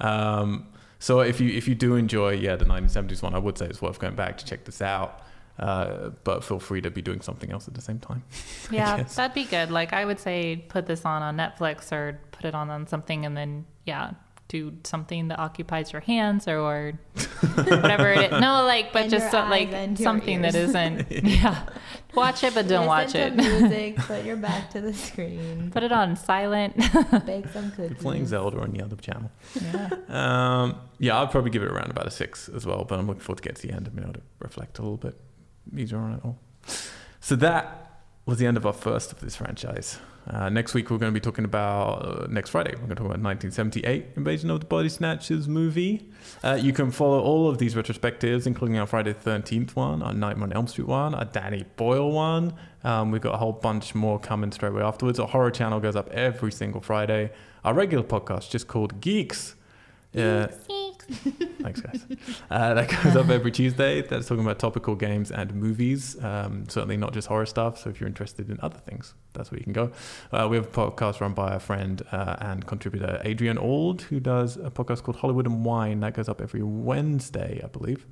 Um, so if you if you do enjoy, yeah, the nineteen seventies one, I would say it's worth going back to check this out. Uh, but feel free to be doing something else at the same time. Yeah, that'd be good. Like, I would say put this on on Netflix or put it on on something, and then, yeah, do something that occupies your hands or, or whatever it is. No, like, but and just so, like something ears. That isn't, yeah. Watch it, but don't Listen watch it. Music, put your back to the screen. Put it on silent. Bake some cookies. You're playing Zelda on the other channel. Yeah. Um, yeah, I'd probably give it around about a six as well, but I'm looking forward to get to the end and being able to reflect a little bit either on it all. So that was the end of our first of this franchise. Uh, next week, we're going to be talking about, uh, next Friday, we're going to talk about nineteen seventy-eight Invasion of the Body Snatchers movie. Uh, you can follow all of these retrospectives, including our Friday the thirteenth one, our Nightmare on Elm Street one, our Danny Boyle one. Um, we've got a whole bunch more coming straight away afterwards. Our horror channel goes up every single Friday. Our regular podcast, just called Geeks. Yeah. Uh, Thanks, guys. Uh, that goes up every Tuesday. That's talking about topical games and movies, um, certainly not just horror stuff. So if you're interested in other things, that's where you can go. Uh, we have a podcast run by our friend uh, and contributor Adrian Auld, who does a podcast called Hollywood and Wine. That goes up every Wednesday, I believe.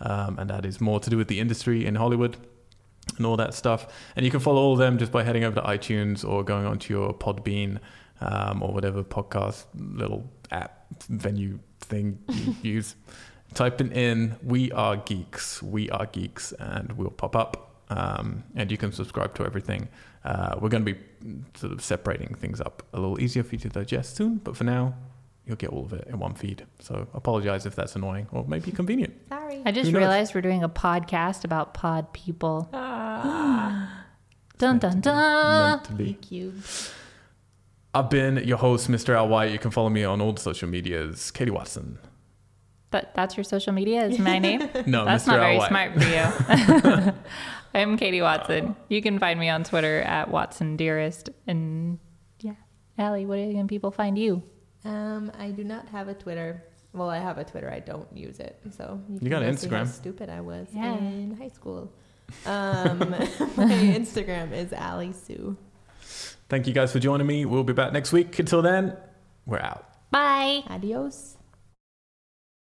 Um, and that is more to do with the industry in Hollywood and all that stuff. And you can follow all of them just by heading over to iTunes or going onto your Podbean um, or whatever podcast little app venue thing you use. Type it in We Are Geeks, We Are Geeks, and we'll pop up. Um, and you can subscribe to everything. Uh, we're going to be sort of separating things up a little easier for you to digest soon, but for now, you'll get all of it in one feed. So apologize if that's annoying or maybe convenient. Sorry. I just realized we're doing a podcast about pod people. Ah. Dun, dun, dun. Thank you. I've been your host, Mister Al White. You can follow me on all the social medias. Katie Watson. That, that's your social media? Is my name? No, that's Mister not Al very White. Smart for you. I'm Katie Watson. You can find me on Twitter at Watson Dearest. And yeah, Allie, where can people find you? Um, I do not have a Twitter. Well, I have a Twitter. I don't use it. So you, you got an Instagram. How stupid I was yeah. in high school. Um, my Instagram is Allie Sue. Thank you guys for joining me. We'll be back next week. Until then, we're out. Bye. Adios.